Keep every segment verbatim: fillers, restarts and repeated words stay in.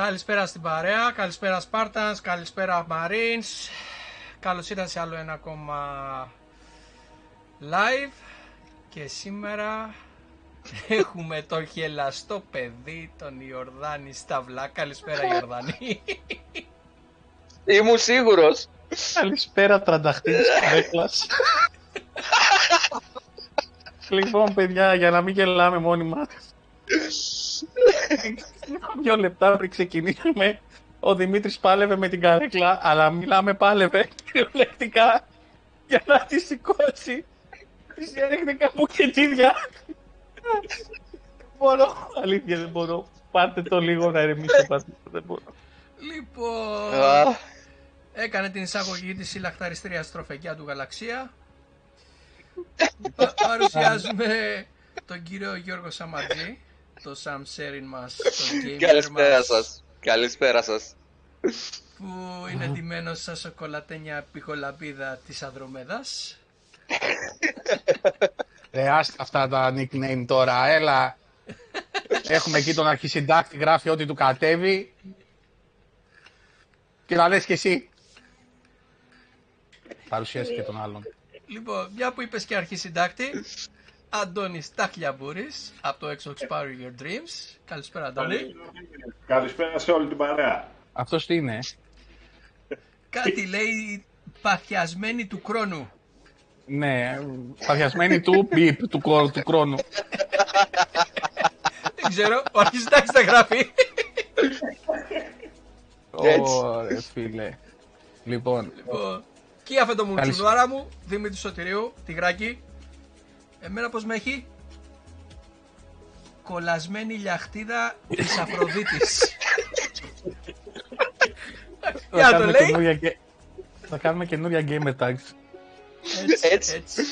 Καλησπέρα στην παρέα, καλησπέρα Spartans, καλησπέρα Marines. Καλώς ήρθατε σε άλλο ένα ακόμα live. Και σήμερα έχουμε το γελαστό παιδί, τον Ιορδάνη Σταυλά. Καλησπέρα Ιορδάνη. Ήμουν σίγουρος. Καλησπέρα τρανταχτή της καρέκλας. Λοιπόν παιδιά, για να μην γελάμε μόνοι μας, δύο λεπτά πριν ξεκινήσουμε, ο Δημήτρης πάλευε με την καρέκλα, αλλά μιλάμε πάλευε κυριολεκτικά για να τη σηκώσει. Της έρχεται κάπου και τίδια. Δεν μπορώ, αλήθεια δεν μπορώ. Πάρτε το λίγο να ηρεμήσω, πάτε το, δεν μπορώ. Λοιπόν, έκανε την εισαγωγή της η λαχταριστρία στροφεκιά του Γαλαξία. Παρουσιάζουμε τον κύριο Γιώργο Σαμαρτζή, το Σαμσέριν μας, τον gamer μας. Καλησπέρα σας, καλησπέρα σας. Που είναι ντυμένος σαν σοκολατένια πικολαμπίδα της Ανδρομέδας. Ρε άστα αυτά τα nickname τώρα, έλα. Έχουμε εκεί τον αρχισυντάκτη, γράφει ό,τι του κατέβει. Και να λες και εσύ. Παρουσίασε και τον άλλον. Λοιπόν, μια που είπες και αρχισυντάκτη, Αντώνης Σταχλιαμπούρης από το Xbox Power Your Dreams. Καλησπέρα Αντώνη. Καλησπέρα σε όλη την παρέα. Αυτός τι είναι? Κάτι λέει παθιασμένη του χρόνου. Ναι, παθιασμένη του μπιπ, του, του χρόνου. Δεν ξέρω, ο αρχισυντάκτης τα γράφει. Ωραία φίλε. Λοιπόν, λοιπόν. Και αφέτο μου τσουδάρα μου, Δημήτρη Σωτηρίου, Τιγράκη. Εμένα πως με έχει? Κολλασμένη λιαχτίδα της Αφροδίτης. Για το λέει. Θα κάνουμε καινούρια game tags. Έτσι, έτσι.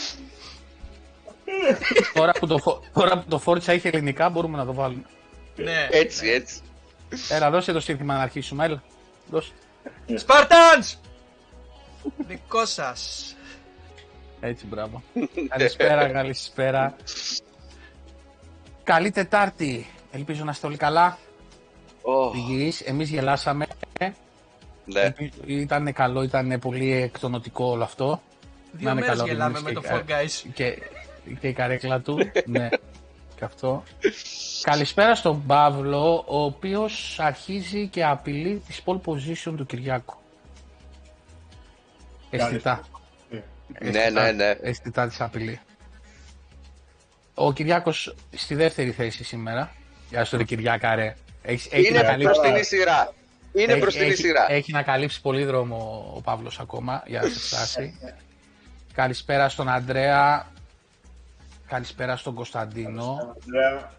Τώρα που το Forza έχει ελληνικά μπορούμε να το βάλουμε. Ναι. Έτσι, έτσι. Έλα, δώσε το σύνθημα να αρχίσουμε, έλα. Spartans! Δικό σας. Έτσι, μπράβο. Καλησπέρα, καλησπέρα. Καλή Τετάρτη. Ελπίζω να είστε όλοι καλά. Oh. Υγιείς. Εμείς γελάσαμε. Ναι. Ήταν καλό, ήταν πολύ εκτονωτικό όλο αυτό. Δύο μέρες καλό, γελάμε με το Fall Guys. Και, και η καρέκλα του. Ναι, και αυτό. Καλησπέρα στον Παύλο, ο οποίος αρχίζει και απειλεί τη pole position του Κυριάκου. Αισθητά. Ναι, ναι, ναι. Αισθητά της απειλή. Ο Κυριάκος στη δεύτερη θέση σήμερα. Γεια σου ρε Κυριάκα ρε. Έχεις, έχει είναι καλύψει... προς την σειρά. Είναι έχει, προς την έχει, σειρά. Έχει να καλύψει πολύ δρόμο ο Παύλος ακόμα για να σε φτάσει. Καλησπέρα στον Ανδρέα. Καλησπέρα στον Κωνσταντίνο. Καλησπέρα,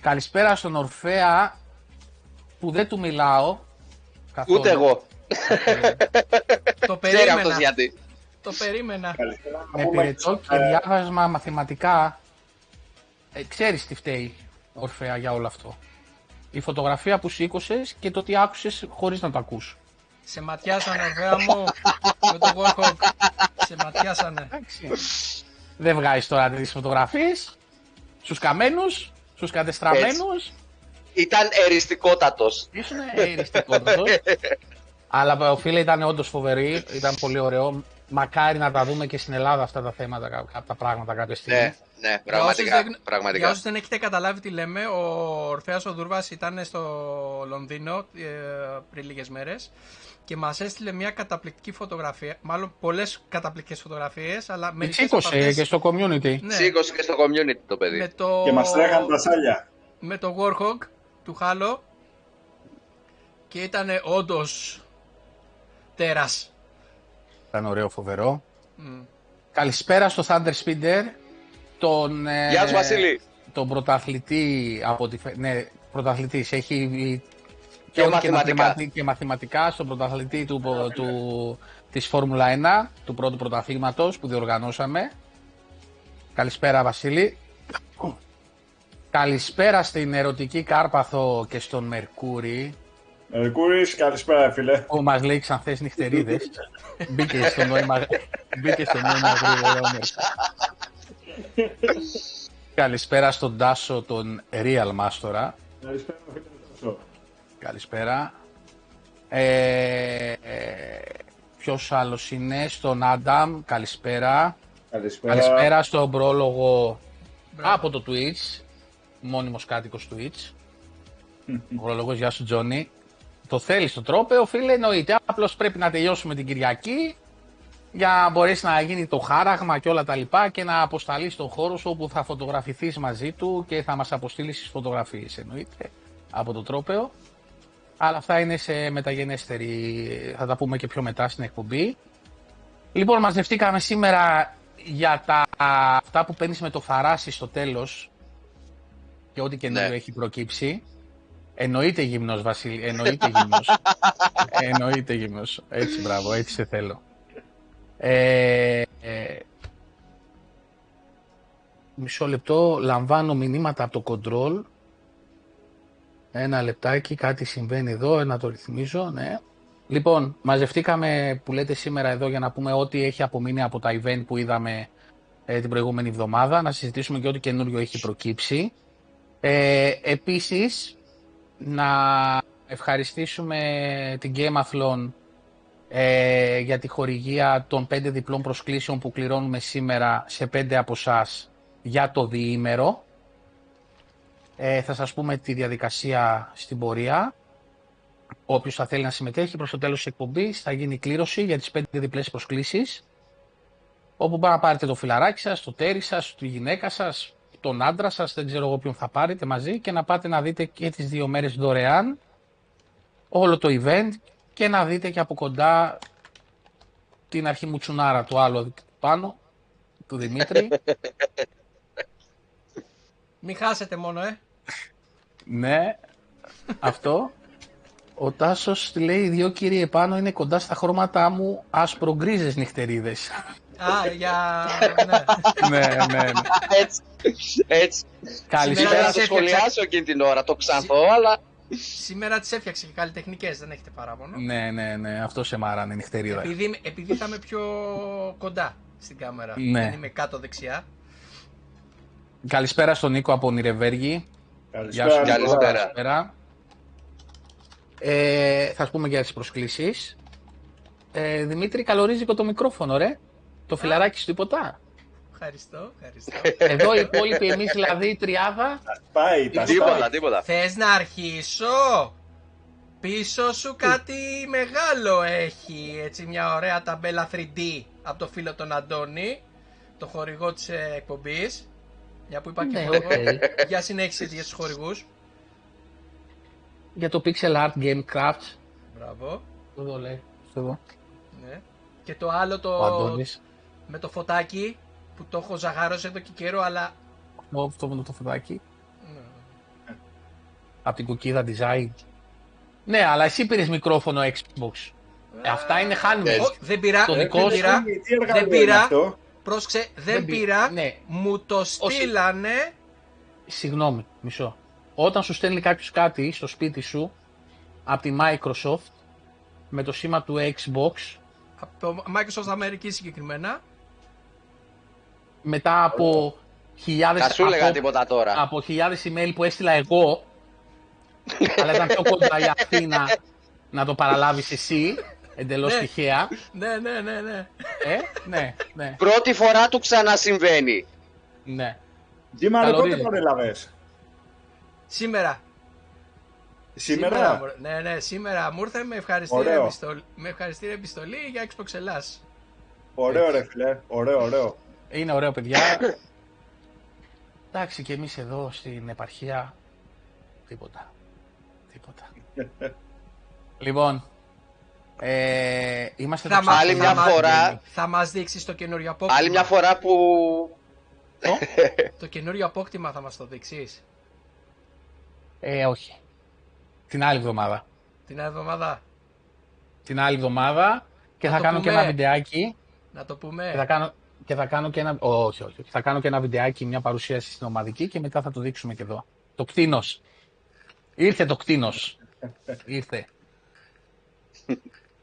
καλησπέρα στον Ορφέα που δεν του μιλάω καθόλου. Ούτε εγώ. Το περίμενα. Ξέρει γιατί. Το περίμενα. Με πυρετό και διάβασμα μαθηματικά. Ε, ξέρεις τι φταίει, Ορφέα, για όλο αυτό. Η φωτογραφία που σήκωσες και το τι άκουσες χωρίς να το ακούς. Σε ματιάσανε, Ορφέα μου, με το Warhawk. Σε ματιάσανε. Δεν βγάζεις τώρα τις φωτογραφίες. Στους καμένους, στους κατεστραμμένους. Ήταν εριστικότατος. Ήσουν εριστικότατος. Αλλά ο φίλε ήταν όντως φοβερή, ήταν πολύ ωραίο. Μακάρι να τα δούμε και στην Ελλάδα αυτά τα θέματα, αυτά τα πράγματα κάποια στιγμή. Ναι, ναι, πραγματικά. Για όσους, πραγματικά. Για όσους δεν έχετε καταλάβει τι λέμε, ο Ορφέας Οδούρβας ήταν στο Λονδίνο ε, πριν λίγες μέρες και μας έστειλε μια καταπληκτική φωτογραφία, μάλλον πολλές καταπληκτικές φωτογραφίες, αλλά μερικές από αυτές... και στο community. Ναι. Σήκωσε και στο community το παιδί. Με το... Και μας τρέχαν τα σάλια. Με το Warhawk του Halo και ήταν όντως... τέρας. Ήταν ωραίο, φοβερό. Mm. Καλησπέρα στο Thunder Speeder, τον, Γεια σου, Βασίλη. τον πρωταθλητή, από τη, ναι, πρωταθλητής, έχει και, και, μαθηματικά. και μαθηματικά στον πρωταθλητή του, yeah, του, yeah. της Φόρμουλα ένα, του πρώτου πρωταθλήματος που διοργανώσαμε. Καλησπέρα, Βασίλη. Oh. Καλησπέρα στην ερωτική Κάρπαθο και στον Μερκούρη. Μερκούρης, καλησπέρα φίλε. Που μας λέει ξανθές νυχτερίδες. Μπήκε στο νόημα γρήγορα. Καλησπέρα στον Τάσο, τον Real Μάστορα. Καλησπέρα φίλε Τάσο. Καλησπέρα. Ε, ε, ποιος άλλος είναι? Στον Άνταμ, καλησπέρα. Καλησπέρα. Καλησπέρα στον πρόλογο Μπράβο. Από το Twitch, μόνιμος κάτοικος Twitch. Ο πρόλογος, γεια σου Τζόνι. Το θέλεις το τρόπαιο, φίλε, εννοείται. Απλώς πρέπει να τελειώσουμε την Κυριακή για να μπορέσει να γίνει το χάραγμα και όλα τα λοιπά και να αποσταλείς τον χώρο σου όπου θα φωτογραφηθείς μαζί του και θα μας αποστείλεις τις φωτογραφίες, εννοείται, από το τρόπαιο. Αλλά αυτά είναι σε μεταγενέστερη, θα τα πούμε και πιο μετά στην εκπομπή. Λοιπόν, μαζευτήκαμε σήμερα για τα αυτά που παίρνεις με το θαράσι στο τέλος και ό,τι καινούριο ναι. έχει προκύψει. Εννοείται γυμνός, Βασίλη, εννοείται γυμνός. Εννοείται γυμνός. Έτσι, μπράβο, έτσι σε θέλω. Ε, ε, μισό λεπτό, λαμβάνω μηνύματα από το control. Ένα λεπτάκι, κάτι συμβαίνει εδώ, να το ρυθμίζω, ναι. Λοιπόν, μαζευτήκαμε που λέτε σήμερα εδώ για να πούμε ό,τι έχει απομείνει από τα event που είδαμε ε, την προηγούμενη εβδομάδα, να συζητήσουμε και ό,τι καινούριο έχει προκύψει. Ε, επίσης, να ευχαριστήσουμε την GameAthlon ε, για τη χορηγία των πέντε διπλών προσκλήσεων που κληρώνουμε σήμερα σε πέντε από εσάς για το διήμερο. Ε, θα σας πούμε τη διαδικασία στην πορεία. Όποιος θα θέλει να συμμετέχει, προς το τέλος της εκπομπής θα γίνει κλήρωση για τις πέντε διπλές προσκλήσεις, όπου μπορεί να πάρετε το φιλαράκι σας, το τέρι σας, τη γυναίκα σας, τον άντρα σας, δεν ξέρω εγώ ποιον θα πάρετε μαζί, και να πάτε να δείτε και τις δύο μέρες δωρεάν όλο το event και να δείτε και από κοντά την αρχή μου τσουνάρα του άλλου πάνω, του Δημήτρη. Μην χάσετε μόνο, ε. Ναι, αυτό. Ο Τάσος τη λέει, οι δυο κύριοι επάνω είναι κοντά στα χρώματά μου, άσπρο-γκρίζες νυχτερίδες. Α, για... ναι, ναι, ναι. Έτσι, έτσι. Καλησπέρα, να το σχολιάσω εκείνη την ώρα, το ξανθώ, αλλά... Σήμερα τις έφτιαξε και καλλιτεχνικές, δεν έχετε παράπονο. Ναι, ναι, ναι, αυτό σε μάρανε νυχτερίδα. Επειδή, επειδή θα είμαι πιο κοντά στην κάμερα, ναι. δεν είμαι κάτω δεξιά. Καλησπέρα στον Νίκο από Νιρεβέργη. Καλησπέρα. Γεια σου, καλησπέρα. Καλησπέρα. Ε, θα σου πούμε για τις προσκλήσεις. Ε, Δημήτρη, καλορίζικο το μικρόφωνο, ρε. Το φιλαράκι σου τίποτα. Ευχαριστώ, ευχαριστώ. Εδώ οι υπόλοιποι εμείς, δηλαδή η τριάδα. Πάει, τα τίποτα, τίποτα. Θες να αρχίσω? Πίσω σου κάτι μεγάλο έχει, έτσι, μια ωραία ταμπέλα θρι ντι από το φίλο τον Αντώνη, το χορηγό της εκπομπής. Για που είπα και εγώ, okay. για συνέχιση για τους χορηγούς. Για το Pixel Art Game Craft. Μπράβο. Εδώ λέει. Εδώ. Ναι. Και το άλλο το... με το φωτάκι που το έχω ζαχαρώσει εδώ και καιρό, αλλά... Αυτό με το φωτάκι. Ναι. Από την κουκίδα design. Ναι, αλλά εσύ πήρες μικρόφωνο Xbox. Ε, αυτά είναι handmade. Δεν πήρα, δεν πήρα, δεν πήρα. Πρόσεξε, δεν, δεν πήρα, ναι. μου το στείλανε... Όσοι... Συγγνώμη, μισό. Όταν σου στέλνει κάποιος κάτι στο σπίτι σου, από τη Microsoft, με το σήμα του Xbox... Από το Microsoft Αμερική συγκεκριμένα. Μετά από χιλιάδες... Θα σου έλεγα τίποτα τώρα. Από χιλιάδες email που έστειλα εγώ, αλλά ήταν πιο κοντά για αυτή να, να το παραλάβεις εσύ. Εντελώς τυχαία. Ναι, ναι, ναι, ναι. Ε, ναι, ναι. Πρώτη φορά του ξανασυμβαίνει. Ναι. Δήμαρε, πότε το έλαβες? Σήμερα. Σήμερα. Σήμερα. Ναι, ναι, σήμερα μου ήρθε με ευχαριστήρια επιστολή, με ευχαριστήρια επιστολή για Xbox Ελλάς. Ωραίο, ρε φίλε. Ωραίο, ωραίο. Είναι ωραίο, παιδιά. Εντάξει, και εμείς εδώ στην επαρχία τίποτα. Τίποτα. Λοιπόν. Ε, είμαστε θα, άλλη θα, μια θα, φορά... θα μας δείξεις το καινούριο απόκτημα. Άλλη μια φορά που... Το, το καινούριο απόκτημα θα μας το δείξεις? Ε, όχι. Την άλλη εβδομάδα. Την άλλη εβδομάδα. Την άλλη εβδομάδα και θα κάνω πούμε. και ένα βιντεάκι. Να το πούμε. Και θα κάνω, και θα κάνω και ένα... Όχι, όχι, όχι. Θα κάνω και ένα βιντεάκι, μια παρουσίαση στην ομαδική και μετά θα το δείξουμε και εδώ. Το κτήνος. Ήρθε το κτήνος. Ήρθε.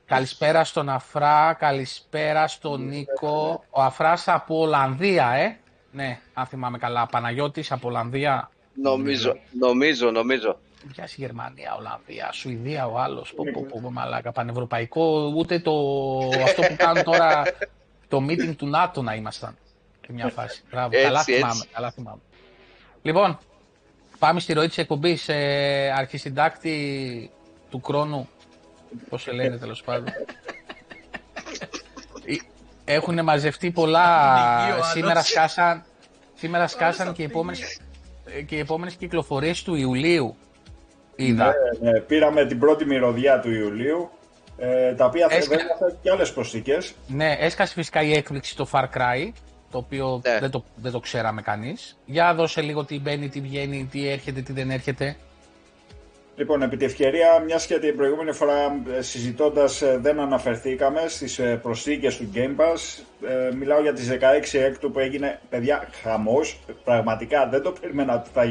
Καλησπέρα στον Αφρά, καλησπέρα στον Νίκο. Ο Αφράς από Ολλανδία, ε. Ναι, αν θυμάμαι καλά. Παναγιώτης από Ολλανδία. Νομίζω, νομίζω, νομίζω. Μοιάζει Γερμανία, Ολλανδία, Σουηδία ο άλλος. Μαλάκα, πανευρωπαϊκό, ούτε το αυτό που κάνουν τώρα το meeting του ΝΑΤΟ να ήμασταν. Σε μια φάση. Μπράβο, έτσι, καλά, θυμάμαι, έτσι. καλά θυμάμαι. Λοιπόν, πάμε στη ροή της εκπομπής, ε, αρχισυντάκτη του χρόνου. Πώς σε λένε τέλος πάντων. Έχουν μαζευτεί πολλά. Σήμερα σκάσαν, σήμερα σκάσαν και οι επόμενες... και οι επόμενες κυκλοφορίες του Ιουλίου. Είδα. Ναι, ναι, πήραμε την πρώτη μυρωδιά του Ιουλίου, ε, τα οποία Έσκα... βέβαια και άλλες προσθήκες. Ναι, έσκασε φυσικά η έκπληξη το Far Cry, το οποίο ναι. δεν, το, δεν το ξέραμε κανείς. Για δώσε λίγο τι μπαίνει, τι βγαίνει, τι έρχεται, τι δεν έρχεται. Λοιπόν, επί τη ευκαιρία, μιας και την προηγούμενη φορά συζητώντας δεν αναφερθήκαμε στις προσθήκες του Game Pass, ε, μιλάω για τις δεκαέξι έκτου που έγινε, παιδιά, χαμός. Πραγματικά δεν το περίμενα ότι θα,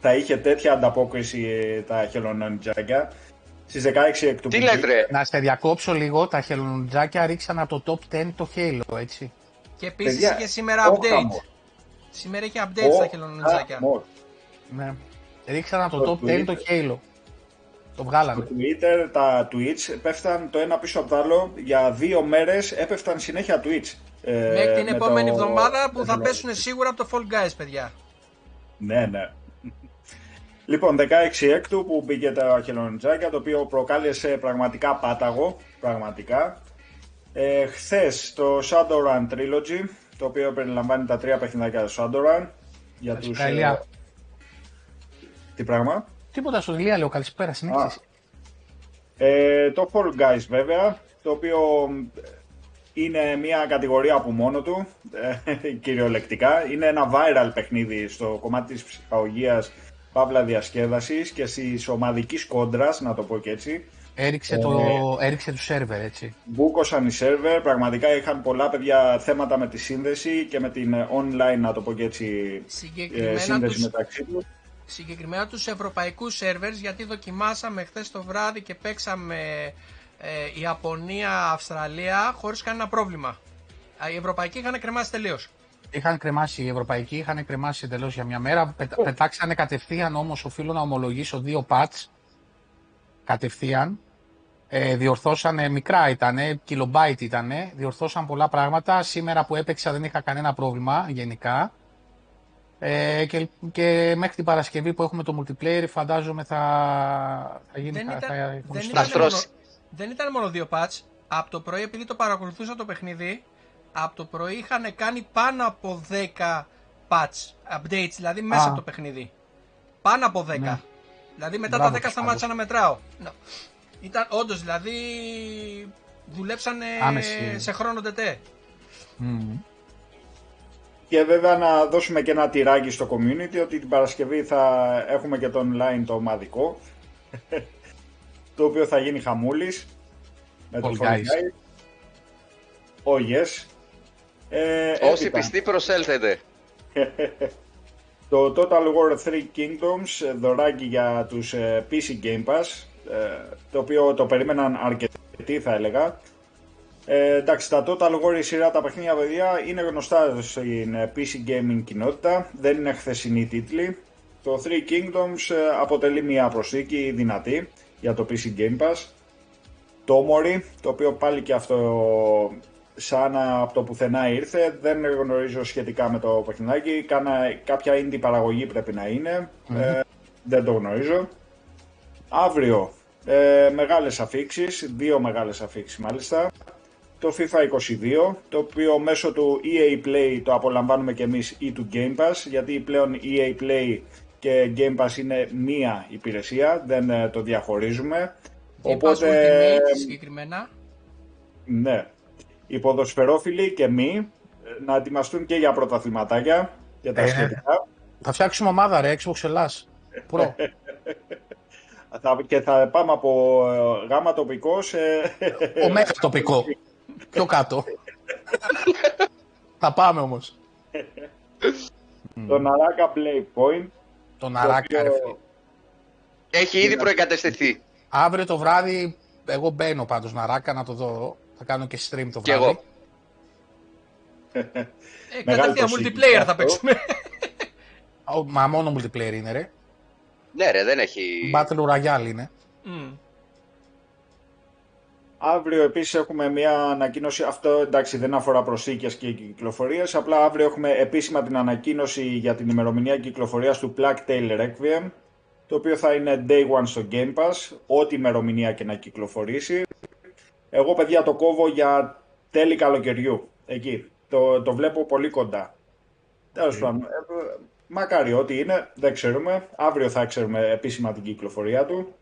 θα είχε τέτοια ανταπόκριση τα χελονοντζάκια. Στις δεκαέξι έκτου. Τι λέτε, ρε. Να σε διακόψω λίγο, τα χελονοντζάκια ρίξαν από το top δέκα το Halo, έτσι. Και επίσης παιδιά, είχε σήμερα oh, update. Oh, σήμερα είχε update oh, τα χελονοντζάκια. Oh, ναι. Ρίξαν από το, το top δέκα το Halo. Το βγάλαμε. Στο Twitter, τα Twitch πέφταν το ένα πίσω από το άλλο. Για δύο μέρες έπεφταν συνέχεια Twitch. Μέχρι ε, την επόμενη το... εβδομάδα που θα πέσουν σίγουρα από το Fall Guys, παιδιά. Ναι, ναι. Λοιπόν, δεκαέξι έκτου που μπήκε τα χελονιτζάκια, το οποίο προκάλεσε πραγματικά πάταγο. Πραγματικά. Ε, χθες το Shadowrun Trilogy, το οποίο περιλαμβάνει τα τρία παιχνιδάκια του Shadowrun. Για τους... Τι πράγμα. Τίποτα στο Ηλία λέω, καλησπέρα, συνέχισε. Ε, το Fall Guys βέβαια, το οποίο είναι μια κατηγορία από μόνο του, ε, κυριολεκτικά. Είναι ένα viral παιχνίδι στο κομμάτι της ψυχαγωγίας, παύλα διασκέδασης και της ομαδικής κόντρας, να το πω και έτσι. Έριξε, ε, το, έριξε το σερβερ, έτσι. Μπούκωσαν οι σερβερ, πραγματικά είχαν πολλά παιδιά θέματα με τη σύνδεση και με την online, να το πω και έτσι, ε, σύνδεση τους... μεταξύ του. Συγκεκριμένα τους ευρωπαϊκούς σερβέρς, γιατί δοκιμάσαμε χθες το βράδυ και παίξαμε ε, Ιαπωνία-Αυστραλία χωρίς κανένα πρόβλημα. Οι ευρωπαϊκοί είχαν κρεμάσει τελείως. Είχαν κρεμάσει οι ευρωπαϊκοί, είχαν κρεμάσει τελείως για μια μέρα. Πε, oh. Πετάξανε κατευθείαν όμως, οφείλω να ομολογήσω, δύο patch. Κατευθείαν. Ε, διορθώσανε, μικρά ήτανε, kilobyte ήτανε, διορθώσαν πολλά πράγματα. Σήμερα που έπαιξα δεν είχα κανένα πρόβλημα γενικά. Ε, και, και μέχρι την Παρασκευή που έχουμε το multiplayer, φαντάζομαι θα, θα γίνει. Δεν, θα, ήταν, θα δεν, ήταν μόνο, δεν ήταν μόνο δύο patch. Από το πρωί, επειδή το παρακολουθούσα το παιχνίδι, από το πρωί είχαν κάνει πάνω από δέκα patch updates, δηλαδή μέσα Α. από το παιχνίδι. Πάνω από δέκα. Ναι. Δηλαδή μετά Μπράβο, τα δέκα σταμάτησα να μετράω. No. Ήταν όντως, δηλαδή δουλέψανε Άμεση. σε χρόνο τετέ. Mm. Και βέβαια να δώσουμε και ένα τυράκι στο community ότι την Παρασκευή θα έχουμε και το online το ομαδικό, το οποίο θα γίνει χαμούλης με το Fall Guys. Oh yes. Ε, Όσοι έπειτα. πιστοί προσέλθετε. Το Total War Three Kingdoms, δωράκι για τους πι σι Game Pass, το οποίο το περίμεναν αρκετοί, θα έλεγα. Ε, εντάξει, τα Total War, η σειρά, τα παιχνίδια, παιδιά, είναι γνωστά στην πι σι Gaming κοινότητα, δεν είναι χθεσινή τίτλοι. Το Three Kingdoms αποτελεί μια προσθήκη δυνατή για το πι σι Game Pass. Το Mori, το οποίο πάλι και αυτό σαν από το πουθενά ήρθε, δεν γνωρίζω σχετικά με το παιχνιδάκι, κάνα, κάποια indie παραγωγή πρέπει να είναι, mm-hmm. ε, δεν το γνωρίζω. Αύριο, ε, μεγάλες αφήξεις, δύο μεγάλες αφήξεις μάλιστα. Το FIFA είκοσι δύο, το οποίο μέσω του ι έι Play το απολαμβάνουμε και εμείς ή του Game Pass, γιατί πλέον ι έι Play και Game Pass είναι μία υπηρεσία, δεν το διαχωρίζουμε. Game Pass Ultimate συγκεκριμένα. Ναι, οι ποδοσφαιρόφιλοι και μη να ετοιμαστούν και για πρωταθληματάκια και τα ε, σχετικά. Θα φτιάξουμε ομάδα, ρε, Xbox Ελλάς. Προ. Και θα πάμε από γάμα τοπικό σε... Ομέγα τοπικό. Πιο κάτω. Θα πάμε όμως. Το Naraka Playpoint. Το Naraka, το οποίο... Έχει ήδη προεκατεστηθεί. Αύριο το βράδυ, εγώ μπαίνω πάντως Naraka να το δω. Θα κάνω και stream το βράδυ. Και εγώ. Ε, κατευθείαν multiplayer θα παίξουμε. Μα μόνο multiplayer είναι, ρε. Ναι, ρε, δεν έχει... Battle Royale είναι. Mm. Αύριο επίσης έχουμε μια ανακοίνωση, αυτό εντάξει δεν αφορά προσθήκες και κυκλοφορίες, απλά αύριο έχουμε επίσημα την ανακοίνωση για την ημερομηνία κυκλοφορίας του Plague Tale Requiem, το οποίο θα είναι Day One στο Game Pass, ό,τι ημερομηνία και να κυκλοφορήσει. Εγώ παιδιά το κόβω για τέλη καλοκαιριού, εκεί, το, το βλέπω πολύ κοντά. Τέλος πάντων, μακάρι ό,τι είναι, δεν ξέρουμε, αύριο θα ξέρουμε επίσημα την κυκλοφορία του.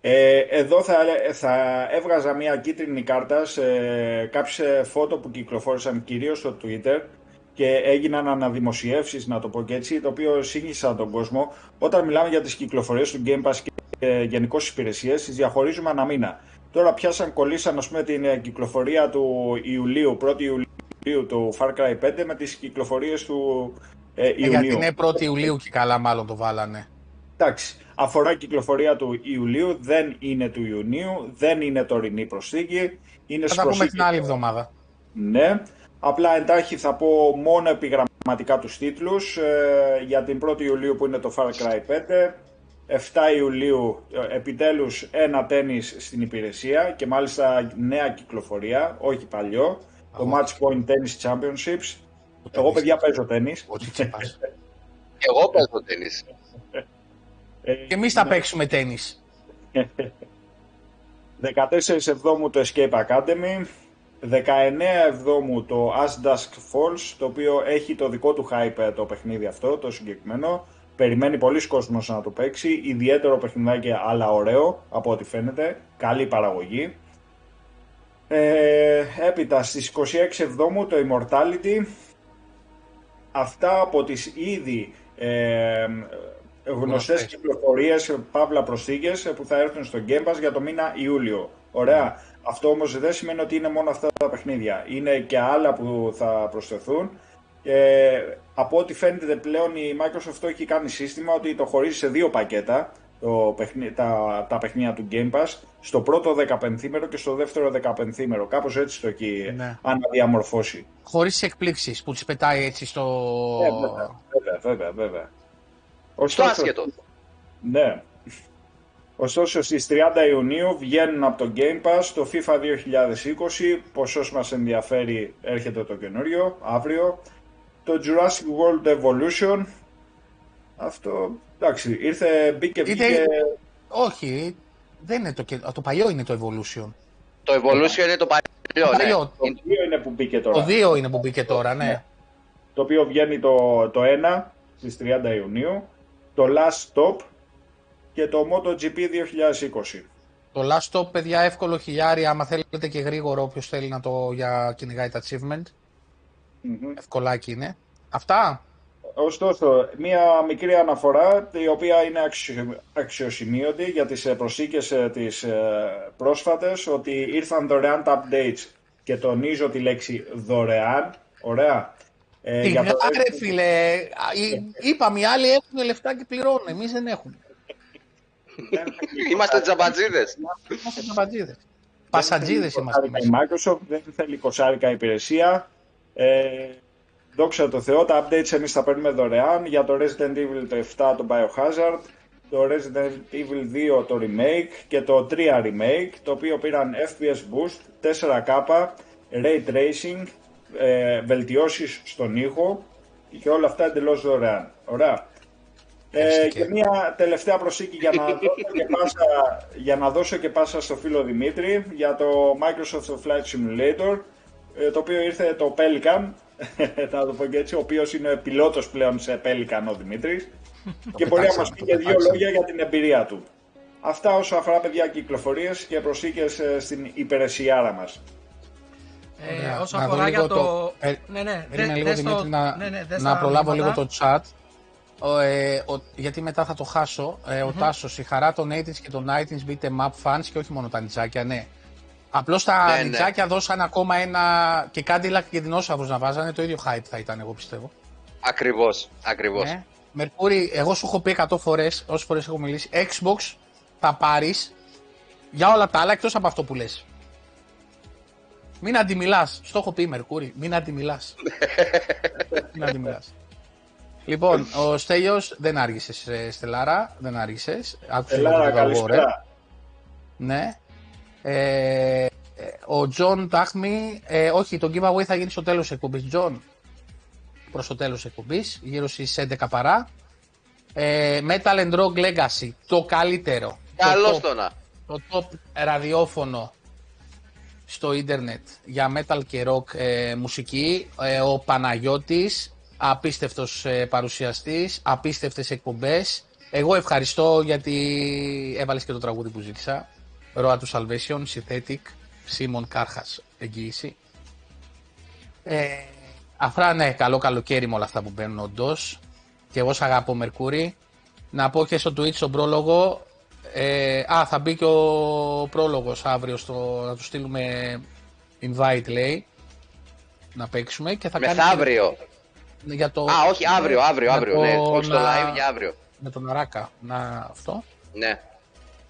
Ε, εδώ θα, θα έβγαζα μια κίτρινη κάρτα σε κάποια φώτο που κυκλοφόρησαν κυρίως στο Twitter και έγιναν αναδημοσιεύσεις, να το πω και έτσι, το οποίο σύγχυσαν τον κόσμο. Όταν μιλάμε για τις κυκλοφορίες του Game Pass και ε, γενικώς τις υπηρεσίες, τις διαχωρίζουμε ανά μήνα. Τώρα πιάσαν, κολλήσαν ας πούμε, την κυκλοφορία του Ιουλίου, πρώτη Ιουλίου του Far Cry πέντε με τις κυκλοφορίες του ε, Ιουνίου. Γιατί είναι πρώτη Ιουλίου και καλά μάλλον το βάλανε. Εντάξει, αφορά κυκλοφορία του Ιουλίου, δεν είναι του Ιουνίου, δεν είναι τωρινή προσθήκη. Είναι θα τα πούμε την άλλη εβδομάδα. Ναι, απλά εντάχει θα πω μόνο επιγραμματικά τους τίτλους ε, για την πρώτη Ιουλίου που είναι το Far Cry πέντε, εφτά Ιουλίου ε, επιτέλους ένα τένις στην υπηρεσία και μάλιστα νέα κυκλοφορία, όχι παλιό, oh, το okay. Match Point Tennis Championships. Ο Εγώ παιδιά παίζω τένις. Εγώ παίζω τένις. Και εμείς θα παίξουμε τένις. δεκατέσσερις εβδόμου το Escape Academy, δεκαεννέα εβδόμου το As Dusk Falls, το οποίο έχει το δικό του hype το παιχνίδι αυτό, το συγκεκριμένο. Περιμένει πολλοί κόσμος να το παίξει, ιδιαίτερο παιχνιδάκι αλλά ωραίο, από ό,τι φαίνεται, καλή παραγωγή. Ε, έπειτα στις είκοσι έξι εβδόμου το Immortality, αυτά από τις ήδη... Ε, γνωστές κυκλοφορίες, παύλα προσθήκες που θα έρθουν στο Game Pass για το μήνα Ιούλιο. Ωραία. Mm. Αυτό όμως δεν σημαίνει ότι είναι μόνο αυτά τα παιχνίδια. Είναι και άλλα που θα προσθεθούν. Ε, από ό,τι φαίνεται πλέον η Microsoft έχει κάνει σύστημα ότι το χωρίζει σε δύο πακέτα το παιχνι... τα... τα παιχνίδια του Game Pass. Στο πρώτο δεκαπενθήμερο και στο δεύτερο δεκαπενθήμερο. Κάπως έτσι το έχει ναι. αναδιαμορφώσει. Χωρίς εκπλήξεις που τις πετάει έτσι στο... Ε, βέβαια, βέβαια, βέβαια. Ωστόσο, στο άσχετο. Ναι. Ωστόσο στις τριάντα Ιουνίου βγαίνουν από το Game Pass το FIFA δύο χιλιάδες είκοσι, ποσός μας ενδιαφέρει έρχεται το καινούριο, αύριο. Το Jurassic World Evolution, αυτό εντάξει, ήρθε, μπήκε, βγήκε... Είτε... Όχι, δεν είναι το, το παλιό είναι το Evolution. Το Evolution είναι το παλιό, το παλιό. Ναι. Το δύο είναι που μπήκε τώρα. Το δύο είναι που μπήκε τώρα, ναι. ναι. Το οποίο βγαίνει το, το ένα στις τριάντα Ιουνίου, το Last Stop και το MotoGP δύο χιλιάδες είκοσι. Το Last Stop, παιδιά, εύκολο χιλιάρι, άμα θέλετε και γρήγορο, όποιος θέλει να το για κυνηγάει τα achievement. Mm-hmm. Ευκολάκι είναι. Αυτά. Ωστόσο, μία μικρή αναφορά, η οποία είναι αξιο... αξιοσημείωτη για τις προσθήκες τις πρόσφατες, ότι ήρθαν δωρεάν τα updates και τονίζω τη λέξη δωρεάν, ωραία. Ε, τι γρά, το... ρε φίλε, είπαμε οι άλλοι έχουν λεφτά και πληρώνουν, εμείς δεν έχουμε. Είμαστε τζαμπατζίδες. Είμαστε τζαμπατζίδες. Πασατζίδες είμαστε. Η Microsoft δεν θέλει κοσάρικα υπηρεσία. Ε, δόξα τω Θεώ, τα updates εμείς τα παίρνουμε δωρεάν για το Resident Evil το επτά, το Biohazard, το Resident Evil δύο, το remake και το τρία remake, το οποίο πήραν εφ πι ες boost, φορ κέι, Ray Tracing, Ε, βελτιώσεις στον ήχο και όλα αυτά εντελώς δωρεάν. Ωραία. Ε, και μια τελευταία προσήκη για να, δώσω και πάσα, για να δώσω και πάσα στο φίλο Δημήτρη για το Microsoft Flight Simulator, ε, το οποίο ήρθε το Pelican, θα το πω και έτσι, ο οποίος είναι πιλότος πλέον σε Pelican ο Δημήτρης και μπορεί να μας πει και δύο λόγια για την εμπειρία του. Αυτά όσο αφορά παιδιά κυκλοφορίες και προσήκες στην υπηρεσιάρα μας. Ε, όσο να αφορά για το... το... Ε, ναι, ναι, δε, λίγο, Δημήτρη, το... να, ναι, ναι, να προλάβω λίγο το chat, ο, ε, ο, γιατί μετά θα το χάσω. Ε, ο mm-hmm. Τάσος, η χαρά των ογδόντα και των ενενήντα μπείτε map fans και όχι μόνο τα νητσάκια, ναι. Απλώς τα ναι, νητσάκια ναι. δώσαν ακόμα ένα και Cadillac και δεινόσαυρους να βάζανε, το ίδιο hype θα ήταν, εγώ πιστεύω. Ακριβώς, ακριβώς. Ναι. Μερκούρη, εγώ σου έχω πει εκατό φορές, όσες φορές έχω μιλήσει, Xbox θα πάρεις για όλα τα άλλα εκτός από αυτό που λες. Μην αντιμιλάς. Στο έχω πει, Μερκούρη. Μην αντιμιλάς. Μην αντιμιλάς. Λοιπόν, ο Στέλιος δεν άργησες, Στελάρα, δεν άργησες. Στελάρα, καλησπέρα. Ναι. Ε, ο Τζον Τάχμη, ε, όχι, το giveaway θα γίνει στο τέλος εκπομπής, Τζον. Προς το τέλος εκπομπής, γύρω στις έντεκα παρά. Ε, Metal and Rock Legacy, το καλύτερο. Καλώς το να. Το top ραδιόφωνο στο ίντερνετ για metal και rock ε, μουσική. Ε, ο Παναγιώτης, απίστευτος ε, παρουσιαστής, απίστευτες εκπομπές. Εγώ ευχαριστώ γιατί έβαλες και το τραγούδι που ζήτησα. Road to Salvation, Synthetic, Simon Κάρχας, εγγύηση. Ε, Αφρά, ναι, καλό καλοκαίρι με όλα αυτά που μπαίνουν όντως. Και εγώ σ' αγαπώ, Μερκούρη. Να πω και στο Twitch στον πρόλογο. Ε, α, θα μπει και ο πρόλογος αύριο, στο, να του στείλουμε invite, λέει, να παίξουμε και θα μεθαύριο. Κάνει... για το... Α, όχι, αύριο, αύριο, αύριο, το... ναι, όχι να... το live, για αύριο. Με τον Naraka, να αυτό. Ναι.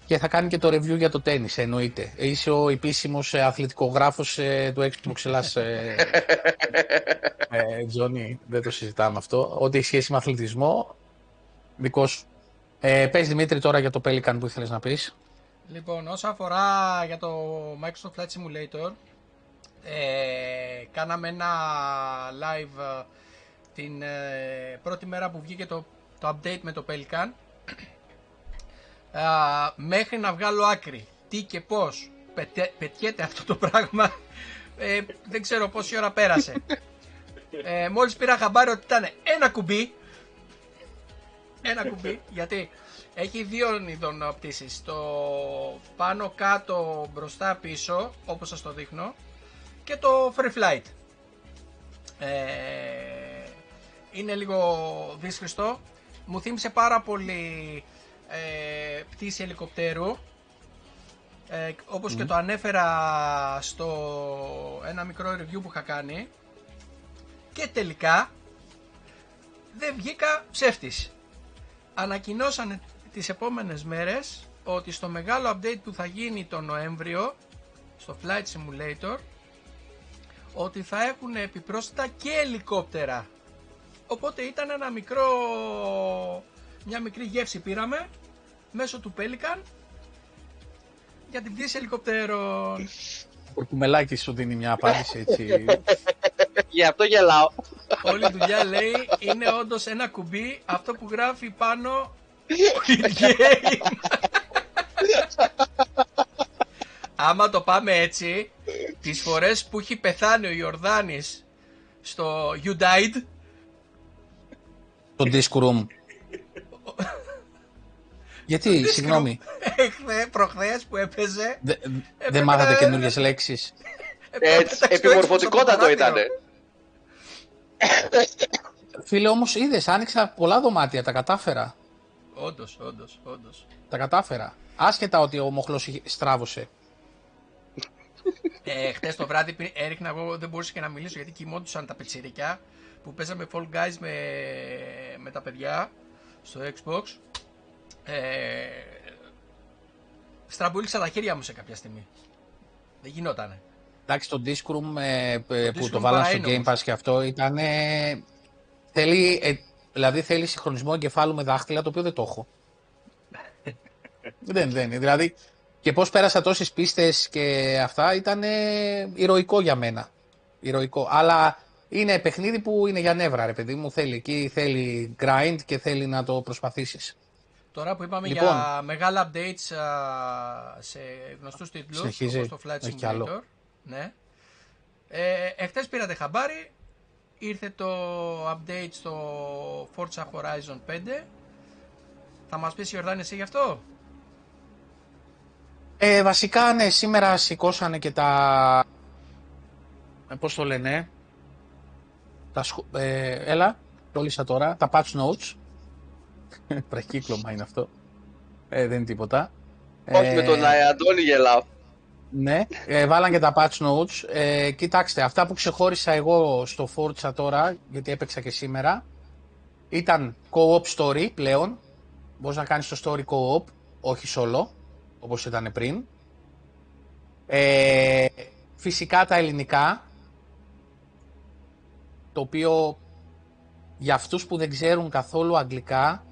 Και θα κάνει και το review για το τένις, εννοείται. Είσαι ο επίσημος αθλητικογράφος του Xbox Live. Τζόνι, δεν το συζητάμε αυτό. Ό,τι έχει σχέση με αθλητισμό, δικό σου. Ε, πες Δημήτρη τώρα για το Pelican που ήθελες να πεις. Λοιπόν, όσον αφορά για το Microsoft Flight Simulator, ε, κάναμε ένα live την ε, πρώτη μέρα που βγήκε το, το update με το Pelican. ε, μέχρι να βγάλω άκρη τι και πώς πετέ, πετιέται αυτό το πράγμα, ε, δεν ξέρω πόση ώρα πέρασε. ε, μόλις πήρα χαμπάρι ότι ήταν ένα κουμπί. Ένα κουμπί, γιατί έχει δύο ειδών πτήσεις, το πάνω κάτω μπροστά πίσω όπως σας το δείχνω και το free flight. Ε, είναι λίγο δύσκολο, μου θύμισε πάρα πολύ ε, πτήση ελικοπτέρου, ε, όπως mm. και το ανέφερα στο ένα μικρό review που είχα κάνει και τελικά δεν βγήκα ψεύτης. Ανακοινώσανε τις επόμενες μέρες ότι στο μεγάλο update που θα γίνει τον Νοέμβριο στο Flight Simulator ότι θα έχουν επιπρόσθετα και ελικόπτερα, οπότε ήταν ένα μικρό, μια μικρή γεύση πήραμε μέσω του Pelican για την πτήση ελικόπτερων. Ο Κουμελάκης σου δίνει μια απάντηση έτσι. Γι' αυτό γελάω. Όλη η δουλειά λέει είναι όντως ένα κουμπί, αυτό που γράφει πάνω quit game. Άμα το πάμε έτσι, τις φορές που έχει πεθάνει ο Ιορδάνης στο You Died, το Disc Room. Γιατί, συγγνώμη. Προχθές που έπαιζε. Δεν μάθατε καινούργιες λέξεις. Επιμορφωτικότατο ήτανε. Φίλε, όμως είδες, άνοιξα πολλά δωμάτια, τα κατάφερα. Όντως, όντως, όντως. Τα κατάφερα. Άσχετα ότι ο μοχλός στράβωσε. Ε, χτες το βράδυ έριχνα, εγώ δεν μπορούσα και να μιλήσω γιατί κοιμόντουσαν τα πετσιρικιά που παίζαμε Fall Guys με, με τα παιδιά στο Xbox. Ε, στραμπούληξα τα χέρια μου σε κάποια στιγμή. Δεν γινότανε. Εντάξει, το Disc Room ε, το που Disc το βάλαν στο Game Pass και αυτό ήταν. Ε, θέλει, ε, δηλαδή θέλει συγχρονισμό εγκεφάλου με δάχτυλα, το οποίο δεν το έχω. δεν, δεν. Δηλαδή και πώς πέρασα τόσες πίστες και αυτά ήταν ε, ηρωικό για μένα. Ηρωικό. Αλλά είναι παιχνίδι που είναι για νεύρα, ρε παιδί μου. Θέλει εκεί, θέλει grind και θέλει να το προσπαθήσεις. Τώρα που είπαμε λοιπόν, για μεγάλα updates α, σε γνωστούς τίτλους όπως το Flight Simulator. Ναι. Ε, εχθές πήρατε χαμπάρι, ήρθε το update στο Forza Horizon πέντε. Θα μας πεις Ιορδάνη εσύ γι' αυτό? Ε, βασικά ναι, σήμερα σηκώσανε και τα... Ε, πώς το λένε... Τα σχο... ε, έλα, τόλισα τώρα, τα patch notes. Πρακύκλωμα είναι αυτό. Ε, δεν είναι τίποτα. Όχι ε, με τον Αντώνη γελάω. Ναι, ε, βάλαν και τα patch notes. Ε, κοιτάξτε, αυτά που ξεχώρισα εγώ στο Forza τώρα, γιατί έπαιξα και σήμερα, ήταν co-op story πλέον. Μπορείς να κάνεις το story co-op, όχι solo, όπως ήταν πριν. Ε, φυσικά τα ελληνικά, το οποίο για αυτούς που δεν ξέρουν καθόλου αγγλικά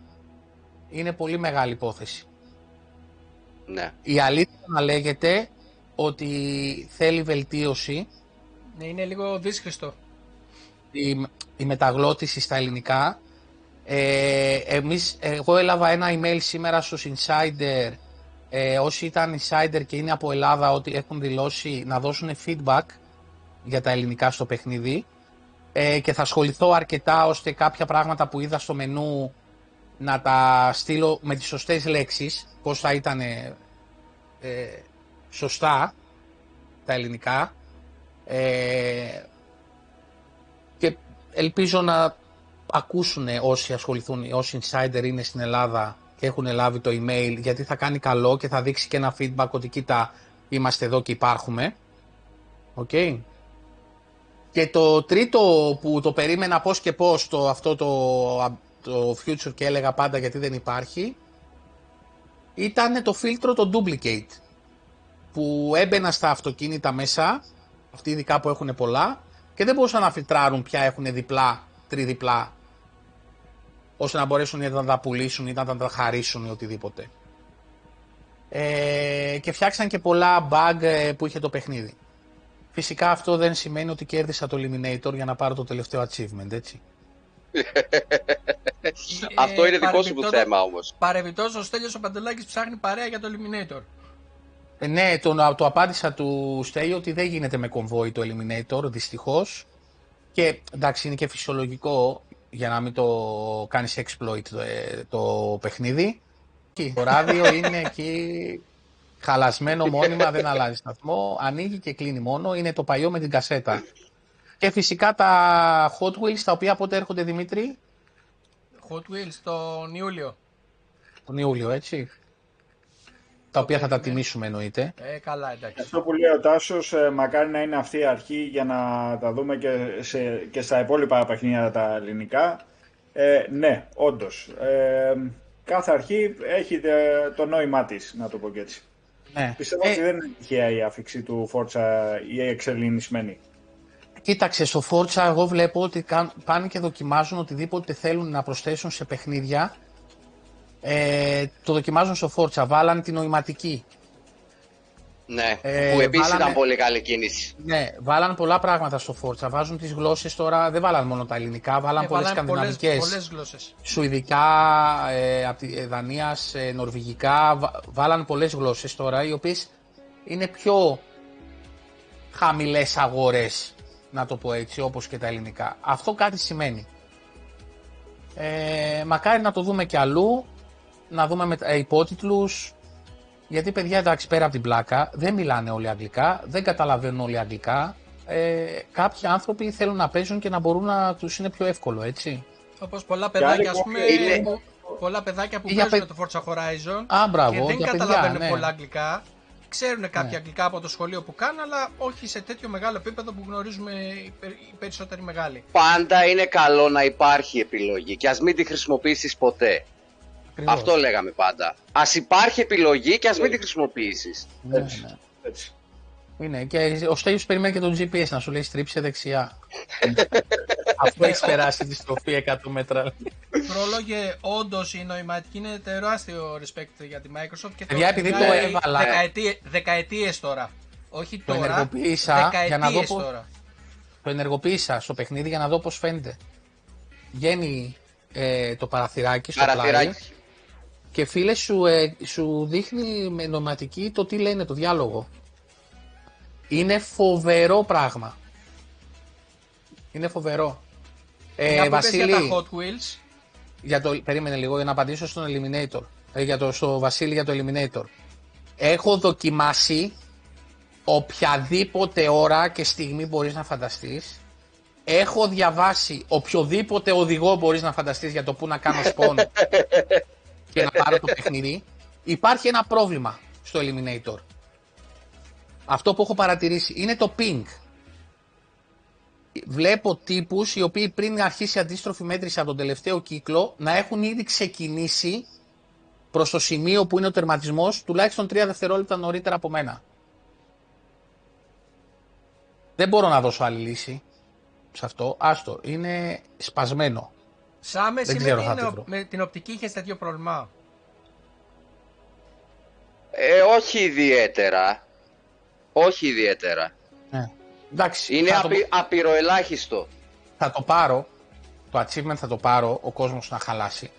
είναι πολύ μεγάλη υπόθεση. Ναι. Η αλήθεια να λέγεται ότι θέλει βελτίωση. Ναι, είναι λίγο δύσκολο. Η, η μεταγλώτηση στα ελληνικά. Ε, εμείς, εγώ έλαβα ένα email σήμερα στους Insider, ε, όσοι ήταν Insider και είναι από Ελλάδα, ότι έχουν δηλώσει να δώσουν feedback για τα ελληνικά στο παιχνίδι, ε, και θα ασχοληθώ αρκετά ώστε κάποια πράγματα που είδα στο μενού να τα στείλω με τις σωστές λέξεις, πώς θα ήταν ε, σωστά τα ελληνικά, ε, και ελπίζω να ακούσουν όσοι ασχοληθούν, όσοι insider είναι στην Ελλάδα και έχουν λάβει το email, γιατί θα κάνει καλό και θα δείξει και ένα feedback ότι κοίτα, είμαστε εδώ και υπάρχουμε. Οκ. Okay. Και το τρίτο που το περίμενα πώς και πώς, το, αυτό το, το future και έλεγα πάντα γιατί δεν υπάρχει, ήταν το φίλτρο το duplicate, που έμπαινα στα αυτοκίνητα μέσα, αυτοί ειδικά που έχουν πολλά, και δεν μπορούσαν να φιλτράρουν ποια έχουν διπλά, τριδιπλά, ώστε να μπορέσουν είτε να τα πουλήσουν είτε να τα χαρίσουν ή οτιδήποτε. Ε, και φτιάξαν και πολλά bug που είχε το παιχνίδι. Φυσικά αυτό δεν σημαίνει ότι κέρδισα το Eliminator για να πάρω το τελευταίο achievement, έτσι. Αυτό είναι δικό σου θέμα όμως. Παρεμπιπτόντως, ο Στέλιος ο Παντελάκης ψάχνει παρέα για το Eliminator. Ε, ναι, το, το απάντησα του Στέλιο ότι δεν γίνεται με κομβόι το Eliminator, δυστυχώς. Και εντάξει, είναι και φυσιολογικό για να μην το κάνεις exploit το, το παιχνίδι. Το ράδιο είναι εκεί χαλασμένο μόνιμα, δεν αλλάζει σταθμό, ανοίγει και κλείνει μόνο, είναι το παλιό με την κασέτα. Και φυσικά τα Hot Wheels, τα οποία πότε έρχονται, Δημήτρη? Hot Wheels τον Ιούλιο. Τον Ιούλιο, έτσι. Τα οποία θα τα τιμήσουμε, εννοείται. Ε, καλά, εντάξει. Αυτό που λέει ο Τάσος, μακάρι να είναι αυτή η αρχή για να τα δούμε και, σε, και στα υπόλοιπα παιχνίδια τα ελληνικά. Ε, ναι, όντως. Ε, κάθε αρχή έχει το νόημά της, να το πω και έτσι. Ναι. Πιστεύω ε, ότι δεν είναι τυχαία η άφηξη του Forza, η εξελληνισμένη. Κοίταξε, στο Forza εγώ βλέπω ότι πάνε και δοκιμάζουν οτιδήποτε θέλουν να προσθέσουν σε παιχνίδια. Ε, το δοκιμάζουν στο Forza, βάλαν την νοηματική. Ναι, ε, που επίσης βάλανε, ήταν πολύ καλή κίνηση. Ναι, βάλαν πολλά πράγματα στο Forza, βάζουν τις γλώσσες τώρα, δεν βάλαν μόνο τα ελληνικά, βάλαν ε, πολλές σκανδιναβικές, πολλές γλώσσες. Σουηδικά, ε, από τη Δανία, ε, νορβηγικά, βα, βάλαν πολλές γλώσσες τώρα, οι οποίες είναι πιο χαμηλές αγορές, να το πω έτσι, όπως και τα ελληνικά. Αυτό κάτι σημαίνει. Ε, μακάρι να το δούμε και αλλού, να δούμε με, ε, υπότιτλους, γιατί παιδιά, εντάξει, πέρα από την πλάκα, δεν μιλάνε όλοι αγγλικά, δεν καταλαβαίνουν όλοι αγγλικά, ε, κάποιοι άνθρωποι θέλουν να παίζουν και να μπορούν να τους είναι πιο εύκολο, έτσι. Όπως πολλά παιδάκια, ας πούμε, είναι... που, πολλά παιδάκια που παίζουν παι... το Forza Horizon Α, μπράβο, και δεν καταλαβαίνουν παιδιά, ναι. πολλά αγγλικά, ξέρουν κάποια ναι. αγγλικά από το σχολείο που κάνουν, αλλά όχι σε τέτοιο μεγάλο επίπεδο που γνωρίζουμε οι, περι, οι περισσότεροι μεγάλοι. Πάντα είναι καλό να υπάρχει επιλογή και ας μην τη χρησιμοποιήσεις ποτέ. Ακριβώς. Αυτό λέγαμε πάντα. Ας υπάρχει επιλογή και ας μην τη χρησιμοποιήσεις. Ναι, έτσι. Ναι. Έτσι. Είναι. Και ο Στέλιος περιμένει και τον τζι πι ες να σου λέει στρίψε δεξιά. Αφού έχει περάσει τη στροφή εκατό μέτρα. Πρόλογε, όντως η νοηματική είναι τεράστιο respect για τη Microsoft. Και παιδιά, επειδή το έβαλα. Δεκαετίες, δεκαετίες τώρα. Όχι τώρα. Το ενεργοποίησα, για να δω πώς, τώρα. Το ενεργοποίησα στο παιχνίδι για να δω πώς φαίνεται. Βγαίνει ε, το παραθυράκι στο πλάι. Και φίλε σου, ε, σου δείχνει με νοηματική το τι λένε, το διάλογο. Είναι φοβερό πράγμα. Είναι φοβερό. Ε, Βασίλη, για τα Hot Wheels. Για το, περίμενε λίγο για να απαντήσω στον Eliminator. Ε, για το, στο Βασίλη για το Eliminator. Έχω δοκιμάσει οποιαδήποτε ώρα και στιγμή μπορείς να φανταστείς. Έχω διαβάσει οποιοδήποτε οδηγό μπορείς να φανταστείς για το που να κάνω spawn και να πάρω το παιχνίδι. Υπάρχει ένα πρόβλημα στο Eliminator. Αυτό που έχω παρατηρήσει είναι το ping. Βλέπω τύπους οι οποίοι πριν αρχίσει η αντίστροφη μέτρηση από τον τελευταίο κύκλο να έχουν ήδη ξεκινήσει προς το σημείο που είναι ο τερματισμός τουλάχιστον τρία δευτερόλεπτα νωρίτερα από μένα. Δεν μπορώ να δώσω άλλη λύση σε αυτό. Άστο, είναι σπασμένο. Σαν με την, με την οπτική είχες τέτοιο πρόβλημα? Ε, όχι ιδιαίτερα. Όχι ιδιαίτερα. Ε, εντάξει, είναι απει, το... απειροελάχιστο. Θα το πάρω. Το achievement θα το πάρω. Ο κόσμος να χαλάσει.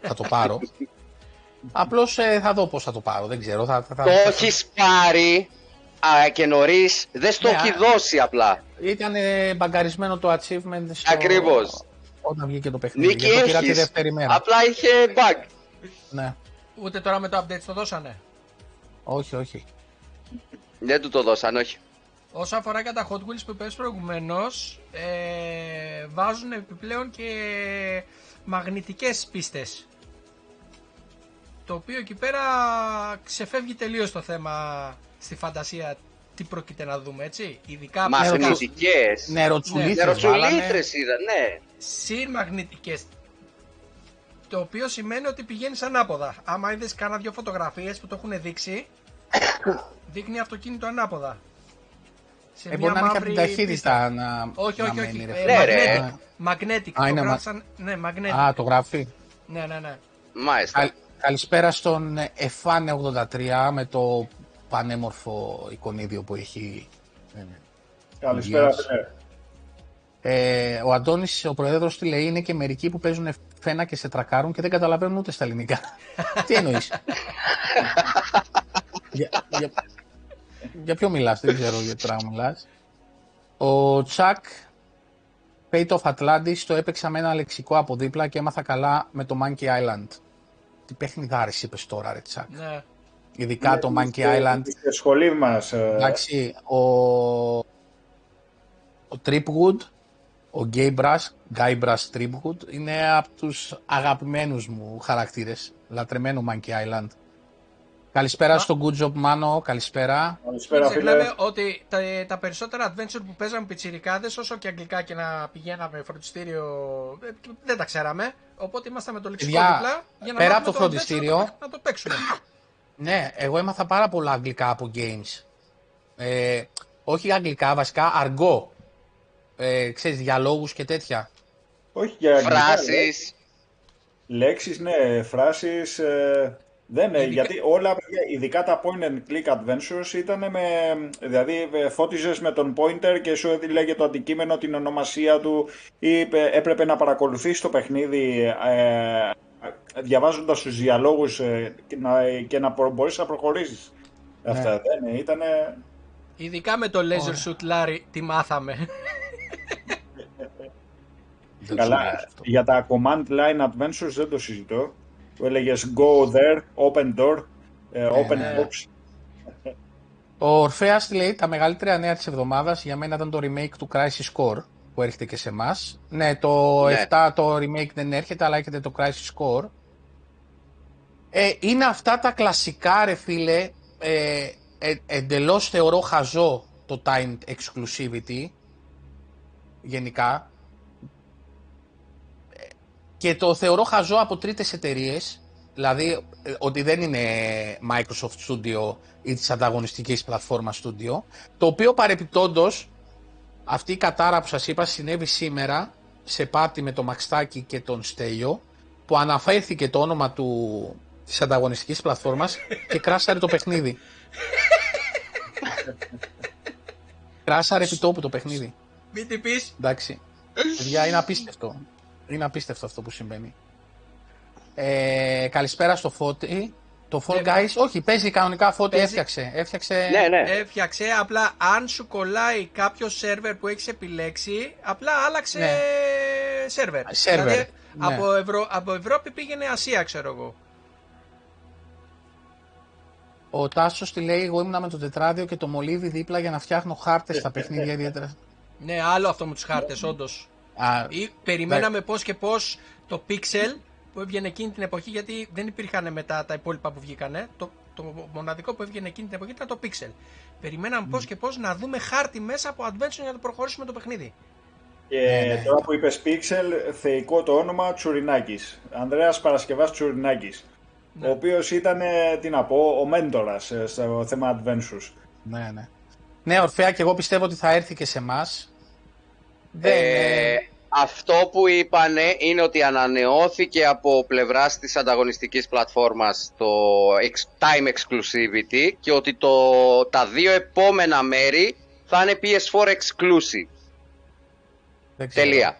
Θα το πάρω. Απλώς ε, θα δω πώς θα το πάρω. Δεν ξέρω. Θα, θα, το θα... έχεις πάρει α, και νωρίς. Δεν στο έχει ναι, δώσει απλά. Ήταν ε, μπαγκαρισμένο το achievement. Στο... Ακριβώς. Όταν βγήκε το παιχνίδι. Νίκη έχεις. Τη δεύτερη μέρα. Απλά είχε bug. Ναι. Ούτε τώρα με το update το δώσανε. Όχι, όχι. Δεν του το δώσαν, όχι. Όσον αφορά και τα Hot Wheels που είπες προηγουμένως, ε, βάζουν επιπλέον και μαγνητικές πίστες. Το οποίο εκεί πέρα ξεφεύγει τελείως το θέμα στη φαντασία τι πρόκειται να δούμε, έτσι. Ειδικά μαγνητικές. Νεροτσουλήθρες είδα, ναι. Συν μαγνητικές. Το οποίο σημαίνει ότι πηγαίνεις ανάποδα. Άμα είδες κάνα δυο φωτογραφίες που το έχουν δείξει, δείχνει αυτοκίνητο ανάποδα. Ε, μπορεί να είναι και από την ταχύτητα να... Όχι, όχι, όχι. Μαγνέτικ. Ναι, μαγνέτικ. Α, το γράφει. Ναι, ναι, ναι. Μάλιστα. Καλησπέρα στον εφ άν ογδόντα τρία με το πανέμορφο εικονίδιο που έχει. Καλησπέρα, ναι. Ε, ο Αντώνης, ο Προέδρος, τι λέει, είναι και μερικοί που παίζουν φένα και σε τρακάρουν και δεν καταλαβαίνουν ούτε στα ελληνικά. Τι εννοείς? για, για, για ποιο μιλάς, δεν ξέρω για τράμα μιλάς. Ο Τσακ, Fate of Atlantis, το έπαιξα με ένα λεξικό από δίπλα και έμαθα καλά με το Monkey Island. Τι παιχνιδάρες είπες τώρα, ρε Τσακ. Ναι. Ειδικά ναι, το Monkey και, Island. Στη σχολή μας. Εντάξει, ο, ο Tripwood. Ο Guybrush Threepwood είναι από τους αγαπημένους μου χαρακτήρες. Λατρεμένο Monkey Island. Καλησπέρα Α. στο Good Job Mano, καλησπέρα. Καλησπέρα φίλε. Λέμε ότι τα, τα περισσότερα adventure που παίζαμε πιτσιρικάδες, όσο και αγγλικά και να πηγαίναμε φροντιστήριο, δεν τα ξέραμε. Οπότε ήμασταν με το λεξικό δίπλα για να πέρα από το φροντιστήριο το, να το παίξουμε. Ναι, εγώ έμαθα πάρα πολλά αγγλικά από games. Ε, όχι αγγλικά, βασικά αργό. Ε, ξέρεις, διαλόγους και τέτοια. Όχι για αγγλικά. Φράσεις. Λέξεις, ναι, φράσεις. Ε, δεν, ειδικά... γιατί όλα, ειδικά τα point and click adventures ήταν με, δηλαδή φώτιζες με τον pointer και σου έλεγε το αντικείμενο, την ονομασία του, ή έπρεπε να παρακολουθείς το παιχνίδι ε, διαβάζοντας τους διαλόγους ε, και να, και να προ, μπορείς να προχωρήσεις. Ναι. Αυτά δεν ήταν. Ειδικά με το laser shoot, Larry, τι μάθαμε. Καλά, για τα command line adventures δεν το συζητώ. Που έλεγες go there, open door, open box. Ο Ορφέας λέει τα μεγαλύτερα νέα της εβδομάδας για μένα ήταν το remake του Crisis Core που έρχεται και σε εμάς. Ναι, το επτά το remake δεν έρχεται, αλλά έρχεται το Crisis Core. Είναι αυτά τα κλασικά, ρε φίλε, εντελώς θεωρώ χαζό το timed exclusivity. Γενικά. Και το θεωρώ χαζό από τρίτες εταιρείες, δηλαδή ότι δεν είναι Microsoft Studio ή της ανταγωνιστικής πλατφόρμας Studio, το οποίο παρεπιπτόντως αυτή η κατάρα που σας είπα συνέβη σήμερα σε πάρτι με τον Μαξτάκη και τον Στέλιο, που αναφέρθηκε το όνομα του, της ανταγωνιστικής πλατφόρμας και κράσαρε το παιχνίδι. Κράσαρε επιτόπου το παιχνίδι. Μην την πεις. Εντάξει. Παιδιά, είναι απίστευτο. Είναι απίστευτο αυτό που συμβαίνει. Ε, καλησπέρα στο Φώτη. Το Fall Guys, όχι, παίζει κανονικά, Φώτη, παίζει. Έφτιαξε. Έφτιαξε. Ναι, ναι. Έφτιαξε, απλά αν σου κολλάει κάποιο σερβερ που έχεις επιλέξει, απλά άλλαξε ναι. σερβερ. σερβερ. Δηλαδή, ναι. από, Ευρω... από Ευρώπη πήγαινε Ασία, ξέρω εγώ. Ο Τάσος τη λέει, εγώ ήμουνα με το τετράδιο και το μολύβι δίπλα για να φτιάχνω χάρτες στα παιχνίδια ιδιαίτερα. Ναι, άλλο αυτό με τους χάρτες, όντως. Α, Ή, περιμέναμε δε... πώς και πώς το Pixel που έβγαινε εκείνη την εποχή, γιατί δεν υπήρχαν μετά τα υπόλοιπα που βγήκανε. Το, το μοναδικό που έβγαινε εκείνη την εποχή ήταν το Pixel. Περιμέναμε mm. πώς και πώς να δούμε χάρτη μέσα από adventure για να το προχωρήσουμε το παιχνίδι. Και ναι, ναι. Τώρα που είπες Pixel, θεϊκό το όνομα Τσουρινάκης. Ανδρέας Παρασκευάς Τσουρινάκης. Ναι. Ο οποίος ήταν, τι να πω, ο μέντορας στο θέμα adventures. Ναι, ναι. Ναι, Ορφέα, και εγώ πιστεύω ότι θα έρθει και σε εμάς. Ε, Αυτό που είπανε είναι ότι ανανεώθηκε από πλευράς της ανταγωνιστικής πλατφόρμας το time exclusivity και ότι το, τα δύο επόμενα μέρη θα είναι πι ες φορ exclusive. Δεν ξέρω. Τελεία.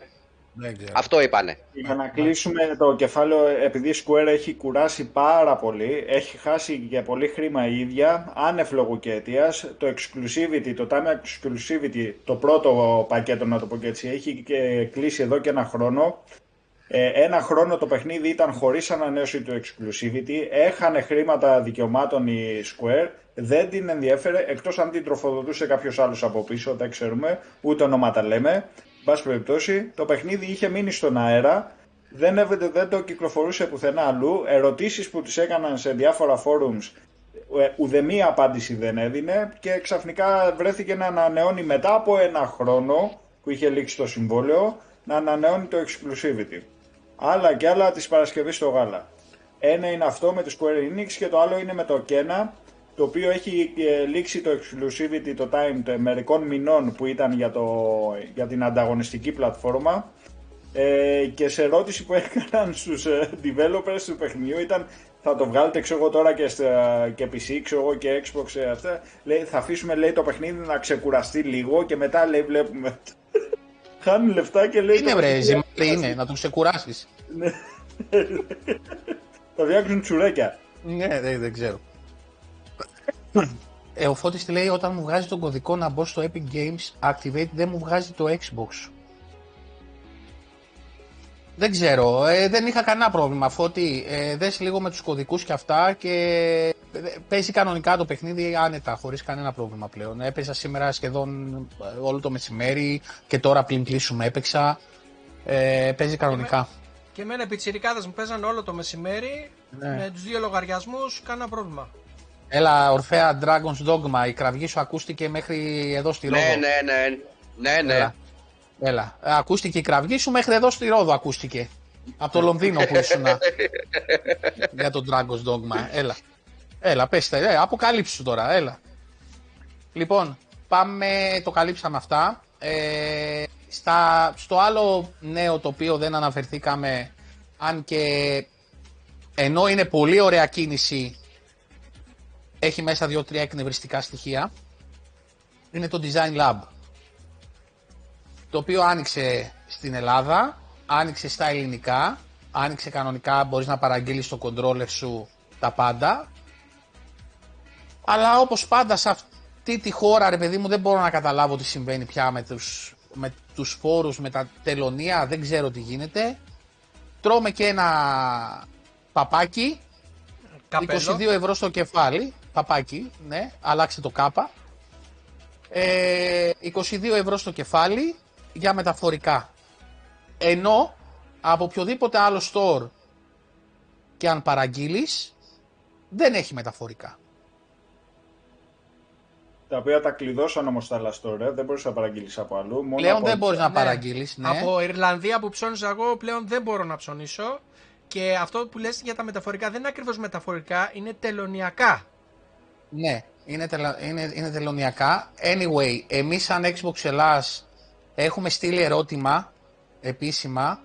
Δεν ξέρω. Αυτό είπανε. Για να κλείσουμε το κεφάλαιο, επειδή η Square έχει κουράσει πάρα πολύ, έχει χάσει για πολύ χρήμα η ίδια, άνευ λογοκαιτίας, το exclusivity, το time exclusivity, το πρώτο πακέτο να το πω και έτσι, έχει και κλείσει εδώ και ένα χρόνο. Ένα χρόνο το παιχνίδι ήταν χωρίς ανανέωση του exclusivity, έχανε χρήματα δικαιωμάτων η Square, δεν την ενδιέφερε, εκτός αν την τροφοδοτούσε κάποιος άλλος από πίσω, δεν ξέρουμε, ούτε ονόματα λέμε. Πάση περιπτώσει, το παιχνίδι είχε μείνει στον αέρα, δεν, δεν το κυκλοφορούσε πουθενά αλλού. Ερωτήσεις που τις έκαναν σε διάφορα forums, ουδέμια απάντηση δεν έδινε και ξαφνικά βρέθηκε να ανανεώνει μετά από ένα χρόνο που είχε λήξει το συμβόλαιο, να ανανεώνει το exclusivity. Άλλα και άλλα της Παρασκευής στο γάλα. Ένα είναι αυτό με το Square Enix και το άλλο είναι με το Kena, το οποίο έχει λήξει το exclusivity, το time μερικών μηνών που ήταν για, το, για την ανταγωνιστική πλατφόρμα, ε, και σε ερώτηση που έκαναν στους developers του παιχνιδιού ήταν θα το βγάλετε ξέρω τώρα και, στα, και πι σι ξέρω, και Xbox και αυτά, λέει, θα αφήσουμε λέει, το παιχνίδι να ξεκουραστεί λίγο και μετά λέει, βλέπουμε. Χάνουν λεφτά και λέει... Είναι βρε, ζημάτι είναι, να τον ξεκουράσεις. Θα φτιάξουν τσουρέκια. Ναι, δεν, δεν ξέρω. Ε, ο Φώτης τη λέει όταν μου βγάζει τον κωδικό να μπω στο Epic Games Activate δεν μου βγάζει το Xbox. Δεν ξέρω, ε, δεν είχα κανένα πρόβλημα Φώτη, ε, δες λίγο με τους κωδικούς και αυτά και παίζει κανονικά το παιχνίδι άνετα, χωρίς κανένα πρόβλημα πλέον. Έπαιζα σήμερα σχεδόν όλο το μεσημέρι και τώρα πλην κλείσουμε έπαιξα, ε, παίζει κανονικά. Και εμένα οι πιτσιρικάδες μου παίζανε όλο το μεσημέρι, ναι, με τους δύο λογαριασμούς, κανένα πρόβλημα. Έλα, Ορφέα, Dragon's Dogma, η κραυγή σου ακούστηκε μέχρι εδώ στη Ρόδο. Ναι, ναι, ναι, ναι, ναι. Έλα. Έλα, ακούστηκε η κραυγή σου μέχρι εδώ στη Ρόδο, ακούστηκε. Από το Λονδίνο που ήσουν για τον Dragon's Dogma, έλα. Έλα, πες, ε, αποκαλύψου τώρα, έλα. Λοιπόν, πάμε, το καλύψαμε αυτά. Ε, στα, στο άλλο νέο το οποίο δεν αναφερθήκαμε, αν και ενώ είναι πολύ ωραία κίνηση, έχει μέσα δύο-τρία εκνευριστικά στοιχεία. Είναι το Design Lab, το οποίο άνοιξε στην Ελλάδα, άνοιξε στα ελληνικά, άνοιξε κανονικά, μπορείς να παραγγείλεις στο controller σου τα πάντα. Αλλά όπως πάντα σε αυτή τη χώρα, ρε παιδί μου, δεν μπορώ να καταλάβω τι συμβαίνει πια με τους, με τους φόρους, με τα τελωνία, δεν ξέρω τι γίνεται. Τρώμε και ένα παπάκι, καπέλο. είκοσι δύο ευρώ στο κεφάλι. Παπάκι, ναι, αλλάξτε το κάπα. Ε, είκοσι δύο ευρώ στο κεφάλι για μεταφορικά. Ενώ από οποιοδήποτε άλλο store και αν παραγγείλεις, δεν έχει μεταφορικά. Τα οποία τα κλειδώσαν όμως τα άλλα store, ε. Δεν μπορείς να παραγγείλεις από αλλού. Μόνο πλέον από... δεν μπορείς να παραγγείλεις. Ναι. Ναι. Από Ιρλανδία που ψώνιζα εγώ, πλέον δεν μπορώ να ψωνίσω. Και αυτό που λες για τα μεταφορικά δεν είναι ακριβώς μεταφορικά, είναι τελωνιακά. Ναι, είναι, τελα... είναι, είναι τελωνιακά. Anyway, εμείς σαν Xbox Ελλάς έχουμε στείλει ερώτημα επίσημα,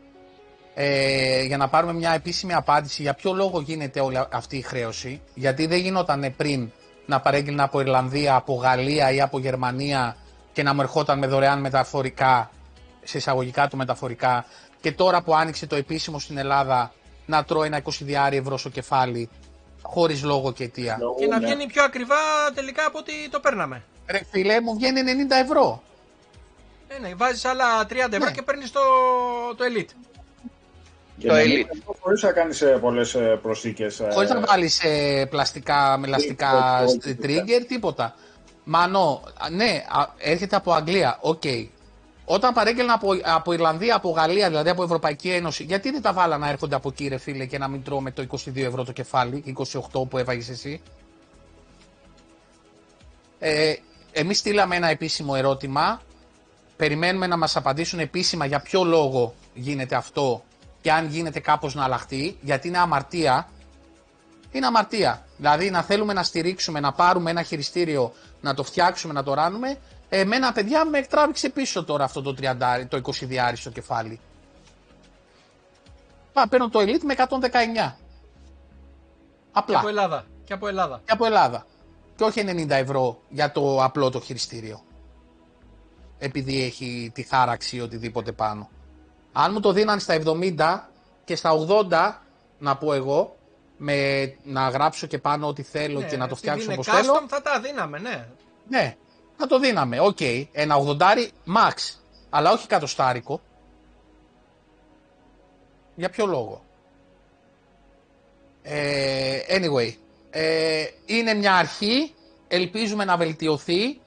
ε, για να πάρουμε μια επίσημη απάντηση για ποιο λόγο γίνεται όλη αυτή η χρέωση. Γιατί δεν γινόταν πριν να παρέγγελνα από Ιρλανδία, από Γαλλία ή από Γερμανία και να μου ερχόταν με δωρεάν μεταφορικά, σε εισαγωγικά του μεταφορικά, και τώρα που άνοιξε το επίσημο στην Ελλάδα να τρώει ένα είκοσι ευρώ στο κεφάλι χωρίς λόγο και αιτία. Και να βγαίνει πιο ακριβά τελικά από ότι το παίρναμε. Ρε φίλε, μου βγαίνει ενενήντα ευρώ. Ε, ναι, βάζεις άλλα τριάντα ευρώ, ναι, και παίρνεις το, το Elite. Και το Elite. Χωρίς να κάνεις πολλές προσθήκες. Χωρίς να βάλεις πλαστικά με λαστικά trigger, τίποτα. Μανώ, ναι, έρχεται από Αγγλία, οκ. Okay. Όταν παρέγγελνα από, από Ιρλανδία, από Γαλλία, δηλαδή από Ευρωπαϊκή Ένωση, γιατί δεν τα βάλα να έρχονται από εκεί, ρε φίλε, και να μην τρώμε το είκοσι δύο ευρώ το κεφάλι, είκοσι οκτώ που έβαγες εσύ. Ε, εμείς στείλαμε ένα επίσημο ερώτημα. Περιμένουμε να μας απαντήσουν επίσημα για ποιο λόγο γίνεται αυτό και αν γίνεται κάπως να αλλάχτεί, γιατί είναι αμαρτία. Είναι αμαρτία. Δηλαδή να θέλουμε να στηρίξουμε, να πάρουμε ένα χειριστήριο, να το φτιάξουμε, να το ράνουμε, Εμένα, παιδιά, με τράβηξε πίσω τώρα αυτό το, τριάντα, το είκοσι διάρι στο κεφάλι. Πα, παίρνω το Elite με εκατόν δεκαεννιά. Απλά. Και από Ελλάδα. Και από Ελλάδα. Και από Ελλάδα. Και όχι ενενήντα ευρώ για το απλό το χειριστήριο. Επειδή έχει τη χάραξη ή οτιδήποτε πάνω. Αν μου το δίνανε στα εβδομήντα και στα ογδόντα, να πω εγώ, με, να γράψω και πάνω ό,τι θέλω, ναι, και να το φτιάξω όπως custom, θέλω. Θα τα δίναμε, ναι. Ναι, θα το δίναμε. Οκ, okay, ένα ογδοντάρι max, αλλά όχι εκατοστάρικο. Για ποιο λόγο. Ε, anyway, ε, είναι μια αρχή, ελπίζουμε να βελτιωθεί.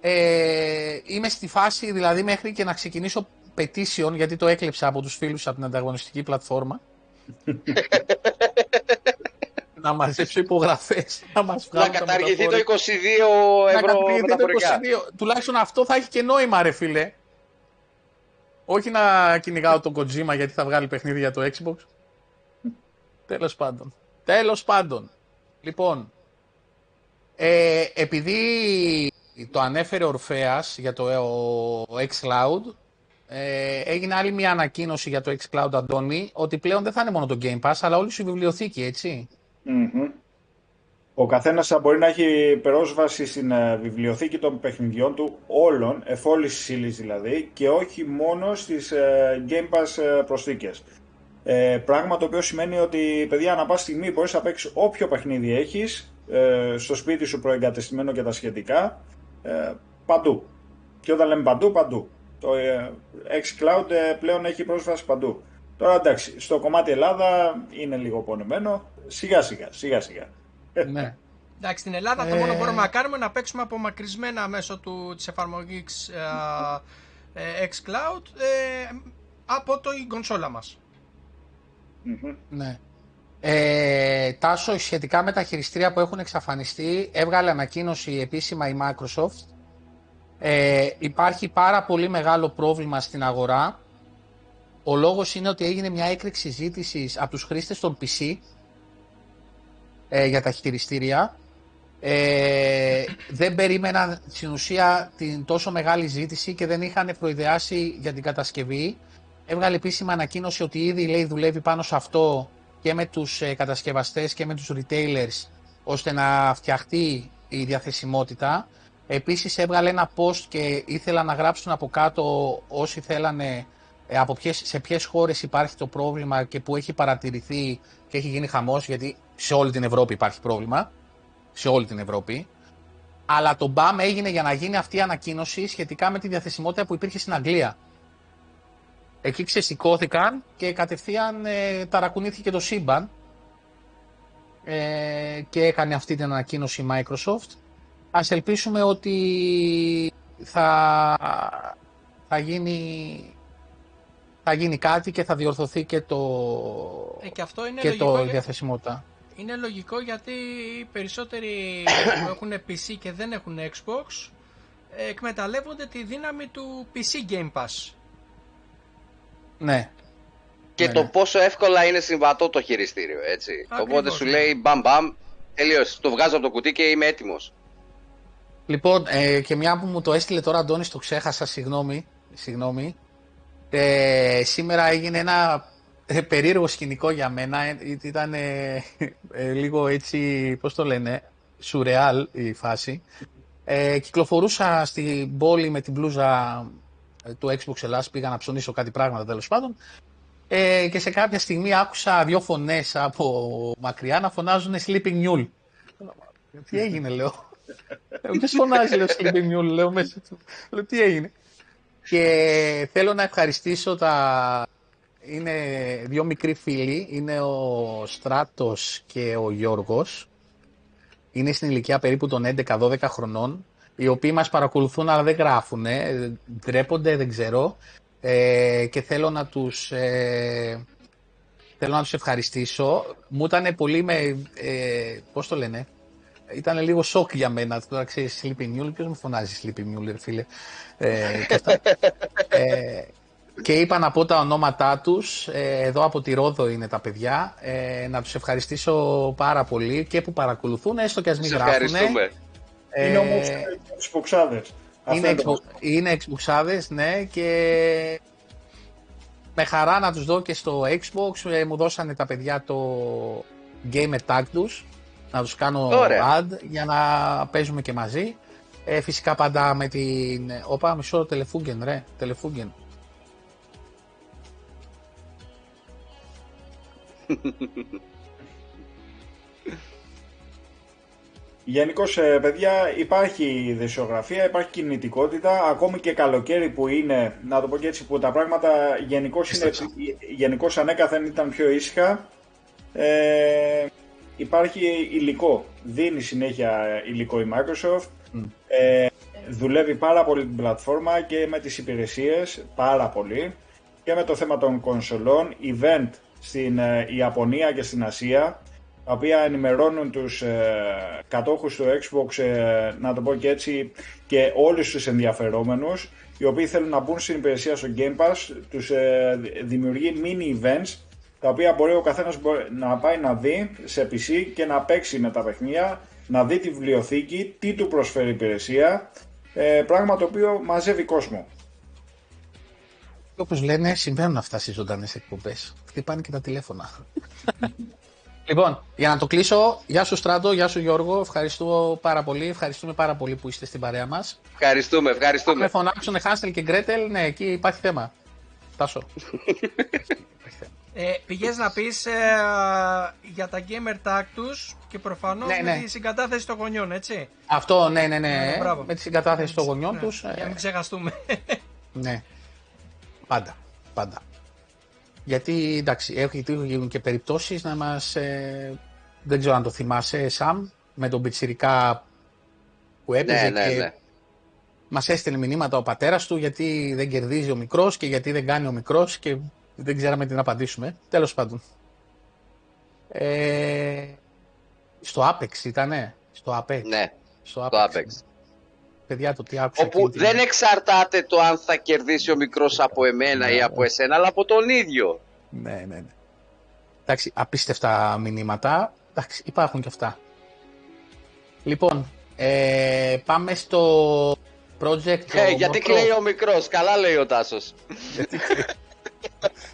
Ε, είμαι στη φάση, δηλαδή μέχρι και να ξεκινήσω petition, γιατί το έκλεψα από τους φίλους από την ανταγωνιστική πλατφόρμα. Να μαζέψω υπογραφές. Να, μας να καταργηθεί το είκοσι δύο ευρώ να μεταφορικά. Το είκοσι δύο. Τουλάχιστον αυτό θα έχει και νόημα, ρε φίλε. Όχι να κυνηγάω τον Kojima γιατί θα βγάλει παιχνίδι για το Xbox. Τέλος πάντων. Τέλος πάντων. Λοιπόν, ε, επειδή το ανέφερε ο Ορφέας για το xCloud, ε, έγινε άλλη μια ανακοίνωση για το xCloud, Αντώνη, ότι πλέον δεν θα είναι μόνο το Game Pass, αλλά όλη σου η βιβλιοθήκη, έτσι. Mm-hmm. Ο καθένας θα μπορεί να έχει πρόσβαση στην βιβλιοθήκη των παιχνιδιών του όλων, εφ' όλης της ύλης δηλαδή, και όχι μόνο στις ε, Game Pass ε, προσθήκες. Ε, πράγμα το οποίο σημαίνει ότι, παιδιά, ανά πάση στιγμή μπορείς να παίξεις όποιο παιχνίδι έχεις, ε, στο σπίτι σου προεγκατεστημένο και τα σχετικά, ε, παντού. Και όταν λέμε παντού, παντού. Το ε, xCloud ε, πλέον έχει πρόσβαση παντού. Τώρα εντάξει, στο κομμάτι Ελλάδα είναι λίγο πονεμένο. Σιγά σιγά, σιγά σιγά. Ναι. Εντάξει, στην Ελλάδα ε... το μόνο που μπορούμε να κάνουμε είναι να παίξουμε απομακρυσμένα μέσω του, της εφαρμογής ε, ε, xCloud ε, από το, η κονσόλα μας. Mm-hmm. Ναι. Ε, Τάσο, σχετικά με τα χειριστήρια που έχουν εξαφανιστεί, έβγαλε ανακοίνωση επίσημα η Microsoft. Ε, υπάρχει πάρα πολύ μεγάλο πρόβλημα στην αγορά. Ο λόγος είναι ότι έγινε μια έκρηξη συζήτησης από τους χρήστες των πι σι ε, για τα χειριστήρια. Ε, δεν περίμεναν στην ουσία την τόσο μεγάλη ζήτηση και δεν είχαν προειδεάσει για την κατασκευή. Έβγαλε επίσημα ανακοίνωση ότι ήδη, λέει, δουλεύει πάνω σε αυτό και με τους ε, κατασκευαστές και με τους retailers, ώστε να φτιαχτεί η διαθεσιμότητα. Επίσης έβγαλε ένα post και ήθελα να γράψουν από κάτω όσοι θέλανε από ποιες, σε ποιες χώρες υπάρχει το πρόβλημα και που έχει παρατηρηθεί και έχει γίνει χαμός, γιατί σε όλη την Ευρώπη υπάρχει πρόβλημα, σε όλη την Ευρώπη. Αλλά το μπαμ έγινε για να γίνει αυτή η ανακοίνωση σχετικά με τη διαθεσιμότητα που υπήρχε στην Αγγλία. Εκεί ξεσηκώθηκαν και κατευθείαν ε, ταρακουνήθηκε το σύμπαν ε, και έκανε αυτή την ανακοίνωση η Microsoft. Ας ελπίσουμε ότι θα, θα γίνει... θα γίνει κάτι και θα διορθωθεί και το, ε, και αυτό είναι και το για... διαθεσιμότητα. Είναι λογικό, γιατί οι περισσότεροι που έχουν πι σι και δεν έχουν Xbox εκμεταλλεύονται τη δύναμη του πι σι Game Pass. Ναι. Και ναι, το πόσο εύκολα είναι συμβατό το χειριστήριο, έτσι. Ακριβώς. Οπότε σου λέει μπαμ μπαμ, τελείωσε, το βγάζω από το κουτί και είμαι έτοιμος. Λοιπόν, ε, και μια που μου το έστειλε τώρα Αντώνης, το ξέχασα, συγγνώμη, συγγνώμη. Ε, σήμερα έγινε ένα περίεργο σκηνικό για μένα, ε, ήταν ε, ε, λίγο έτσι, πώς το λένε, σουρεάλ η φάση. Ε, κυκλοφορούσα στην πόλη με την μπλούζα του Xbox Ελλάς, πήγα να ψωνίσω κάτι πράγματα, τέλος πάντων, ε, και σε κάποια στιγμή άκουσα δύο φωνές από μακριά να φωνάζουν Sleeping Mule. Τι έγινε, λέω. Δεν φωνάζει, λέω, Sleeping Mule, λέω μέσα του. Λέω, τι έγινε. Και θέλω να ευχαριστήσω τα... είναι δύο μικροί φίλοι, είναι ο Στράτος και ο Γιώργος. Είναι στην ηλικία περίπου των έντεκα δώδεκα χρονών, οι οποίοι μας παρακολουθούν αλλά δεν γράφουν, ε, ντρέπονται, δεν ξέρω. Ε, και θέλω να τους... Ε, θέλω να τους ευχαριστήσω. Μου ήταν πολύ με... Ε, πώς το λένε... Ήταν λίγο σοκ για μένα. Τώρα ξέρεις, Sleepy Mule, ποιος μου φωνάζει Sleepy Mule, φίλε. Ε, και, ε, και είπα να πω τα ονόματά τους. Ε, εδώ από τη Ρόδο είναι τα παιδιά. Ε, να τους ευχαριστήσω πάρα πολύ και που παρακολουθούν, έστω και ας μην γράφουν. Ευχαριστούμε. Ε, είναι όμως οι ποξάδες. Είναι, είναι Xboxάδες, ναι, και με χαρά να τους δω και στο Xbox. Μου δώσανε τα παιδιά το Game Tag τους, να τους κάνω ad για να παίζουμε και μαζί. Ε, φυσικά πάντα με την... Όπα, μισό τελεφούγγεν, ρε, τελεφούγγεν. Γενικώς, παιδιά, υπάρχει δεσιογραφία, υπάρχει κινητικότητα, ακόμη και καλοκαίρι που είναι, να το πω και έτσι, που τα πράγματα γενικώς, είναι, γενικώς ανέκαθεν ήταν πιο ήσυχα, ε, υπάρχει υλικό, δίνει συνέχεια υλικό η Microsoft, mm. ε, δουλεύει πάρα πολύ την πλατφόρμα και με τις υπηρεσίες, πάρα πολύ, και με το θέμα των κονσολών, event στην Ιαπωνία και στην Ασία, τα οποία ενημερώνουν τους ε, κατόχους του Xbox, ε, να το πω και έτσι, και όλους τους ενδιαφερόμενους, οι οποίοι θέλουν να μπουν στην υπηρεσία στο Game Pass, τους ε, δημιουργεί mini events, τα οποία μπορεί ο καθένας να πάει να δει σε πι σι και να παίξει με τα παιχνίδια, να δει τη βιβλιοθήκη, τι του προσφέρει η υπηρεσία, ε, πράγμα το οποίο μαζεύει κόσμο. Όπως λένε, συμβαίνουν αυτά στις ζωντανές εκπομπές. Χτυπάνε και τα τηλέφωνα. Λοιπόν, για να το κλείσω, γεια σου Στράτο, γεια σου Γιώργο, ευχαριστώ πάρα πολύ, ευχαριστούμε πάρα πολύ που είστε στην παρέα μας. Ευχαριστούμε, ευχαριστούμε. Με φωνάξουν Χάνσελ και Γκρέτελ, ναι, εκεί υπάρχει θέμα. Τάσο. ε, πηγές να πεις ε, για τα gamer tag τους και προφανώς ναι, ναι. με τη συγκατάθεση των γονιών, έτσι. Αυτό, ναι, ναι, ναι, ναι με τη συγκατάθεση των γονιών ναι, τους. Ναι, ε, για να μην ξεχαστούμε. Ναι, πάντα, πάντα. Γιατί εντάξει, έχουν γίνει και περιπτώσεις να μας. Ε, δεν ξέρω αν το θυμάσαι, Σαμ, με τον πιτσιρικά που έπαιζε. Ναι, ναι, ναι. Και μας έστειλε μηνύματα ο πατέρας του γιατί δεν κερδίζει ο μικρός και γιατί δεν κάνει ο μικρός και δεν ξέραμε τι να απαντήσουμε. Τέλος πάντων. Ε, στο Apex ήτανε. Στο Apex. Ναι, στο Apex. Το Apex. Παιδιά, το τι άκουσα όπου την... δεν εξαρτάται το αν θα κερδίσει ο μικρός από εμένα ναι, ή από εσένα, αλλά από τον ίδιο. Ναι, ναι, ναι. Εντάξει, απίστευτα μηνύματα. Εντάξει, υπάρχουν και αυτά. Λοιπόν, ε, πάμε στο project... Hey, γιατί κλαίει ο μικρός, καλά λέει ο Τάσος.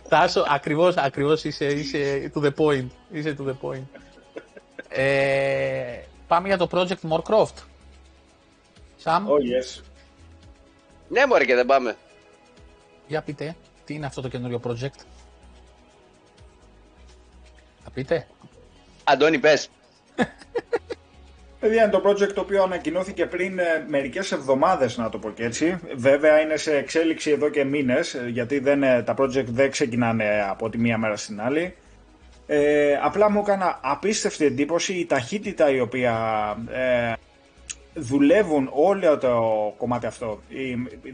Τάσο, ακριβώς, ακριβώς είσαι, είσαι to the point. Είσαι to the point. Ε, πάμε για το project Morecroft. Σαμ. Oh, yes. Ναι, μωρέ, και δεν πάμε. Για πείτε, τι είναι αυτό το καινούριο project. Θα πείτε. Αντώνη, πες. Παιδιά, είναι το project το οποίο ανακοινώθηκε πριν μερικές εβδομάδες, να το πω και έτσι. Βέβαια, είναι σε εξέλιξη εδώ και μήνες, γιατί δεν, τα project δεν ξεκινάνε από τη μία μέρα στην άλλη. Ε, απλά μου έκανα απίστευτη εντύπωση η ταχύτητα η οποία... Ε, δουλεύουν όλο το κομμάτι αυτό.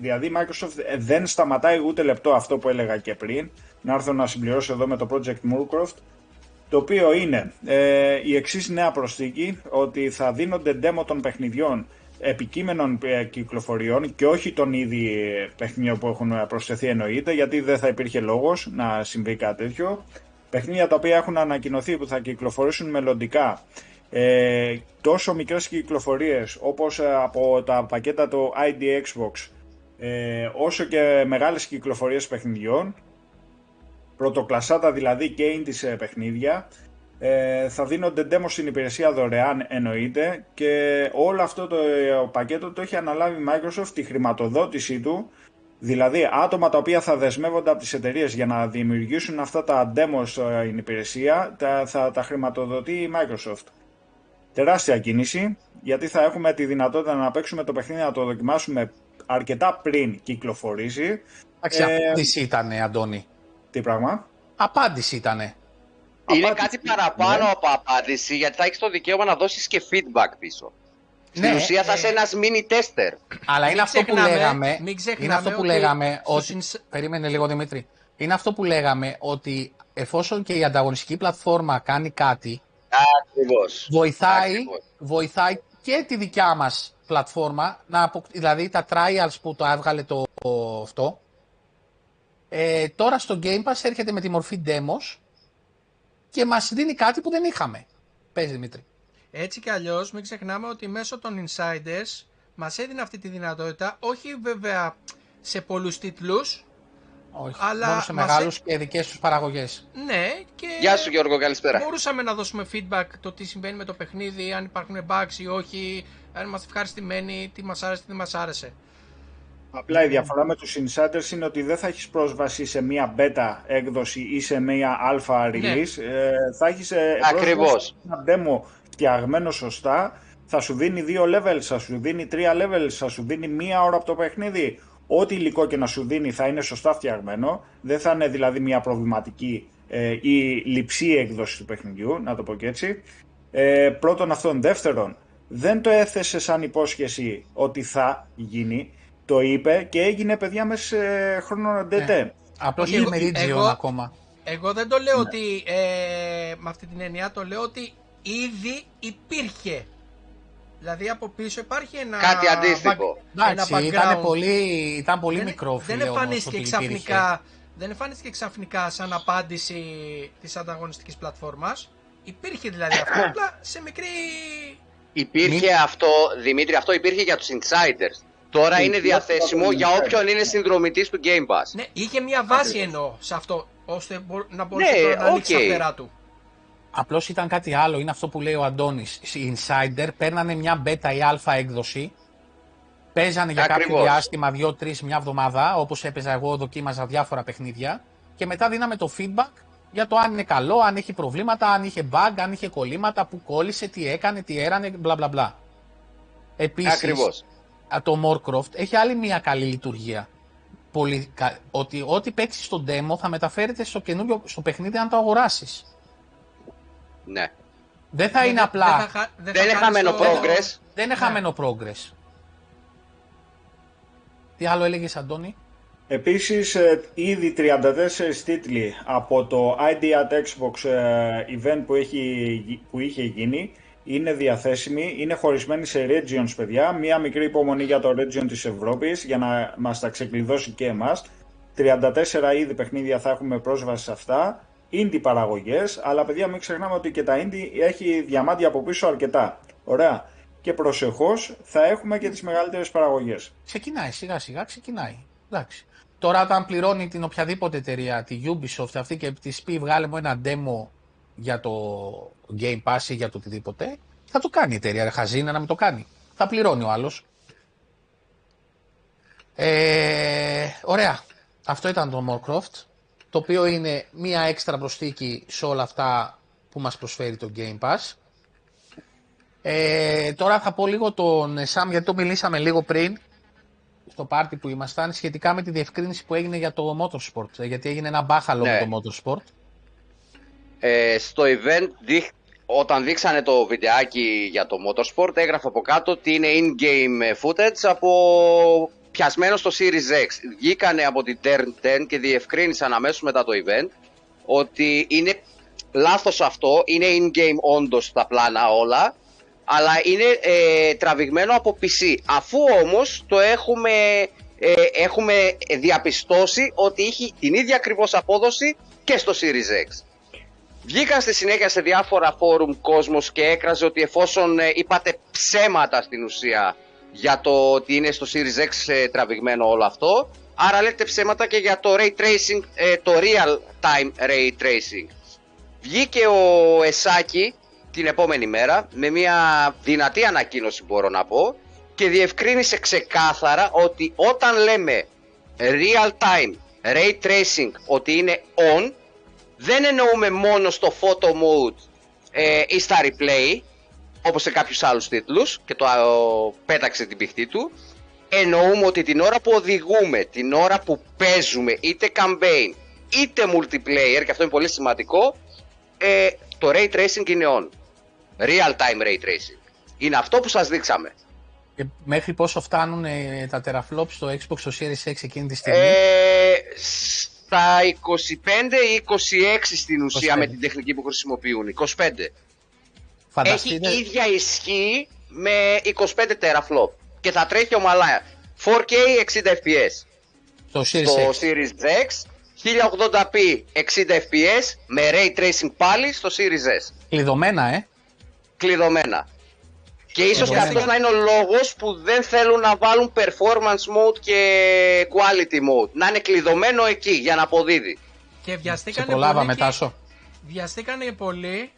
Δηλαδή η Microsoft δεν σταματάει ούτε λεπτό, αυτό που έλεγα και πριν. Να έρθω να συμπληρώσω εδώ με το project Morecroft, το οποίο είναι ε, η εξής νέα προσθήκη, ότι θα δίνονται demo των παιχνιδιών, επικείμενων κυκλοφοριών και όχι των ήδη παιχνιδιών που έχουν προσθεθεί, εννοείται, γιατί δεν θα υπήρχε λόγος να συμβεί κάτι τέτοιο. Παιχνίδια τα οποία έχουν ανακοινωθεί που θα κυκλοφορήσουν μελλοντικά. Ε, τόσο μικρές κυκλοφορίες όπως από τα πακέτα του άι ντι Xbox, ε, όσο και μεγάλες κυκλοφορίες παιχνιδιών, πρωτοκλασάτα δηλαδή και indies παιχνίδια, ε, θα δίνονται demo στην υπηρεσία δωρεάν, εννοείται, και όλο αυτό το πακέτο το έχει αναλάβει η Microsoft τη χρηματοδότησή του, δηλαδή άτομα τα οποία θα δεσμεύονται από τις εταιρείες για να δημιουργήσουν αυτά τα demo στην υπηρεσία, τα, θα τα χρηματοδοτεί η Microsoft. Τεράστια κίνηση, γιατί θα έχουμε τη δυνατότητα να παίξουμε το παιχνίδι, να το δοκιμάσουμε αρκετά πριν κυκλοφορήσει. Εντάξει, απάντηση ήτανε, Αντώνη. Τι πράγμα? Απάντηση ήτανε. Είναι απάντηση, κάτι παραπάνω ναι. από απάντηση, γιατί θα έχεις το δικαίωμα να δώσεις και feedback πίσω. Στην ναι, ουσία θα είσαι ένας mini tester. Αλλά είναι αυτό, ξεχνάμε, λέγαμε, είναι αυτό που λέγαμε ότι... ότι... Περίμενε λίγο, Δημήτρη. Είναι αυτό που λέγαμε ότι εφόσον και η ανταγωνιστική πλατφόρμα κάνει κάτι, Ακριβώς. Βοηθάει, Ακριβώς. βοηθάει και τη δικιά μας πλατφόρμα, να αποκ... δηλαδή τα trials που το έβγαλε το, το αυτό. Ε, τώρα στο Game Pass έρχεται με τη μορφή demos και μας δίνει κάτι που δεν είχαμε. Πες Δημήτρη. Έτσι κι αλλιώς μην ξεχνάμε ότι μέσω των insiders μας έδινε αυτή τη δυνατότητα, όχι βέβαια σε πολλούς τίτλους, όχι, αλλά μόνο σε μεγάλους και δικές τους παραγωγές. Ναι, και γεια σου Γιώργο, καλησπέρα. Μπορούσαμε να δώσουμε feedback το τι συμβαίνει με το παιχνίδι, αν υπάρχουν bugs ή όχι, αν είμαστε ευχαριστημένοι, τι μας άρεσε, τι δεν μας άρεσε. Απλά η διαφορά με τους insiders είναι ότι δεν θα έχεις πρόσβαση σε μία beta έκδοση ή σε μία alpha release. Ναι. Ε, θα έχεις πρόσβαση σε ένα demo φτιαγμένο σωστά. Θα σου δίνει δύο levels, θα σου δίνει τρία levels, θα σου δίνει μία ώρα από το παιχνίδι. Ό,τι υλικό και να σου δίνει θα είναι σωστά φτιαγμένο. Δεν θα είναι δηλαδή μία προβληματική ε, ή λειψή έκδοση του παιχνιδιού, να το πω και έτσι. Ε, πρώτον αυτόν. Δεύτερον, δεν το έθεσε σαν υπόσχεση ότι θα γίνει. Το είπε και έγινε, παιδιά, μέσα σε χρόνο ντετέ. Ναι. Απλώς είναι μερίτζιον ακόμα. Εγώ δεν το λέω, ναι, ότι ε, με αυτή την έννοια, το λέω ότι ήδη υπήρχε. Δηλαδή από πίσω υπάρχει ένα κάτι αντίστοιχο. Εντάξει, ήταν πολύ, ήταν πολύ δεν, μικρό φίλε, δεν εμφανίστηκε ξαφνικά, ξαφνικά σαν απάντηση της ανταγωνιστικής πλατφόρμας. Υπήρχε δηλαδή αυτό, απλά σε μικρή... Υπήρχε αυτό, Δημήτρη, αυτό υπήρχε για τους insiders. Τώρα είναι διαθέσιμο για όποιον είναι συνδρομητής του Game Pass. Ναι, είχε μια βάση εννοώ σε αυτό, ώστε να μπορούσε ναι, να ανοίξει okay. τα φτερά του. Απλώς ήταν κάτι άλλο, είναι αυτό που λέει ο Αντώνης. Οι insider παίρνανε μια beta ή αλφα έκδοση, παίζανε για Ακριβώς. κάποιο διάστημα, δύο τρεις, μια εβδομάδα, όπως έπαιζα εγώ, δοκίμαζα διάφορα παιχνίδια και μετά δίναμε το feedback για το αν είναι καλό, αν έχει προβλήματα, αν είχε bug, αν είχε κολλήματα, που κόλλησε, τι έκανε, τι έρανε, μπλα μπλα μπλα. Επίσης, το Warcraft έχει άλλη μια καλή λειτουργία. Πολύ κα... Ότι ό,τι παίξεις στο demo θα μεταφέρεται στο καινούριο στο παιχνίδι αν το αγοράσεις. Ναι. Δεν θα δεν, είναι απλά... Δεν, θα, δεν, θα δεν είναι χαμένο το... progress. Δεν είναι χαμένο ναι. progress. Τι άλλο έλεγες, Αντώνη? Επίσης, ήδη τριάντα τέσσερις τίτλοι από το άι ντι at Xbox event που, έχει, που είχε γίνει είναι διαθέσιμοι, είναι χωρισμένοι σε regions, παιδιά. Μία μικρή υπομονή για το region της Ευρώπης για να μας τα ξεκλειδώσει και εμάς. τριάντα τέσσερα είδη παιχνίδια θα έχουμε πρόσβαση σε αυτά. Indie παραγωγές, αλλά παιδιά μην ξεχνάμε ότι και τα indie έχει διαμάντια από πίσω αρκετά. Ωραία. Και προσεχώς θα έχουμε και τις μεγαλύτερες παραγωγές. Ξεκινάει σιγά σιγά, ξεκινάει. Εντάξει. Τώρα όταν πληρώνει την οποιαδήποτε εταιρεία, τη Ubisoft αυτή και της πει βγάλε μου ένα demo για το Game Pass ή για το οτιδήποτε, θα το κάνει η εταιρεία, χαζίνα να μην το κάνει. Θα πληρώνει ο άλλος. Ε, ωραία. Αυτό ήταν το Warcraft, το οποίο είναι μία έξτρα προσθήκη σε όλα αυτά που μας προσφέρει το Game Pass. Ε, τώρα θα πω λίγο τον Σαμ, γιατί το μιλήσαμε λίγο πριν στο πάρτι που ήμασταν, σχετικά με τη διευκρίνηση που έγινε για το Motorsport, γιατί έγινε ένα μπάχαλο ναι. με το Motorsport. Ε, στο event, δείχ, όταν δείξανε το βιντεάκι για το Motorsport, έγραφε από κάτω ότι είναι in-game footage από πιασμένο στο Series X. Βγήκανε από την Turn ten και διευκρίνησαν αμέσως μετά το event ότι είναι λάθος αυτό, είναι in-game όντως τα πλάνα όλα, αλλά είναι ε, τραβηγμένο από πι σι. Αφού όμως το έχουμε, ε, έχουμε διαπιστώσει ότι είχε την ίδια ακριβώς απόδοση και στο Series X. Βγήκαν στη συνέχεια σε διάφορα φόρουμ κόσμος και έκραζε ότι εφόσον ε, είπατε ψέματα στην ουσία για το ότι είναι στο Series X ε, τραβηγμένο όλο αυτό, άρα λέτε ψέματα και για το Ray Tracing, ε, το Real Time Ray Tracing. Βγήκε ο Εσάκη την επόμενη μέρα με μια δυνατή ανακοίνωση μπορώ να πω και διευκρίνησε ξεκάθαρα ότι όταν λέμε Real Time Ray Tracing ότι είναι on, δεν εννοούμε μόνο στο photo mode ε, ή στα replay, όπως σε κάποιους άλλους τίτλους, και το ο, πέταξε την πηχτή του. Εννοούμε ότι την ώρα που οδηγούμε, την ώρα που παίζουμε, είτε campaign, είτε multiplayer, και αυτό είναι πολύ σημαντικό, ε, το ray tracing είναι on. Real time ray tracing. Είναι αυτό που σας δείξαμε. Και μέχρι πόσο φτάνουν ε, τα teraflops στο Xbox, στο Series X εκείνη τη στιγμή? Ε, τα είκοσι πέντε ή είκοσι έξι στην ουσία είκοσι πέντε. Με την τεχνική που χρησιμοποιούν. είκοσι πέντε. Φανταστείτε. Έχει ίδια ισχύ με είκοσι πέντε teraflop και θα τρέχει ομαλά. φορ κέι εξήντα φρέιμς περ σέκοντ. Το Series, στο X. Series X. χίλια ογδόντα πι εξήντα φρέιμς περ σέκοντ με ray tracing πάλι στο Series S. Κλειδωμένα, ε. Κλειδωμένα. Και ίσως κάποιος να είναι ο λόγος που δεν θέλουν να βάλουν performance mode και quality mode. Να είναι κλειδωμένο εκεί για να αποδίδει. Και βιαστήκανε πολύ, και... βιαστήκανε πολύ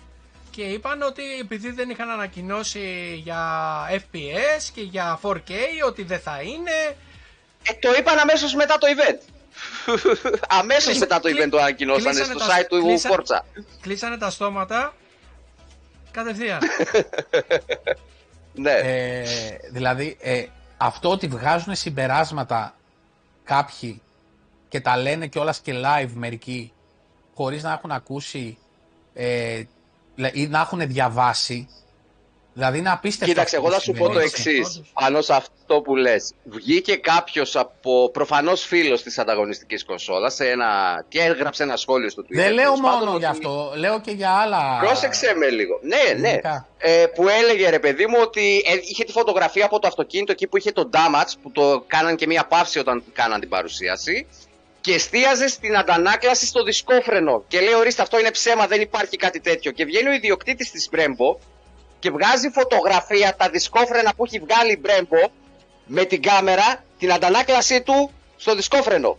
και είπαν ότι επειδή δεν είχαν ανακοινώσει για εφ πι ες και για φορ κέι ότι δεν θα είναι. Ε, το είπαν αμέσως μετά το event. Αμέσως μετά το event το ανακοινώσανε στο τα... site του Forza. Κλείσαν... Κλείσανε τα στόματα κατευθείαν. Ναι. Ε, δηλαδή ε, αυτό ότι βγάζουν συμπεράσματα κάποιοι και τα λένε κιόλας και live μερικοί χωρίς να έχουν ακούσει ε, ή να έχουν διαβάσει, δηλαδή είναι απίστευτο. Κοίταξε, εγώ θα σου πω το εξής πάνω σε αυτό που λες. Βγήκε κάποιος από προφανώς φίλος της ανταγωνιστικής κονσόλας σε ένα... και έγραψε ένα σχόλιο στο Twitter. Δεν λέω μόνο ότι... γι' αυτό, λέω και για άλλα. Πρόσεξε με λίγο. Ναι, ναι. Ε, που έλεγε ρε παιδί μου ότι ε, είχε τη φωτογραφία από το αυτοκίνητο εκεί που είχε το damage που το κάναν και μία παύση όταν κάναν την παρουσίαση. Και εστίαζε στην αντανάκλαση στο δισκόφρενο. Και λέει: ορίστε, αυτό είναι ψέμα, δεν υπάρχει κάτι τέτοιο. Και βγαίνει ο ιδιοκτήτης της Brembo και βγάζει φωτογραφία τα δισκόφρενα που έχει βγάλει η Brembo με την κάμερα, την αντανάκλασή του στο δισκόφρενο.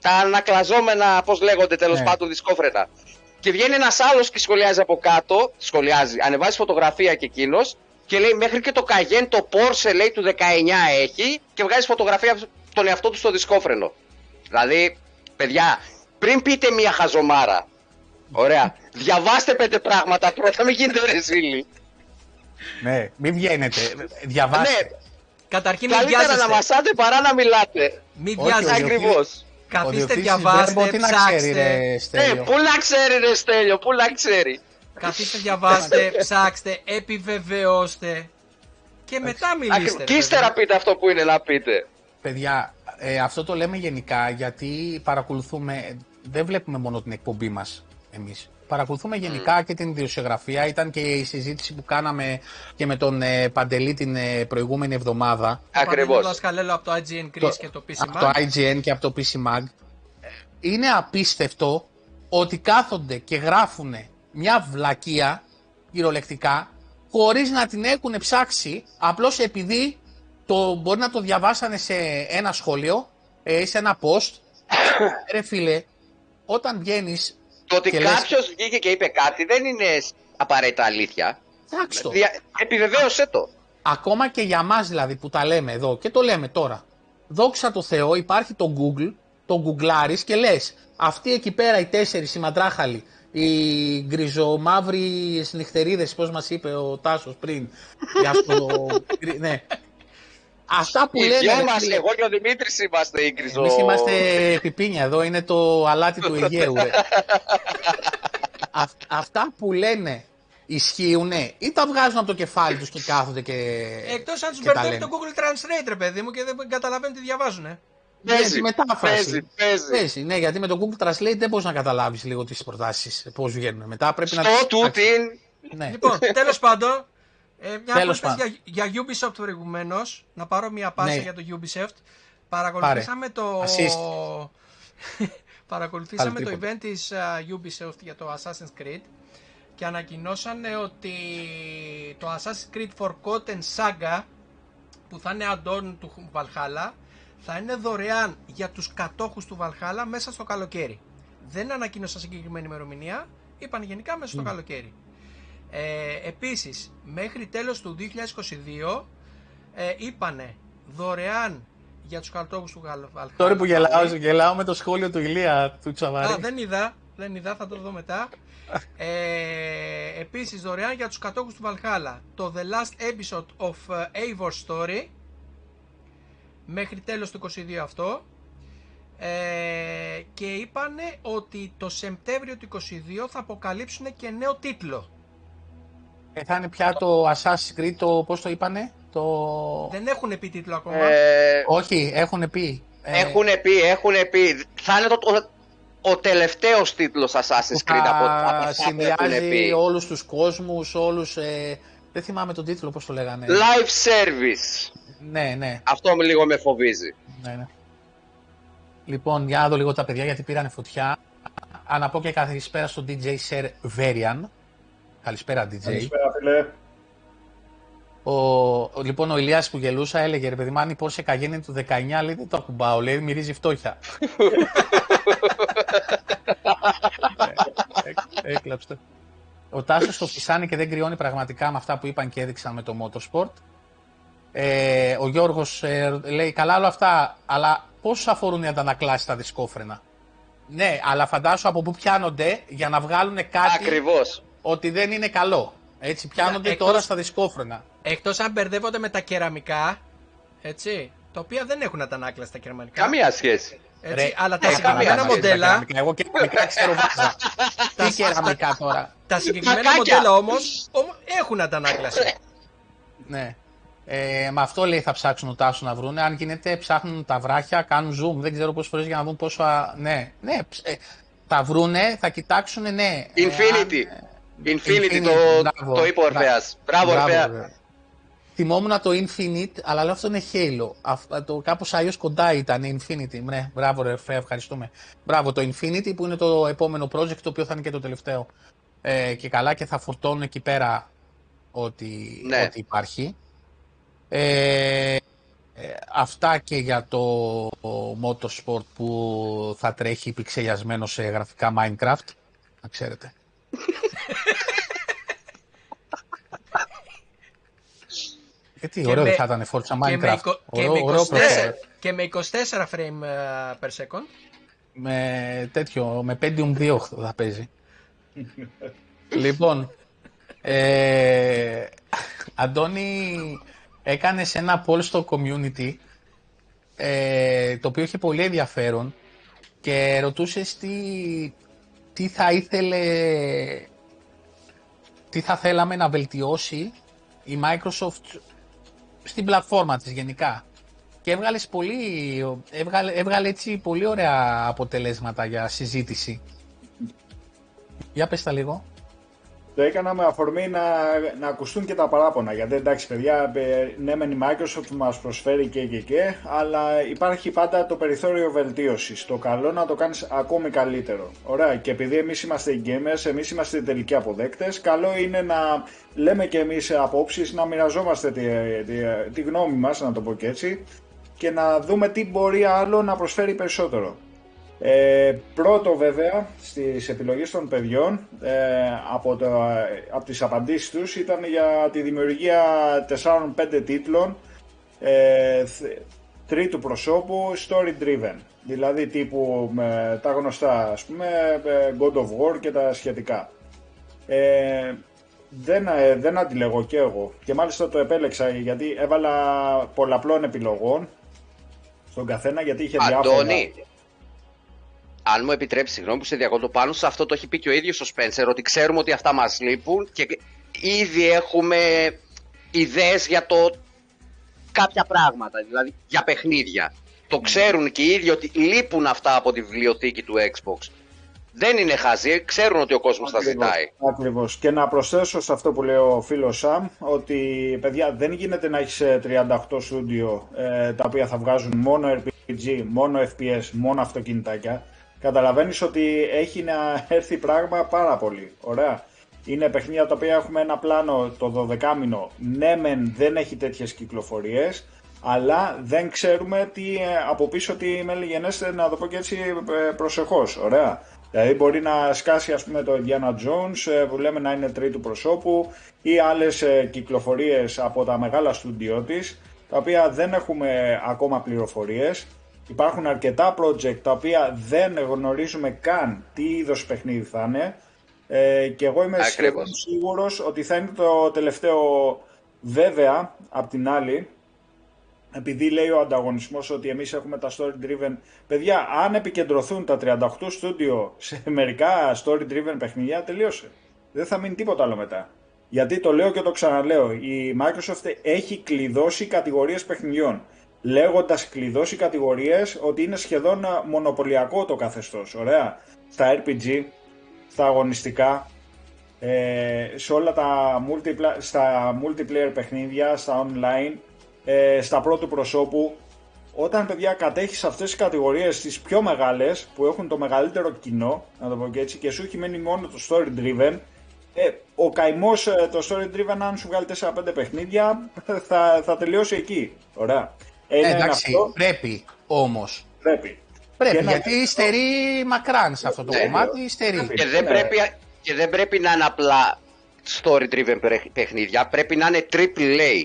Τα ανακλαζόμενα, πώς λέγονται τέλος yeah. πάντων, δισκόφρενα. Και βγαίνει ένας άλλος και σχολιάζει από κάτω, σχολιάζει, ανεβάζει φωτογραφία και εκείνος και λέει: μέχρι και το Cayenne, το Porsche, λέει, του δεκαεννιά έχει, και βγάζει φωτογραφία τον εαυτό του στο δισκόφρενο. Δηλαδή. Παιδιά, πριν πείτε μία χαζομάρα, ωραία, διαβάστε πέντε πράγματα πρώτα, μην γίνετε ρεζίλοι. Ναι, μην βγαίνετε, διαβάστε. Ναι. Καταρχήν μην βιάζεστε. Καλύτερα να μασάτε παρά να μιλάτε. Μην βιάζεστε. Ακριβώς. Καθίστε, διαβάστε, ψάξτε. Ναι, πού να ξέρει ρε Στέλιο, πού να ξέρει. Καθίστε, διαβάστε, ψάξτε, επιβεβαιώστε και μετά μιλήστε. Και ύστερα πείτε αυτό που είναι να πείτε. Παιδιά, ε, αυτό το λέμε γενικά γιατί παρακολουθούμε, δεν βλέπουμε μόνο την εκπομπή μας εμείς. Παρακολουθούμε γενικά mm. και την ιδιοσιογραφία. Ήταν και η συζήτηση που κάναμε και με τον ε, Παντελή την ε, προηγούμενη εβδομάδα. Ακριβώς. Το Δασκαλέλο από το άι τζι εν Greece και το πι σι Mag. Από το άι τζι εν και από το πι σι Mag. Είναι απίστευτο ότι κάθονται και γράφουν μια βλακεία κυριολεκτικά χωρίς να την έχουν ψάξει, απλώς επειδή... Το, μπορεί να το διαβάσανε σε ένα σχόλιο ή σε ένα post. Ρε φίλε, όταν βγαίνεις. Το ότι κάποιος βγήκε και είπε κάτι δεν είναι απαραίτητα αλήθεια. Ψάξτε το. Επιβεβαίωσέ το. Ακόμα και για μας δηλαδή που τα λέμε εδώ και το λέμε τώρα. Δόξα τω Θεώ υπάρχει το Google, το γκουγκλάρεις και λες αυτοί εκεί πέρα οι τέσσερις, οι μαντράχαλοι, οι γκριζομαύροι νυχτερίδες, πώς μας είπε ο Τάσος πριν. Για αυτό, ναι. Αυτά που οι λένε. Δυο μας, εγώ και ο Δημήτρης είμαστε οι γκριζό. Εμείς είμαστε πιπίνια, εδώ είναι το αλάτι του Αιγαίου. Α, αυτά που λένε ισχύουν ή τα βγάζουν από το κεφάλι τους και κάθονται και. Εκτός αν τους μπερδεύει το Google Translate, ρε παιδί μου, και δεν καταλαβαίνουν τι διαβάζουνε. Παίζει, παίζει, παίζει. Ναι, γιατί με το Google Translate δεν μπορείς να καταλάβεις λίγο τις προτάσεις, πώς βγαίνουν. Μετά πρέπει στο να. Του, την... ναι. Λοιπόν, τέλος πάντων. Ε, μια απάντηση για, για Ubisoft προηγουμένως. Να πάρω μια πάση ναι. για το Ubisoft. Παρακολουθήσαμε το Παρακολουθήσαμε το event της uh, Ubisoft για το Assassin's Creed και ανακοινώσανε ότι το Assassin's Creed Forgotten Saga, που θα είναι add-on του Valhalla, θα είναι δωρεάν για τους κατόχους του Valhalla μέσα στο καλοκαίρι. Δεν ανακοίνωσαν συγκεκριμένη ημερομηνία, είπαν γενικά μέσα στο mm. καλοκαίρι. Ε, επίσης, μέχρι τέλος του δύο χιλιάδες είκοσι δύο ε, είπανε δωρεάν για τους κατόχους του Valhalla. Τώρα που γελάω, γελάω με το σχόλιο του Ηλία του Τσαβάρη. Α, δεν είδα, δεν είδα, θα το δω μετά. ε, επίσης, δωρεάν για τους κατόχους του Valhalla το The Last Episode of Eivor Story μέχρι τέλος του είκοσι δύο αυτό. Ε, και είπανε ότι το Σεπτέμβριο του είκοσι δύο θα αποκαλύψουν και νέο τίτλο. Θα είναι πια το Assassin's Creed, το, πώς το είπανε, το... Δεν έχουν πει τίτλο ακόμα. Ε, Όχι, έχουν πει. Έχουν πει, έχουν πει. Θα είναι το, ο, ο τελευταίος τίτλος Assassin's Creed από τα συνδυάζει όλους τους κόσμους, όλους... Ε, δεν θυμάμαι τον τίτλο, πώς το λέγανε. Live Service. Ναι, ναι. Αυτό λίγο με φοβίζει. Ναι, ναι. Λοιπόν, για να δω λίγο τα παιδιά, γιατί πήρανε φωτιά. Αναπώ και καθησπέρα στον ντι τζέι Ser Verian. Καλησπέρα, ντι τζέι. Καλησπέρα, φίλε. Ο, λοιπόν, ο Ηλίας που γελούσα έλεγε, ρε παιδί μου, αν η Πόρσε Καγέν είναι του δεκαεννιά, λέει, δεν το ακουμπάω, λέει, μυρίζει φτώχεια. ε, έκλαψτε. Ο Τάσος το φυσάνει και δεν κρυώνει πραγματικά με αυτά που είπαν και έδειξαν με το Motorsport. Ε, ο Γιώργος ε, λέει, καλά όλα αυτά, αλλά πώς αφορούν οι αντανακλάσεις στα δισκόφρενα. Ναι, αλλά φαντάσου από πού πιάνονται για να βγάλουν κάτι. Ακριβώς. Ότι δεν είναι καλό. Έτσι πιάνονται εκτός, τώρα στα δισκόφρονα. Εκτός αν μπερδεύονται με τα κεραμικά, έτσι, τα οποία δεν έχουν αντανάκλαση τα κεραμικά. Καμία σχέση. Έτσι, ρε, αλλά τα συγκεκριμένα μοντέλα. Εγώ και μικρά ξέρω βάζα. Τι κεραμικά τώρα. Τα συγκεκριμένα μοντέλα όμως έχουν αντανάκλαση. Ναι. Ε, με αυτό λέει θα ψάξουν ο Τάσο να βρουν. Αν γίνεται, ψάχνουν τα βράχια, κάνουν zoom. Δεν ξέρω πόσες φορές για να δουν πόσο. Ναι, ναι. Τα βρούνε, θα κοιτάξουν, ναι. Infinity. Infinity, Infinity το, το είπε ο Ορφέας. Μπράβο, Ορφέα. Θυμόμουν το Infinite, αλλά λέω αυτό είναι Halo. Α, το, κάπως αλλιώς κοντά ήταν Infinity. Ναι, μπράβο, Ορφέα, ευχαριστούμε. Μπράβο, το Infinity που είναι το επόμενο project, το οποίο θα είναι και το τελευταίο. Ε, και καλά, και θα φορτώνουν εκεί πέρα ότι, ναι. Ότι υπάρχει. Ε, αυτά και για το Motorsport που θα τρέχει πιξελιασμένο σε γραφικά Minecraft. Να ξέρετε. Γιατί ωραίο θα ήταν Forza Minecraft. Και με είκοσι τέσσερα frame per second. Με τέτοιο, με Pentium δύο θα παίζει. Λοιπόν, Αντώνη, έκανες ένα poll στο community το οποίο είχε πολύ ενδιαφέρον και ρωτούσες τι... Τι θα ήθελε, τι θα θέλαμε να βελτιώσει η Microsoft στην πλατφόρμα της γενικά. Και έβγαλε πολύ, έβγαλε, έβγαλε έτσι πολύ ωραία αποτελέσματα για συζήτηση. Για πες τα λίγο. Το έκανα με αφορμή να, να ακουστούν και τα παράπονα, γιατί εντάξει παιδιά, ναι μεν η Microsoft μας προσφέρει και και και, αλλά υπάρχει πάντα το περιθώριο βελτίωσης, το καλό να το κάνεις ακόμη καλύτερο. Ωραία, και επειδή εμείς είμαστε οι gamers, εμείς είμαστε οι τελικοί αποδέκτες, καλό είναι να λέμε και εμείς απόψεις, να μοιραζόμαστε τη, τη, τη γνώμη μας, να το πω και έτσι, και να δούμε τι μπορεί άλλο να προσφέρει περισσότερο. Ε, πρώτο βέβαια στις επιλογές των παιδιών ε, από, το, από τις απαντήσεις τους ήταν για τη δημιουργία τεσσάρων πέντε τίτλων ε, τρίτου προσώπου story driven, δηλαδή τύπου με, τα γνωστά ας πούμε God of War και τα σχετικά. ε, δεν, ε, δεν αντιλέγω και εγώ και μάλιστα το επέλεξα γιατί έβαλα πολλαπλών επιλογών στον καθένα γιατί είχε διάφορα. Αντώνη. Αν μου επιτρέψει, συγγνώμη που σε διακόπτω, πάνω σε αυτό το έχει πει και ο ίδιος ο Σπένσερ, ότι ξέρουμε ότι αυτά μας λείπουν και ήδη έχουμε ιδέες για το κάποια πράγματα, δηλαδή για παιχνίδια. Το ξέρουν και οι ίδιοι ότι λείπουν αυτά από τη βιβλιοθήκη του Xbox. Δεν είναι χαζί, ξέρουν ότι ο κόσμος τα ζητάει. Ακριβώς. Και να προσθέσω σε αυτό που λέει ο φίλος Σαμ, ότι παιδιά δεν γίνεται να έχεις τριάντα οκτώ στούντιο ε, τα οποία θα βγάζουν μόνο αρ πι τζι, μόνο εφ πι ες, μόνο αυτοκινητάκια. Καταλαβαίνεις ότι έχει να έρθει πράγμα πάρα πολύ. Ωραία. Είναι παιχνίδια τα οποία έχουμε ένα πλάνο το δωδεκάμηνο. Ναι, μεν δεν έχει τέτοιες κυκλοφορίες, αλλά δεν ξέρουμε τι, από πίσω τι μελιγενέστε, να το πω και έτσι προσεχώς. Ωραία. Δηλαδή μπορεί να σκάσει ας πούμε το Indiana Jones που λέμε να είναι τρίτου προσώπου ή άλλες κυκλοφορίες από τα μεγάλα στούντιό της, τα οποία δεν έχουμε ακόμα πληροφορίες. Υπάρχουν αρκετά project τα οποία δεν γνωρίζουμε καν τι είδος παιχνίδι θα είναι ε, και εγώ είμαι σίγουρος ότι θα είναι το τελευταίο. Βέβαια, απ' την άλλη, επειδή λέει ο ανταγωνισμός ότι εμείς έχουμε τα story-driven, παιδιά, αν επικεντρωθούν τα τριάντα οκτώ στούντιο σε μερικά story-driven παιχνίδια, τελείωσε. Δεν θα μείνει τίποτα άλλο μετά. Γιατί το λέω και το ξαναλέω, η Microsoft έχει κλειδώσει κατηγορίες παιχνιδιών. Λέγοντας κλειδώσει κατηγορίες ότι είναι σχεδόν μονοπωλιακό το καθεστώς, ωραία, στα αρ πι τζι, στα αγωνιστικά, ε, σε όλα τα multipla- στα multiplayer παιχνίδια, στα online, ε, στα πρώτου προσώπου. Όταν παιδιά κατέχεις αυτές τις κατηγορίες τις πιο μεγάλες που έχουν το μεγαλύτερο κοινό, να το πω και έτσι, και σου έχει μείνει μόνο το story driven, Ε, ο καημός, το story driven, αν σου βγάλει τέσσερα πέντε παιχνίδια, θα, θα τελειώσει εκεί. Ωραία. Ένα, εντάξει, αυτό. Πρέπει όμως. Πρέπει. Πρέπει, και γιατί ένα... στερεί μακράν σε αυτό το πρέπει. Κομμάτι, στερεί. Και δεν, πρέπει, και δεν πρέπει να είναι απλά story driven παιχνίδια, πρέπει να είναι triple A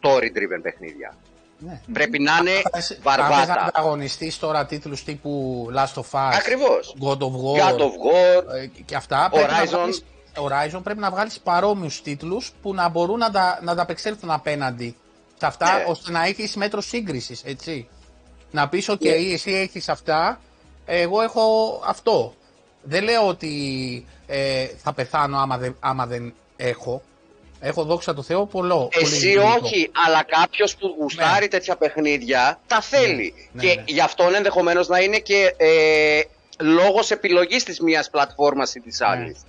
story driven παιχνίδια. Ναι. Πρέπει να είναι βαρβάτα. Αν θες να ανταγωνιστείς τώρα τίτλους τύπου Last of Us, ακριβώς. God of War, God of War και αυτά, Horizon. Πρέπει να βγάλεις, Horizon, πρέπει να βγάλεις παρόμοιους τίτλους που να μπορούν να τα, να τα απεξέλθουν απέναντι σε αυτά, ναι. Ώστε να έχεις μέτρο σύγκρισης, έτσι. Να πεις ότι okay, yeah. εσύ έχεις αυτά, εγώ έχω αυτό. Δεν λέω ότι ε, θα πεθάνω άμα δεν, άμα δεν έχω. Έχω, δόξα τω Θεώ, πολλό. Εσύ πολύ όχι, αλλά κάποιος που γουστάρει ναι. τέτοια παιχνίδια τα θέλει. Ναι, και ναι, ναι. γι' αυτόν ενδεχομένως να είναι και ε, λόγος επιλογής της μίας πλατφόρμας ή της άλλης. Ναι.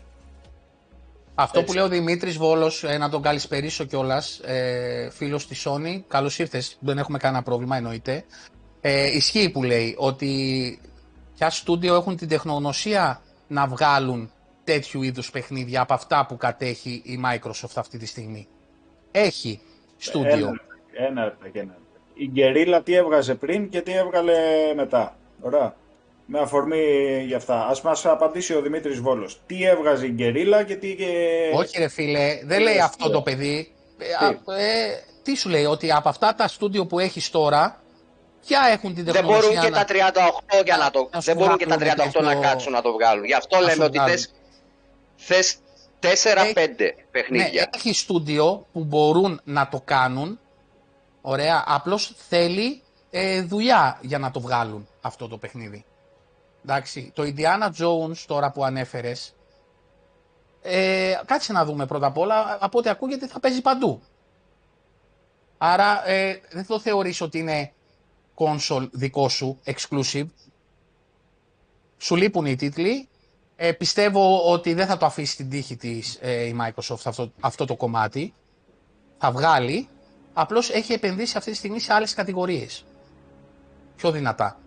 Αυτό έτσι. Που λέει ο Δημήτρης Βόλος, ε, να τον καλησπερίσω κιόλας, ε, φίλος της Sony. Καλώς ήρθες, δεν έχουμε κανένα πρόβλημα, εννοείται. Ε, ισχύει που λέει ότι πια στούντιο έχουν την τεχνογνωσία να βγάλουν τέτοιου είδους παιχνίδια από αυτά που κατέχει η Microsoft αυτή τη στιγμή. Έχει στούντιο. Ένα λεπτά και ένα λεπτά. Η Guerrilla τι έβγαζε πριν και τι έβγαλε μετά. Ωραία. Με αφορμή για αυτά. Ας μας απαντήσει ο Δημήτρης Βόλος. Τι έβγαζε η Guerrilla και τι... Όχι ρε φίλε, δεν τι λέει αυτό φίλε. Το παιδί. Τι? Ε, τι σου λέει, ότι από αυτά τα στούντιο που έχεις τώρα... Έχουν την δεν μπορούν και να... τα τριάντα οκτώ, για να το... δεν μπορούν και τα τριάντα οκτώ το... να κάτσουν να το βγάλουν. Γι' αυτό λέμε ότι θες, θες τέσσερα πέντε παιχνίδια. Ναι, έχει στούντιο που μπορούν να το κάνουν. Ωραία. Απλώς θέλει ε, δουλειά για να το βγάλουν αυτό το παιχνίδι. Εντάξει. Το Indiana Jones τώρα που ανέφερες. Ε, κάτσε να δούμε πρώτα απ' όλα. Από ό,τι ακούγεται θα παίζει παντού. Άρα ε, δεν το θεωρείς ότι είναι... console δικό σου, exclusive. Σου λείπουν οι τίτλοι. Ε, πιστεύω ότι δεν θα το αφήσει στην τύχη της ε, η Microsoft αυτό, αυτό το κομμάτι. Θα βγάλει. Απλώς έχει επενδύσει αυτή τη στιγμή σε άλλες κατηγορίες. Πιο δυνατά.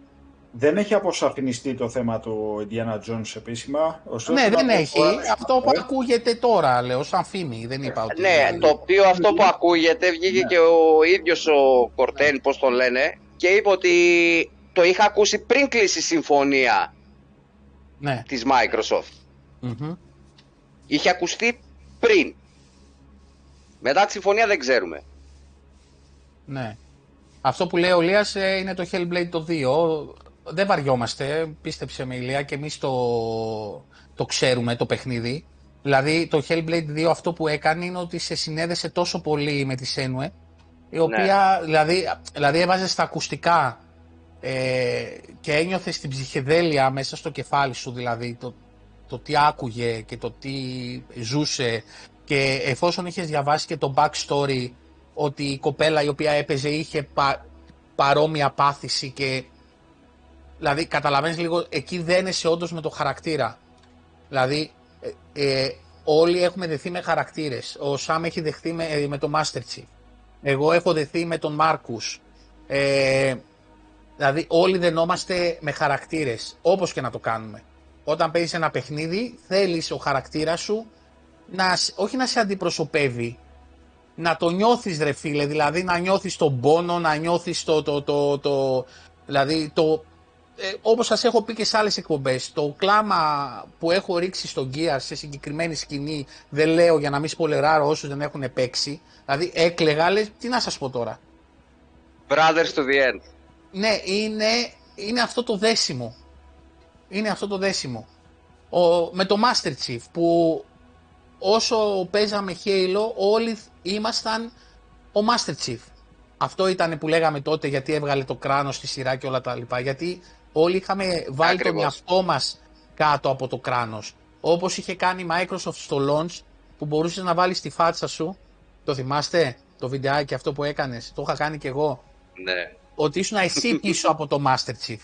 Δεν έχει αποσαφινιστεί το θέμα του Indiana Jones επίσημα. Ναι, δεν έχει. Φορά... Αυτό που ακούγεται τώρα, λέω, σαν φήμη, δεν είπα ότι... Ναι, το οποίο αυτό που ακούγεται βγήκε ναι. και ο ίδιος ο Κορτέν, ναι. πώς τον λένε, και είπε ότι το είχα ακούσει πριν κλείσει η συμφωνία ναι. της Microsoft. Mm-hmm. Είχε ακουστεί πριν. Μετά τη συμφωνία δεν ξέρουμε. Ναι. Αυτό που λέει ο Ηλίας είναι το Hellblade το δύο. Δεν βαριόμαστε, πίστεψε με Ηλία, και εμείς το, το ξέρουμε το παιχνίδι. Δηλαδή το Hellblade δύο αυτό που έκανε είναι ότι σε συνέδεσε τόσο πολύ με τη Σένουε, η οποία, ναι. δηλαδή, δηλαδή έβαζε στα ακουστικά ε, και ένιωθε την ψυχεδέλεια μέσα στο κεφάλι σου, δηλαδή το, το τι άκουγε και το τι ζούσε, και εφόσον είχες διαβάσει και το backstory ότι η κοπέλα η οποία έπαιζε είχε πα, παρόμοια πάθηση και δηλαδή καταλαβαίνεις λίγο, εκεί δένεσαι όντως με το χαρακτήρα, δηλαδή ε, ε, όλοι έχουμε δεθεί με χαρακτήρες, ο Σαμ έχει δεχθεί με, ε, με το Master Chief. Εγώ έχω δεθεί με τον Μάρκους. Ε, δηλαδή όλοι δενόμαστε με χαρακτήρες, όπως και να το κάνουμε. Όταν παίζεις ένα παιχνίδι, θέλεις ο χαρακτήρας σου να, όχι να σε αντιπροσωπεύει, να το νιώθεις ρε φίλε, δηλαδή να νιώθεις τον πόνο, να νιώθεις το... το, το, το δηλαδή το... Ε, όπως σας έχω πει και σε άλλες εκπομπές, το κλάμα που έχω ρίξει στον Gears σε συγκεκριμένη σκηνή, δεν λέω για να μην σπολεράρω όσους δεν έχουν παίξει, δηλαδή έκλεγα, λες, τι να σας πω τώρα. Brothers to the end. Ναι, είναι, είναι αυτό το δέσιμο. Είναι αυτό το δέσιμο. Ο, με το Master Chief που όσο παίζαμε Halo όλοι ήμασταν ο Master Chief. Αυτό ήταν που λέγαμε τότε γιατί έβγαλε το κράνος στη σειρά και όλα τα λοιπά, γιατί όλοι είχαμε βάλει ακριβώς. τον εαυτό μας κάτω από το κράνος. Όπως είχε κάνει η Microsoft στο launch που μπορούσες να βάλεις τη φάτσα σου. Το θυμάστε το βιντεάκι αυτό που έκανες? Το είχα κάνει κι εγώ. Ναι. Ότι ήσουν εσύ πίσω από το Master Chief.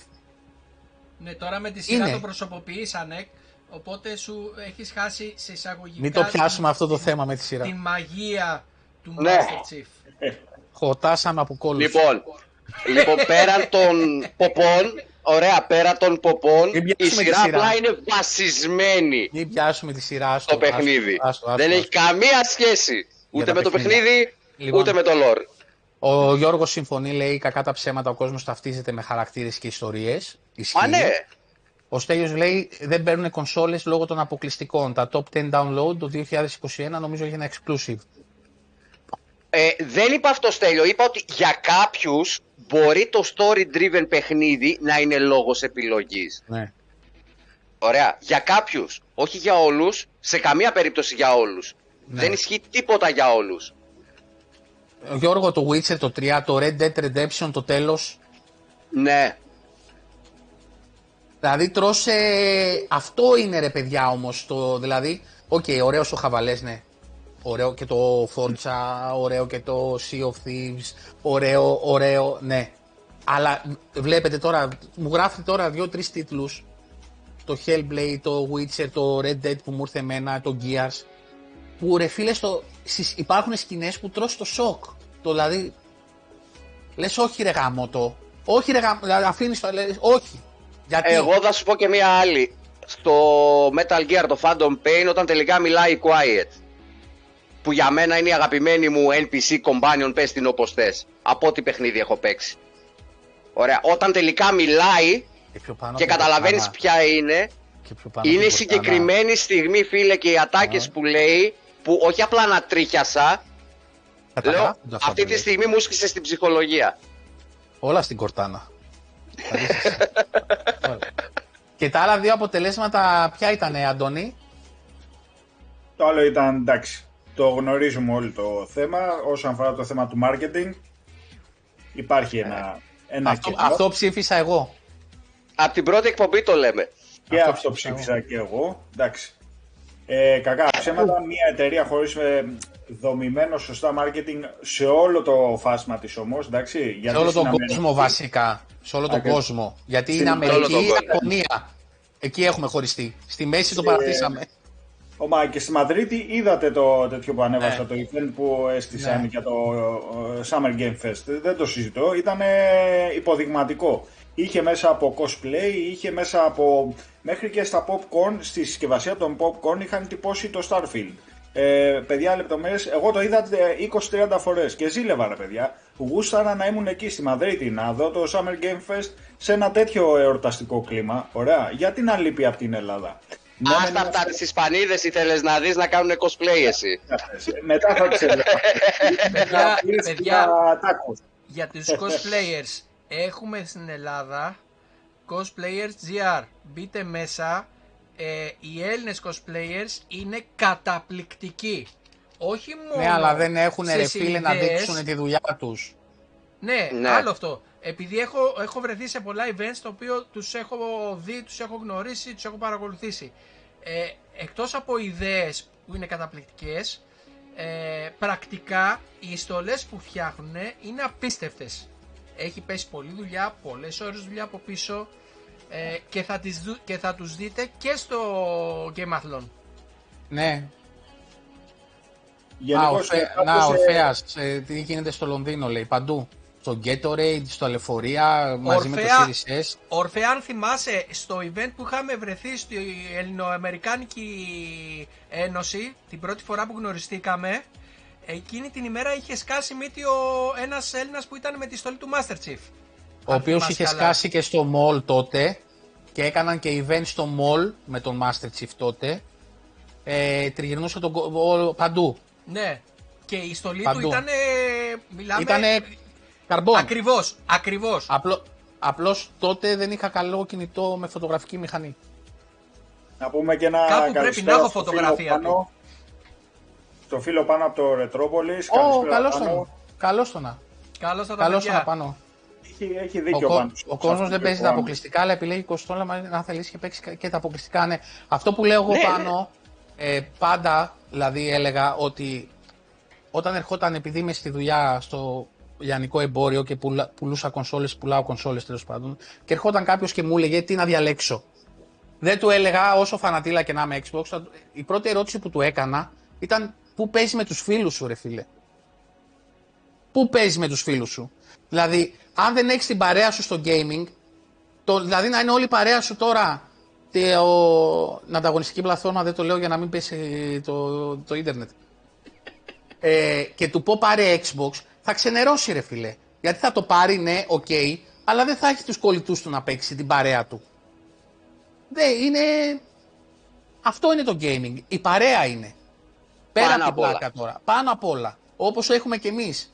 Ναι, τώρα με τη σειρά το προσωποποιήσανε. Οπότε σου έχεις χάσει σε εισαγωγικά... Μην το πιάσουμε αυτό το θέμα με τη σειρά. Τη μαγεία του ναι. Master Chief. Χωτάσαμε από κόλλους. Λοιπόν, λοιπόν πέραν των ποπών... ωραία, πέρα των ποπών, η σειρά απλά είναι βασισμένη. Μην πιάσουμε τη σειρά στο παιχνίδι. Άστο, άστο, δεν άστο. Έχει καμία σχέση ούτε με το παιχνίδι, λοιπόν, ούτε με το lore. Ο Γιώργος Συμφωνή λέει: κακά τα ψέματα, ο κόσμος ταυτίζεται με χαρακτήρες και ιστορίες. Μα ναι. Ο Στέλιος λέει: δεν παίρνουν κονσόλες λόγω των αποκλειστικών. Τα top δέκα download το δύο χιλιάδες είκοσι ένα νομίζω έχει ένα exclusive. Ε, δεν είπα αυτό, Στέλιο. Είπα ότι για κάποιους μπορεί το story-driven παιχνίδι να είναι λόγος επιλογής. Ναι. Ωραία. Για κάποιους. Όχι για όλους. Σε καμία περίπτωση για όλους. Ναι. Δεν ισχύει τίποτα για όλους. Ο Γιώργο, το Witcher το τρία, το Red Dead Redemption το τέλος. Ναι. Δηλαδή τρώσε... Αυτό είναι, ρε παιδιά, όμως. Το... Δηλαδή, οκ, okay, ωραίος ο χαβαλές, ναι. Ωραίο και το Forza, ωραίο και το Sea of Thieves, ωραίο, ωραίο, ναι. Αλλά βλέπετε τώρα, μου γράφει τώρα δύο-τρεις τίτλους. Το Hellblade, το Witcher, το Red Dead που μου ήρθε εμένα, το Gears. Που ρε φίλε, στο, υπάρχουν σκηνές που τρως το σοκ. Το δηλαδή, λες όχι ρε γάμο το, όχι ρε γάμο, δηλαδή αφήνεις το, λες, όχι. Γιατί... Εγώ θα σου πω και μία άλλη. Στο Metal Gear, το Phantom Pain, όταν τελικά μιλάει Quiet. Που για μένα είναι η αγαπημένη μου εν πι σι companion, πες την όπως θες, από ό,τι παιχνίδι έχω παίξει. Ωραία, όταν τελικά μιλάει και, και καταλαβαίνεις πάνω, ποια είναι, είναι η συγκεκριμένη πάνω. στιγμή, φίλε, και οι ατάκες yeah. που λέει, που όχι απλά ανατρίχιασα, λέω, αυτή τη στιγμή μου έσκησε στην ψυχολογία. Όλα στην Κορτάνα. Και τα άλλα δύο αποτελέσματα ποια ήτανε, Αντώνη? Το άλλο ήταν εντάξει. Το γνωρίζουμε όλο το θέμα. Όσον αφορά το θέμα του marketing, υπάρχει ένα, ένα αυτό, αυτό ψήφισα εγώ. Από την πρώτη εκπομπή το λέμε. Και αυτό, αυτό ψήφισα εγώ. και εγώ. Εντάξει. Ε, κακά ψέματα, μια εταιρεία χωρίς δομημένο σωστά marketing σε όλο το φάσμα της όμως. Εντάξει, σε όλο τον κόσμο βασικά. Σε όλο τον κόσμο. Γιατί στην είναι Αμερική ή Ιαπωνία. Εκεί έχουμε χωριστεί. Στη μέση σε... το παρατήσαμε. Ωμα, και στη Μαδρίτη είδατε το τέτοιο που ανέβασα, ναι. το event που έστησαν ναι. για το Summer Game Fest. Δεν το συζητώ, ήταν υποδειγματικό. Είχε μέσα από cosplay, είχε μέσα από... Μέχρι και στα popcorn, στη συσκευασία των popcorn είχαν τυπώσει το Starfield. Ε, παιδιά, λεπτομέρειες, εγώ το είδα είκοσι με τριάντα φορές και ζήλευα, ρε παιδιά. Γούσταρα να ήμουν εκεί στη Μαδρίτη, να δω το Summer Game Fest σε ένα τέτοιο εορταστικό κλίμα. Ωραία, γιατί να λείπει από την Ελλάδα. Άστα αυτά τις Ισπανίδες ήθελες να δεις να κάνουν cosplay εσύ. Μετά θα ξέρω. Παιδιά, για τους cosplayers, έχουμε στην Ελλάδα cosplayers τζι αρ. Μπείτε μέσα, οι Έλληνες cosplayers είναι καταπληκτικοί. Όχι μόνο. Ναι, αλλά δεν έχουν ρε φίλε να δείξουν τη δουλειά τους. Ναι, άλλο αυτό. Επειδή έχω, έχω βρεθεί σε πολλά events το οποίο τους έχω δει, τους έχω γνωρίσει, τους έχω παρακολουθήσει. Ε, εκτός από ιδέες που είναι καταπληκτικές, ε, πρακτικά οι ιστολές που φτιάχνουν είναι απίστευτες. Έχει πέσει πολλή δουλειά, πολλές ώρες δουλειά από πίσω, ε, και, θα τις, και θα τους δείτε και στο GameAthlon. Ναι. Να, Ορφέ, να, Ορφέας, ε, τι γίνεται στο Λονδίνο λέει, παντού. Στο Gatorade, στο Αλεφορία, μαζί με το Series S. Ορφέα, αν θυμάσαι, στο event που είχαμε βρεθεί στην Ελληνοαμερικάνικη Ένωση, την πρώτη φορά που γνωριστήκαμε, εκείνη την ημέρα είχε σκάσει μύτη ο ένας Έλληνας που ήταν με τη στολή του Master Chief. Ο οποίος είχε καλά. σκάσει και στο Mall τότε και έκαναν και event στο Mall με τον Master Chief τότε. Ε, τριγυρνούσε τον κόσμο παντού. Ναι, και η στολή παντού. του ήταν. Μιλάμε. Ήτανε... Καρμπόν. Ακριβώς, ακριβώς. Απλό, απλώς τότε δεν είχα καλό κινητό με φωτογραφική μηχανή. Να πούμε και ένα κάπου πρέπει να έχω φωτογραφία του. Το φίλο πάνω από το Ρετρόπολης. Ω, καλώς τον. Καλώς τον. Καλώς τον πάνω. Έχει, έχει δίκιο ο, πάνω. Ο, ο κόσμος δεν παίζει πάνω. τα αποκλειστικά, αλλά επιλέγει κοστόλα, να θέλεις και παίξει και τα αποκλειστικά. Ναι. Αυτό που λέω εγώ ναι, πάνω, ναι. Ε, πάντα δηλαδή έλεγα ότι όταν ερχόταν, επειδή είμαι στη δουλειά στο... λιανικό εμπόριο και πουλα, πουλούσα κονσόλες, πουλάω κονσόλες τέλος πάντων, και ερχόταν κάποιος και μου έλεγε τι να διαλέξω. Δεν του έλεγα όσο φανατήλα και να είμαι Xbox, η πρώτη ερώτηση που του έκανα ήταν πού παίζεις με τους φίλους σου, ρε φίλε. Πού παίζεις με τους φίλους σου. Δηλαδή, αν δεν έχεις την παρέα σου στο gaming, Το, δηλαδή να είναι όλη η παρέα σου τώρα την ανταγωνιστική πλατφόρμα, δεν το λέω για να μην πέσει το, το ίντερνετ. Ε, και του πω πάρε Xbox, θα ξενερώσει ρε φίλε. Γιατί θα το πάρει, ναι, οκ, okay, αλλά δεν θα έχει τους κολλητούς του να παίξει την παρέα του. Δεν είναι... Αυτό είναι το gaming. Η παρέα είναι. Πέρα από την πλάκα τώρα. Πάνω απ' όλα. Όπως έχουμε κι εμείς.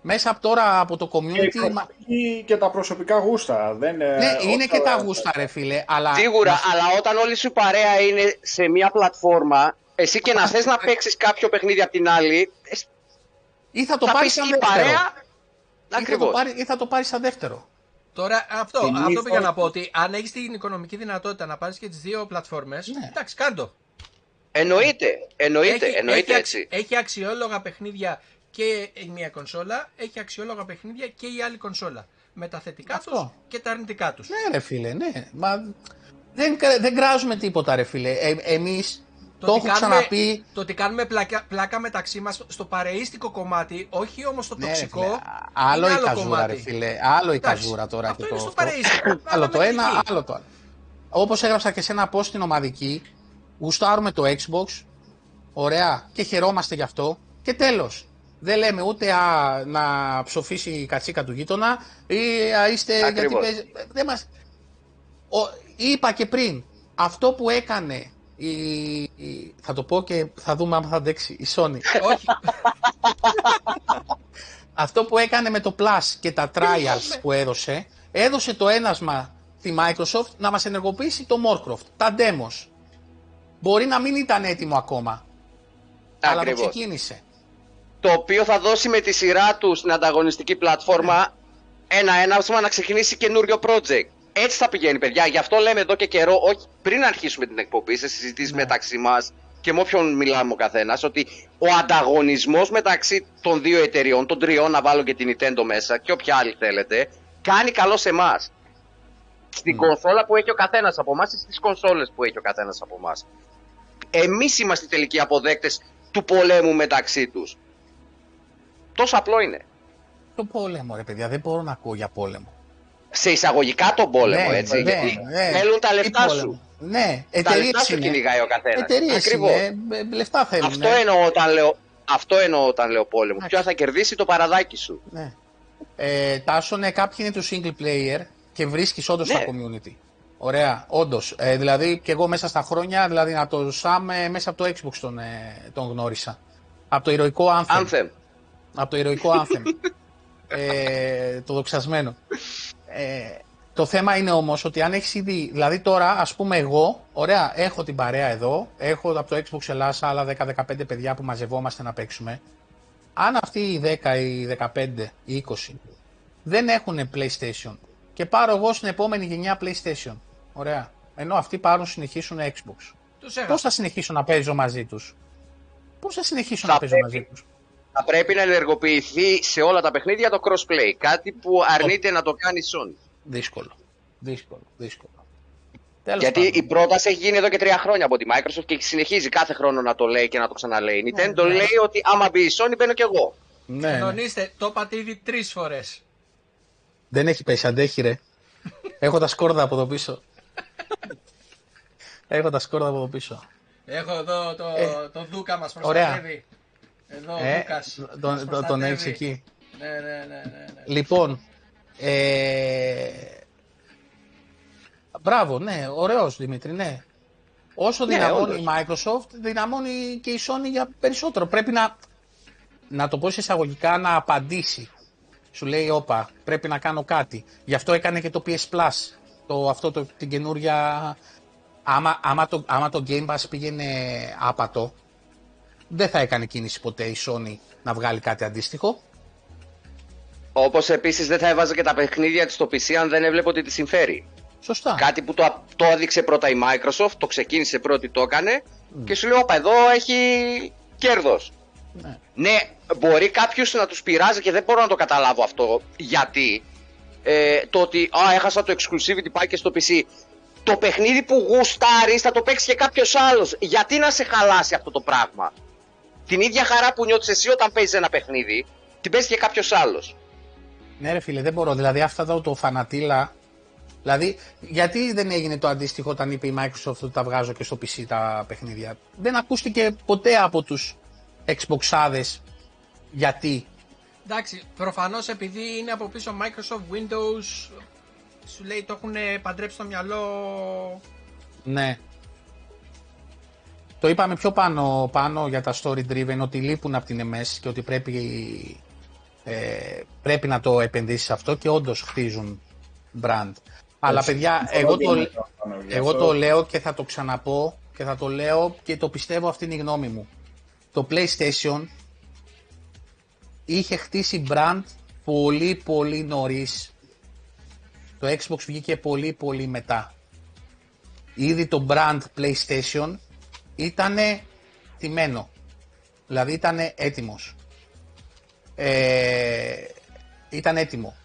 Μέσα από τώρα από το community... Και, μα... και τα προσωπικά γούστα. Δεν, ναι, είναι και τα γούστα ρε φίλε. Αλλά... Σίγουρα, μας... αλλά όταν όλη σου παρέα είναι σε μια πλατφόρμα, εσύ και να θες να παίξεις κάποιο παιχνίδι από την άλλη, ή θα το θα πάρεις σαν δεύτερο. Παρέα, ή, θα το πάρει, ή θα το πάρεις σαν δεύτερο. Τώρα αυτό, Την αυτό πήγα να πω, ότι αν έχεις την οικονομική δυνατότητα να πάρεις και τις δύο πλατφόρμες, ναι. Εντάξει, κάντο. Εννοείται, εννοείται, έχει, εννοείται έχει, έτσι. Έχει αξιόλογα παιχνίδια και η μία κονσόλα, έχει αξιόλογα παιχνίδια και η άλλη κονσόλα. Με τα θετικά αυτό. Τους και τα αρνητικά τους. Ναι ρε φίλε, ναι. Μα δεν, δεν κράζουμε τίποτα ρε φίλε. Ε, εμείς το, το έχουμε ξαναπεί. Το ότι κάνουμε πλάκα, πλάκα μεταξύ μας στο παρεΐστικο κομμάτι, όχι όμως στο ναι, τοξικό. Φίλε. Άλλο η καζούρα κομμάτι. Ρε φίλε, άλλο η καζούρα τώρα. Αυτό και είναι το, στο παρεΐστικο. Άλλο το ένα, τυχή. Άλλο το άλλο. Όπως έγραψα και σε ένα post στην ομαδική, γουστάρουμε το Xbox, ωραία, και χαιρόμαστε γι' αυτό και τέλος. Δεν λέμε ούτε α, να ψοφήσει η κατσίκα του γείτονα ή α, είστε ακριβώς. Γιατί παίζει... Δεν μας... Ο, είπα και πριν, αυτό που έκανε η, η, θα το πω και θα δούμε αν θα αντέξει η Sony. Όχι. Αυτό που έκανε με το Plus και τα Trials που έδωσε, έδωσε το ένασμα στη Microsoft να μας ενεργοποιήσει το Warcraft, τα demos. Μπορεί να μην ήταν έτοιμο ακόμα, ακριβώς. Αλλά το ξεκίνησε. Το οποίο θα δώσει με τη σειρά του στην ανταγωνιστική πλατφόρμα ένα έναυσμα να ξεκινήσει καινούριο project. Έτσι θα πηγαίνει, παιδιά. Γι' αυτό λέμε εδώ και καιρό, όχι πριν αρχίσουμε την εκπομπή, σε συζητήσεις ναι. μεταξύ μας και με όποιον μιλάμε ο καθένας, ότι ο ανταγωνισμός μεταξύ των δύο εταιριών, των τριών, να βάλω και την Nintendo μέσα και όποια άλλη θέλετε, κάνει καλό σε εμάς. Στην ναι. κονσόλα που έχει ο καθένας από εμάς ή στις κονσόλες που έχει ο καθένας από εμάς. Εμείς είμαστε οι τελικοί αποδέκτες του πολέμου μεταξύ τους. Τόσο απλό είναι. Το πόλεμο ρε παιδιά, δεν μπορώ να ακούω για πόλεμο. Σε εισαγωγικά τον πόλεμο, ναι, έτσι, ναι, γιατί ναι, θέλουν τα λεφτά πόλεμο. Σου. Ναι, τα λεφτά σου κυνηγάει ο καθένας. Εταιρείες είναι, λεφτά θέλουν. Αυτό, ναι. εννοώ όταν λέω, αυτό εννοώ όταν λέω πόλεμο, ποιο θα κερδίσει το παραδάκι σου. Ναι. Ε, Τάσο, ναι, κάποιοι είναι του single player και βρίσκεις όντως ναι. τα community. Ωραία, όντως. Ε, δηλαδή και εγώ μέσα στα χρόνια, δηλαδή να το ζούσαμε μέσα από το Xbox τον, τον γνώρισα. Από το ηρωικό Anthem. Anthem. Από το ηρωικό Anthem, ε, το δοξασμένο. Ε, το θέμα είναι όμως ότι αν έχεις ήδη, δηλαδή τώρα ας πούμε εγώ, ωραία, έχω την παρέα εδώ, έχω από το Xbox Ελλάς άλλα δέκα με δεκαπέντε παιδιά που μαζευόμαστε να παίξουμε. Αν αυτοί οι δέκα ή δεκαπέντε ή είκοσι δεν έχουν PlayStation και πάρω εγώ στην επόμενη γενιά PlayStation, ωραία, ενώ αυτοί πάρουν συνεχίσουν Xbox, πώς θα συνεχίσω να παίζω μαζί τους, πώς θα συνεχίσω να παίζω μαζί τους. Θα πρέπει να ενεργοποιηθεί σε όλα τα παιχνίδια το crossplay. Κάτι που αρνείται να το κάνει η Sony. Δύσκολο. Δύσκολο. Δύσκολο. Τέλος Γιατί πάνω. Η πρόταση έχει γίνει εδώ και τρία χρόνια από τη Microsoft και συνεχίζει κάθε χρόνο να το λέει και να το ξαναλέει. Η Nintendo ναι. λέει ότι άμα μπει η Sony μπαίνω κι εγώ. Ναι. Τονίστε, το είπατε ήδη τρεις φορές. Δεν έχει πέσει, αντέχει ρε. Έχω τα σκόρδα από εδώ πίσω. Έχω τα σκόρδα από εδώ πίσω. Έχω εδώ το, ε, το δούκα μας προστατεύει. Εδώ ο ε, Λούκας, τον, τον, τον έχεις εκεί. Ναι, ναι, ναι, ναι, ναι. Λοιπόν, ε... μπράβο, ναι, ωραίος Δημήτρη, ναι. Όσο ναι, δυναμώνει όλος. Η Microsoft, δυναμώνει και η Sony για περισσότερο. Πρέπει να, να το πω εισαγωγικά, να απαντήσει. Σου λέει, όπα, πρέπει να κάνω κάτι. Γι' αυτό έκανε και το πι ες Plus, το, αυτό το, την καινούρια... Άμα, άμα, το, άμα το Game Pass πήγαινε άπατο, δεν θα έκανε κίνηση ποτέ η Sony να βγάλει κάτι αντίστοιχο. Όπως επίσης δεν θα έβαζε και τα παιχνίδια της στο πι σι αν δεν έβλεπε ότι τη συμφέρει. Σωστά. Κάτι που το, το έδειξε πρώτα η Microsoft, το ξεκίνησε πρώτη, το έκανε mm. και σου λέω, όπα, εδώ έχει κέρδος. Ναι. ναι, μπορεί κάποιος να τους πειράζει και δεν μπορώ να το καταλάβω αυτό. Γιατί ε, το ότι α, έχασα το exclusivity πάει και στο πι σι. Το παιχνίδι που γουστάρεις θα το παίξει και κάποιος άλλος. Γιατί να σε χαλάσει αυτό το πράγμα. Την ίδια χαρά που νιώθεις εσύ όταν παίζεις ένα παιχνίδι, την παίζει και κάποιος άλλος. Ναι ρε φίλε, δεν μπορώ. Δηλαδή αυτά εδώ το φανατήλα Δηλαδή, γιατί δεν έγινε το αντίστοιχο όταν είπε η Microsoft ότι τα βγάζω και στο πι σι τα παιχνίδια. Δεν ακούστηκε ποτέ από τους Xboxάδες γιατί. Εντάξει, προφανώς επειδή είναι από πίσω Microsoft, Windows, σου λέει το έχουν παντρέψει στο μυαλό. Ναι. Το είπαμε πιο πάνω, πάνω για τα story driven, ότι λείπουν από την εμ ες και ότι πρέπει, ε, πρέπει να το επενδύσεις αυτό και όντως χτίζουν brand. Αλλά παιδιά, εγώ το, εγώ το λέω και θα το ξαναπώ και θα το λέω και το πιστεύω, αυτή είναι η γνώμη μου. Το PlayStation είχε χτίσει brand πολύ πολύ νωρίς. Το Xbox βγήκε πολύ πολύ μετά. Ήδη το brand PlayStation ήτανε τιμένο. Δηλαδή ήτανε έτοιμος. Ε, ήταν έτοιμο.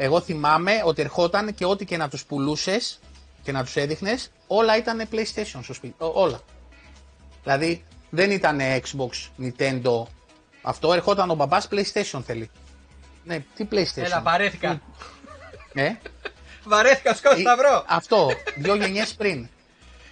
Εγώ θυμάμαι ότι ερχόταν και ό,τι και να τους πουλούσες και να τους έδειχνες, όλα ήτανε PlayStation στο σπίτι. Ό, όλα. Δηλαδή δεν ήτανε Xbox, Nintendo. Αυτό ερχόταν ο μπαμπάς, PlayStation θέλει. Ναι, τι PlayStation. Έλα, βαρέθηκα. Ε? Βαρέθηκα, σκότω θα βρω. Αυτό, δύο γενιές πριν.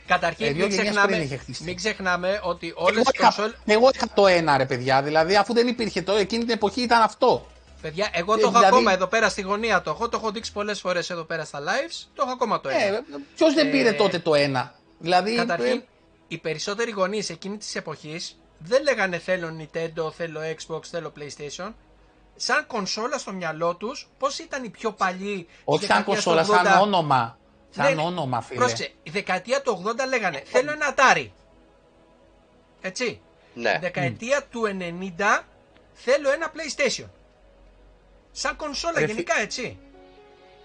Καταρχήν, ε, μην, ξεχνάμε, μην ξεχνάμε ότι όλες οι κονσόλες. Εγώ είχα το ένα, ρε παιδιά, δηλαδή αφού δεν υπήρχε το, εκείνη την εποχή ήταν αυτό. Παιδιά, εγώ ε, το έχω δηλαδή... ακόμα εδώ πέρα στη γωνία το έχω, το έχω δείξει πολλές φορές εδώ πέρα στα lives, το έχω ακόμα το ένα. Ε, ποιος δεν ε, πήρε τότε το ένα. Δηλαδή, καταρχήν, ε... οι περισσότεροι γονείς εκείνη της εποχής δεν λέγανε θέλω Nintendo, θέλω Xbox, θέλω PlayStation. Σαν κονσόλα στο μυαλό τους, πώς ήταν οι πιο παλιοί. Όχι σαν κονσόλα, ογδόντα... σαν όνομα. Σαν ναι, όνομα, φίλε. Πρόσεξε, η δεκαετία του ογδόντα λέγανε θέλω ένα Atari. Έτσι. Ναι. Η δεκαετία mm. του ενενήντα θέλω ένα PlayStation. Σαν κονσόλα, ρε, γενικά, έτσι.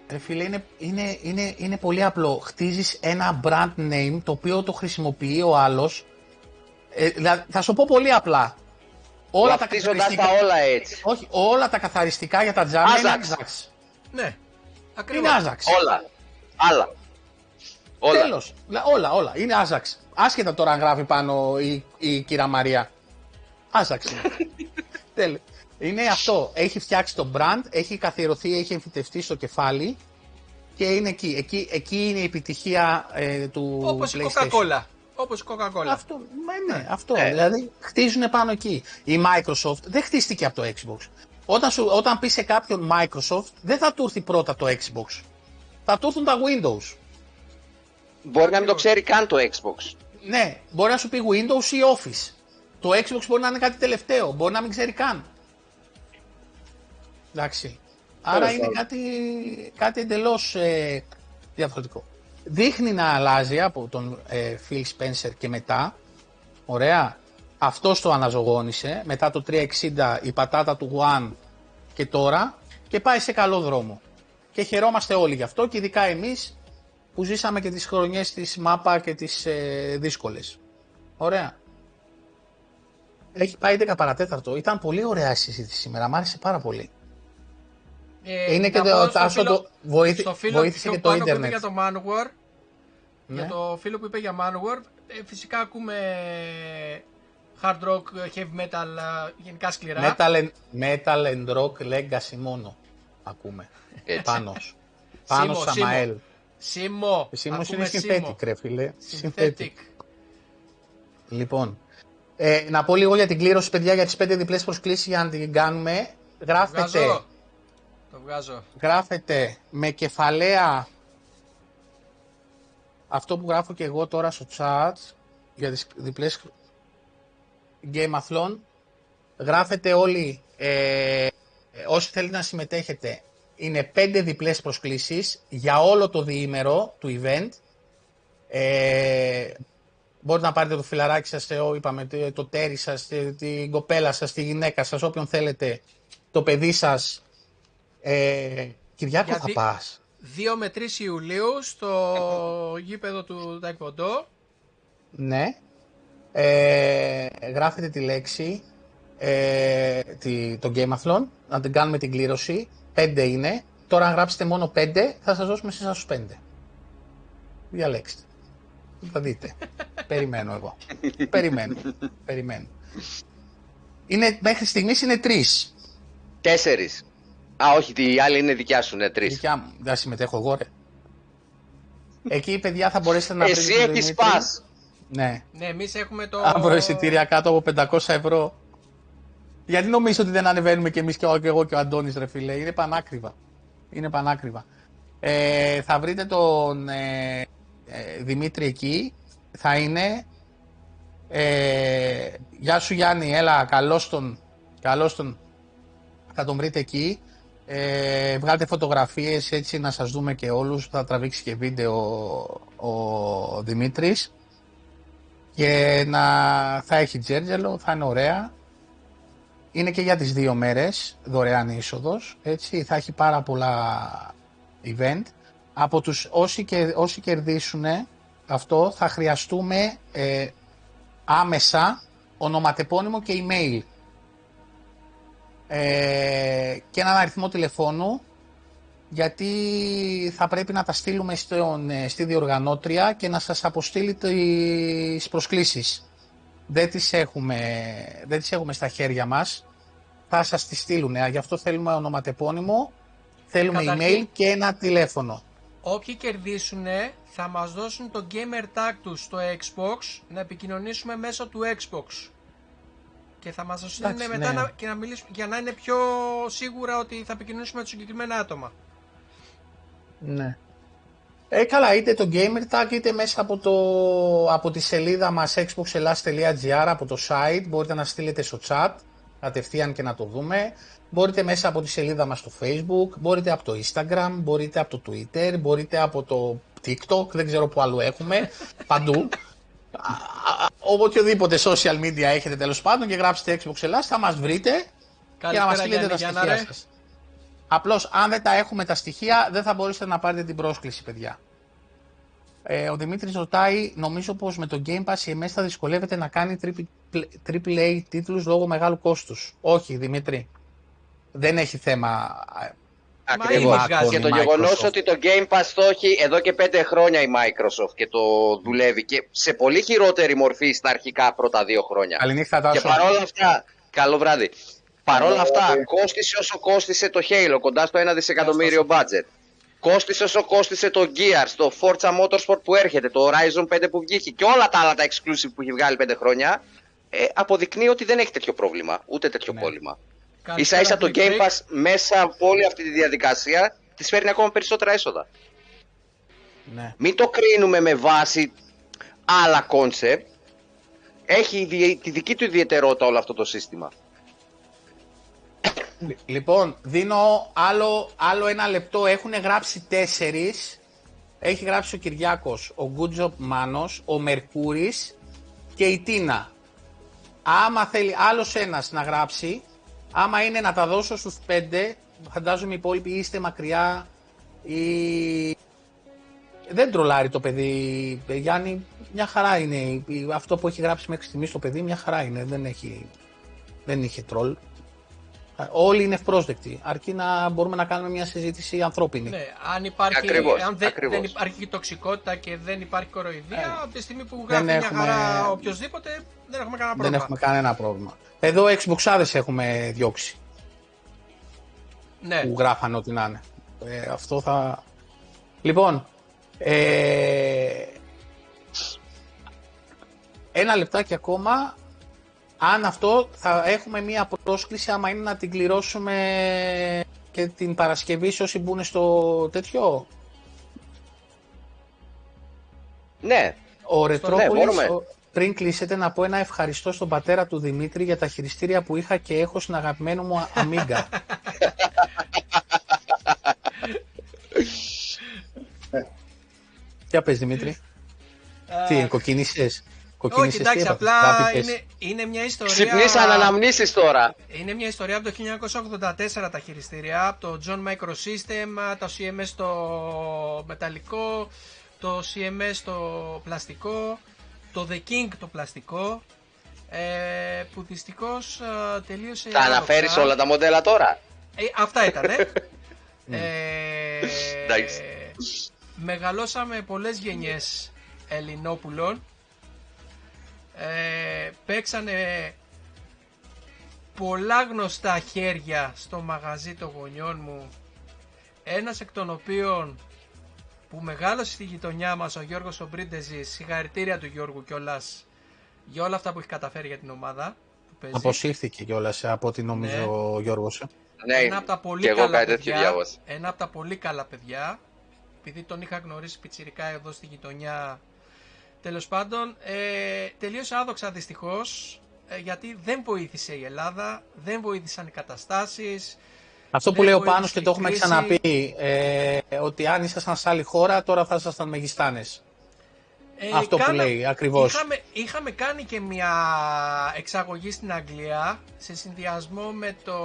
Ρε φίλε, είναι, είναι, είναι, είναι πολύ απλό. Χτίζεις ένα brand name το οποίο το χρησιμοποιεί ο άλλος. Ε, δηλαδή, θα σου πω πολύ απλά. Όλα τα, καθαριστικά... τα όλα, έτσι. Όχι, όλα τα καθαριστικά για τα τζάμια είναι Ajax. Ναι, ακριβώς. Είναι Ajax. Όλα. Άλλα. Όλα. Τέλος. Όλα, όλα. Είναι Ajax. Άσχετα τώρα αν γράφει πάνω η, η κυρία Μαρία. Ajax είναι. Είναι αυτό. Έχει φτιάξει το brand, έχει καθιερωθεί, έχει εμφυτευτεί στο κεφάλι και είναι εκεί. Εκεί, εκεί είναι η επιτυχία ε, του PlayStation. Όπως η Coca-Cola. Όπως Coca-Cola. Αυτό, ναι, ναι, αυτό. Ε. Δηλαδή χτίζουν πάνω εκεί. Η Microsoft δεν χτίστηκε από το Xbox. Όταν, σου, όταν πει σε κάποιον Microsoft, δεν θα του έρθει πρώτα το Xbox. Θα του έρθουν τα Windows. Μπορεί να μην το ξέρει καν το Xbox. Ναι, μπορεί να σου πει Windows ή Office. Το Xbox μπορεί να είναι κάτι τελευταίο, μπορεί να μην ξέρει καν. Εντάξει. Άρα Λέβαια. είναι κάτι, κάτι εντελώς ε, διαφορετικό. Δείχνει να αλλάζει από τον ε, Phil Spencer και μετά. Ωραία. Αυτός το αναζωγόνησε. Μετά το τριακόσια εξήντα, η πατάτα του One και τώρα. Και πάει σε καλό δρόμο. Και χαιρόμαστε όλοι γι' αυτό και ειδικά εμείς που ζήσαμε και τις χρονιές της μάπα και τις ε, δύσκολες. Ωραία. Έχει πάει δέκα παρά τέταρτο. Ήταν πολύ ωραία η συζήτηση σήμερα. Μ' άρεσε πάρα πολύ. Ε, Είναι και το, στο φίλο, το βοήθη, στο φίλο βοήθησε και το ίντερνετ. Για το Manowar, ναι. Για το φίλο που είπε για Manowar, ε, φυσικά ακούμε hard rock, heavy metal, γενικά σκληρά. Metal and, metal and rock legacy μόνο. Ακούμε. Πάνος. Πάνος Σαμαέλ. Σίμω. Σίμω είναι συνθέτικ, ρε φίλε. Συνθέτικ. Λοιπόν, ε, να πω λίγο για την κλήρωση, παιδιά, για τις πέντε διπλές προσκλήσεις για να την κάνουμε. Γράφετε. Το, το βγάζω. Γράφετε με κεφαλαία. Αυτό που γράφω και εγώ τώρα στο chat για τις διπλές GameAthlon. Γράφετε όλοι. Ε, Όσοι θέλετε να συμμετέχετε, είναι πέντε διπλές προσκλήσεις για όλο το διήμερο του event. Ε, μπορείτε να πάρετε το φιλαράκι σας, το, είπαμε, το τέρι σας, την κοπέλα σας, τη γυναίκα σας, όποιον θέλετε, το παιδί σας. Ε, Κυριάκο, για θα δι... πας. δύο με τρεις Ιουλίου στο γήπεδο του Ταϊκοντό. Ναι. Ε, γράφετε τη λέξη. Ε, τη, το GameAthlon, να την κάνουμε την κλήρωση. Πέντε είναι. Τώρα αν γράψετε μόνο πέντε, θα σας δώσουμε εσείς στους πέντε. Διαλέξτε. Θα δείτε. Περιμένω εγώ. Περιμένω. Περιμένω. Είναι, μέχρι στιγμής είναι τρεις. Τέσσερις. Α, όχι, η άλλη είναι δικιά σου, είναι τρεις. Δικιά μου. Δεν συμμετέχω εγώ, ρε. Εκεί, παιδιά, θα μπορέσετε να βρείτε. Εσύ έχεις πας. Ναι. Ναι, εμείς έχουμε το. Αύριο εισιτήρια κάτω από πεντακόσια ευρώ. Γιατί νομίζω ότι δεν ανεβαίνουμε κι εμείς, και εγώ και ο Αντώνης, ρε φίλε. Είναι πανάκριβα. Είναι πανάκριβα. Ε, θα βρείτε τον ε, ε, Δημήτρη εκεί. Θα είναι. Ε, γεια σου Γιάννη, έλα, καλώς τον. Καλώς τον. Θα τον βρείτε εκεί. Ε, βγάλτε φωτογραφίες έτσι να σας δούμε και όλους. Θα τραβήξει και βίντεο ο, ο Δημήτρης. Και να, θα έχει τζέρτζελο, θα είναι ωραία. Είναι και για τις δύο μέρες δωρεάν είσοδος, έτσι. Θα έχει πάρα πολλά event. Από τους όσοι, και, όσοι κερδίσουν αυτό, θα χρειαστούμε ε, άμεσα ονοματεπώνυμο και email ε, και έναν αριθμό τηλεφώνου, γιατί θα πρέπει να τα στείλουμε στον, στη διοργανώτρια και να σας αποστείλει τις προσκλήσεις. Δεν τις έχουμε, δεν τις έχουμε στα χέρια μας, θα σας τις στείλουν. Γι' αυτό θέλουμε ονοματεπώνυμο, θέλουμε καταρχή, email και ένα τηλέφωνο. Όποιοι κερδίσουν θα μας δώσουν το gamer tag τους στο Xbox, να επικοινωνήσουμε μέσω του Xbox. Και θα μας δώσουν μετά, ναι, να, και να μιλήσουμε, για να είναι πιο σίγουρα ότι θα επικοινωνήσουμε με τους συγκεκριμένα άτομα. Ναι. Ε, καλά, είτε το gamer tag είτε μέσα από, το, από τη σελίδα μας xbox ελλάς τελεία gr, από το site, μπορείτε να στείλετε στο chat κατευθείαν και να το δούμε. Μπορείτε μέσα από τη σελίδα μας στο Facebook, μπορείτε από το Instagram, μπορείτε από το Twitter, μπορείτε από το TikTok, δεν ξέρω που άλλο έχουμε, παντού. Οποιοδήποτε social media έχετε, τέλος πάντων, και γράψετε Xbox Ελλάς, θα μας βρείτε. Καλή και να μας στείλετε τα στοιχεία σας. Απλώς, αν δεν τα έχουμε τα στοιχεία, δεν θα μπορέσετε να πάρετε την πρόσκληση, παιδιά. Ε, ο Δημήτρης ρωτάει, νομίζω πως με το Game Pass η εμ ες θα δυσκολεύεται να κάνει τριπλ έι τίτλους λόγω μεγάλου κόστους. Όχι, Δημήτρη. Δεν έχει θέμα. Ακριβώς. Για το γεγονός ότι το Game Pass το έχει εδώ και πέντε χρόνια η Microsoft και το δουλεύει και σε πολύ χειρότερη μορφή στα αρχικά πρώτα δύο χρόνια. Καληνύχτα, Τάσο. Και παρόλα αυτά, καλό βράδυ. Παρόλα αυτά, κόστισε όσο κόστισε το Halo, κοντά στο ένα δισεκατομμύριο budget. Κόστισε όσο κόστισε το Gears, το Forza Motorsport που έρχεται, το Horizon πέντε που βγήκε και όλα τα άλλα τα exclusive που έχει βγάλει πέντε χρόνια. Ε, αποδεικνύει ότι δεν έχει τέτοιο πρόβλημα, ούτε τέτοιο κόλλημα. Ίσα ίσα το Game Pass μέσα από όλη αυτή τη διαδικασία της φέρνει ακόμα περισσότερα έσοδα. Ναι. Μην το κρίνουμε με βάση άλλα κόνσεπτ. Έχει τη δική του ιδιαιτερότητα όλο αυτό το σύστημα. Λοιπόν, δίνω άλλο, άλλο ένα λεπτό. Έχουν γράψει τέσσερις. Έχει γράψει ο Κυριάκος, ο Good Job Μάνος, ο Μερκούρης και η Τίνα. Άμα θέλει άλλος ένας να γράψει, άμα είναι να τα δώσω στους πέντε, φαντάζομαι οι υπόλοιποι είστε μακριά ή... Δεν τρολάρει το παιδί, Γιάννη, μια χαρά είναι. Αυτό που έχει γράψει μέχρι στιγμής το παιδί, μια χαρά είναι. Δεν έχει, δεν είχε τρολ. Όλοι είναι ευπρόσδεκτοι, αρκεί να μπορούμε να κάνουμε μια συζήτηση ανθρώπινη. Ναι, αν υπάρχει, ακριβώς, αν δε, ακριβώς. δεν υπάρχει τοξικότητα και δεν υπάρχει κοροϊδία, ε, από τη στιγμή που γράφει μια έχουμε... χαρά οποιοσδήποτε, δεν έχουμε κανένα πρόβλημα. Δεν έχουμε κανένα πρόβλημα. Εδώ Xboxάδες έχουμε διώξει. Ναι. Που γράφανε ό,τι να είναι. Ε, αυτό θα... Λοιπόν... Ε... Ένα λεπτάκι ακόμα... Αν αυτό θα έχουμε μία πρόσκληση, άμα είναι να την κληρώσουμε και την Παρασκευή σε όσοι μπουν στο τέτοιο. Ναι. Ο Ρετρόπολης, ναι, πριν κλείσετε να πω ένα ευχαριστώ στον πατέρα του Δημήτρη για τα χειριστήρια που είχα και έχω στην αγαπημένο μου Αμίγκα. Για πες, Δημήτρη. Τι, κοκκίνησες? Όχι, εντάξει, απλά είναι, είναι μια ιστορία. Ξυπνήσαν αναμνήσεις τώρα. Είναι μια ιστορία από το χίλια εννιακόσια ογδόντα τέσσερα τα χειριστήρια, από το John Microsystem, το σι εμ ες το μεταλλικό, το σι εμ ες το πλαστικό, το The King το πλαστικό, ε, που δυστυχώς ε, τελείωσε. Τα αναφέρεις όλα τα μοντέλα τώρα. Ε, αυτά ήτανε. ε, εντάξει. Μεγαλώσαμε πολλές γενιές Ελληνόπουλων. Ε, παίξανε πολλά γνωστά χέρια στο μαγαζί των γονιών μου, ένας εκ των οποίων που μεγάλωσε στη γειτονιά μας ο Γιώργος ο Μπρίντεζης, συγχαρητήρια του Γιώργου κιόλας για όλα αυτά που έχει καταφέρει για την ομάδα. Αποσύρθηκε κιόλας από την νομίζω ναι. ο Γιώργος. Ναι, ένα από τα πολύ καλά παιδιά, ένα από τα πολύ καλά παιδιά, επειδή τον είχα γνωρίσει πιτσιρικά εδώ στη γειτονιά. Τέλος πάντων, ε, τελείωσε άδοξα δυστυχώς, ε, γιατί δεν βοήθησε η Ελλάδα, δεν βοήθησαν οι καταστάσεις. Αυτό που λέει ο Πάνος και το έχουμε ξαναπεί, ε, ότι αν ήσασταν σε άλλη χώρα, τώρα θα ήσασταν μεγιστάνες. Ε, Αυτό κάνα, που λέει ακριβώς. Είχαμε, είχαμε κάνει και μια εξαγωγή στην Αγγλία, σε συνδυασμό με, το,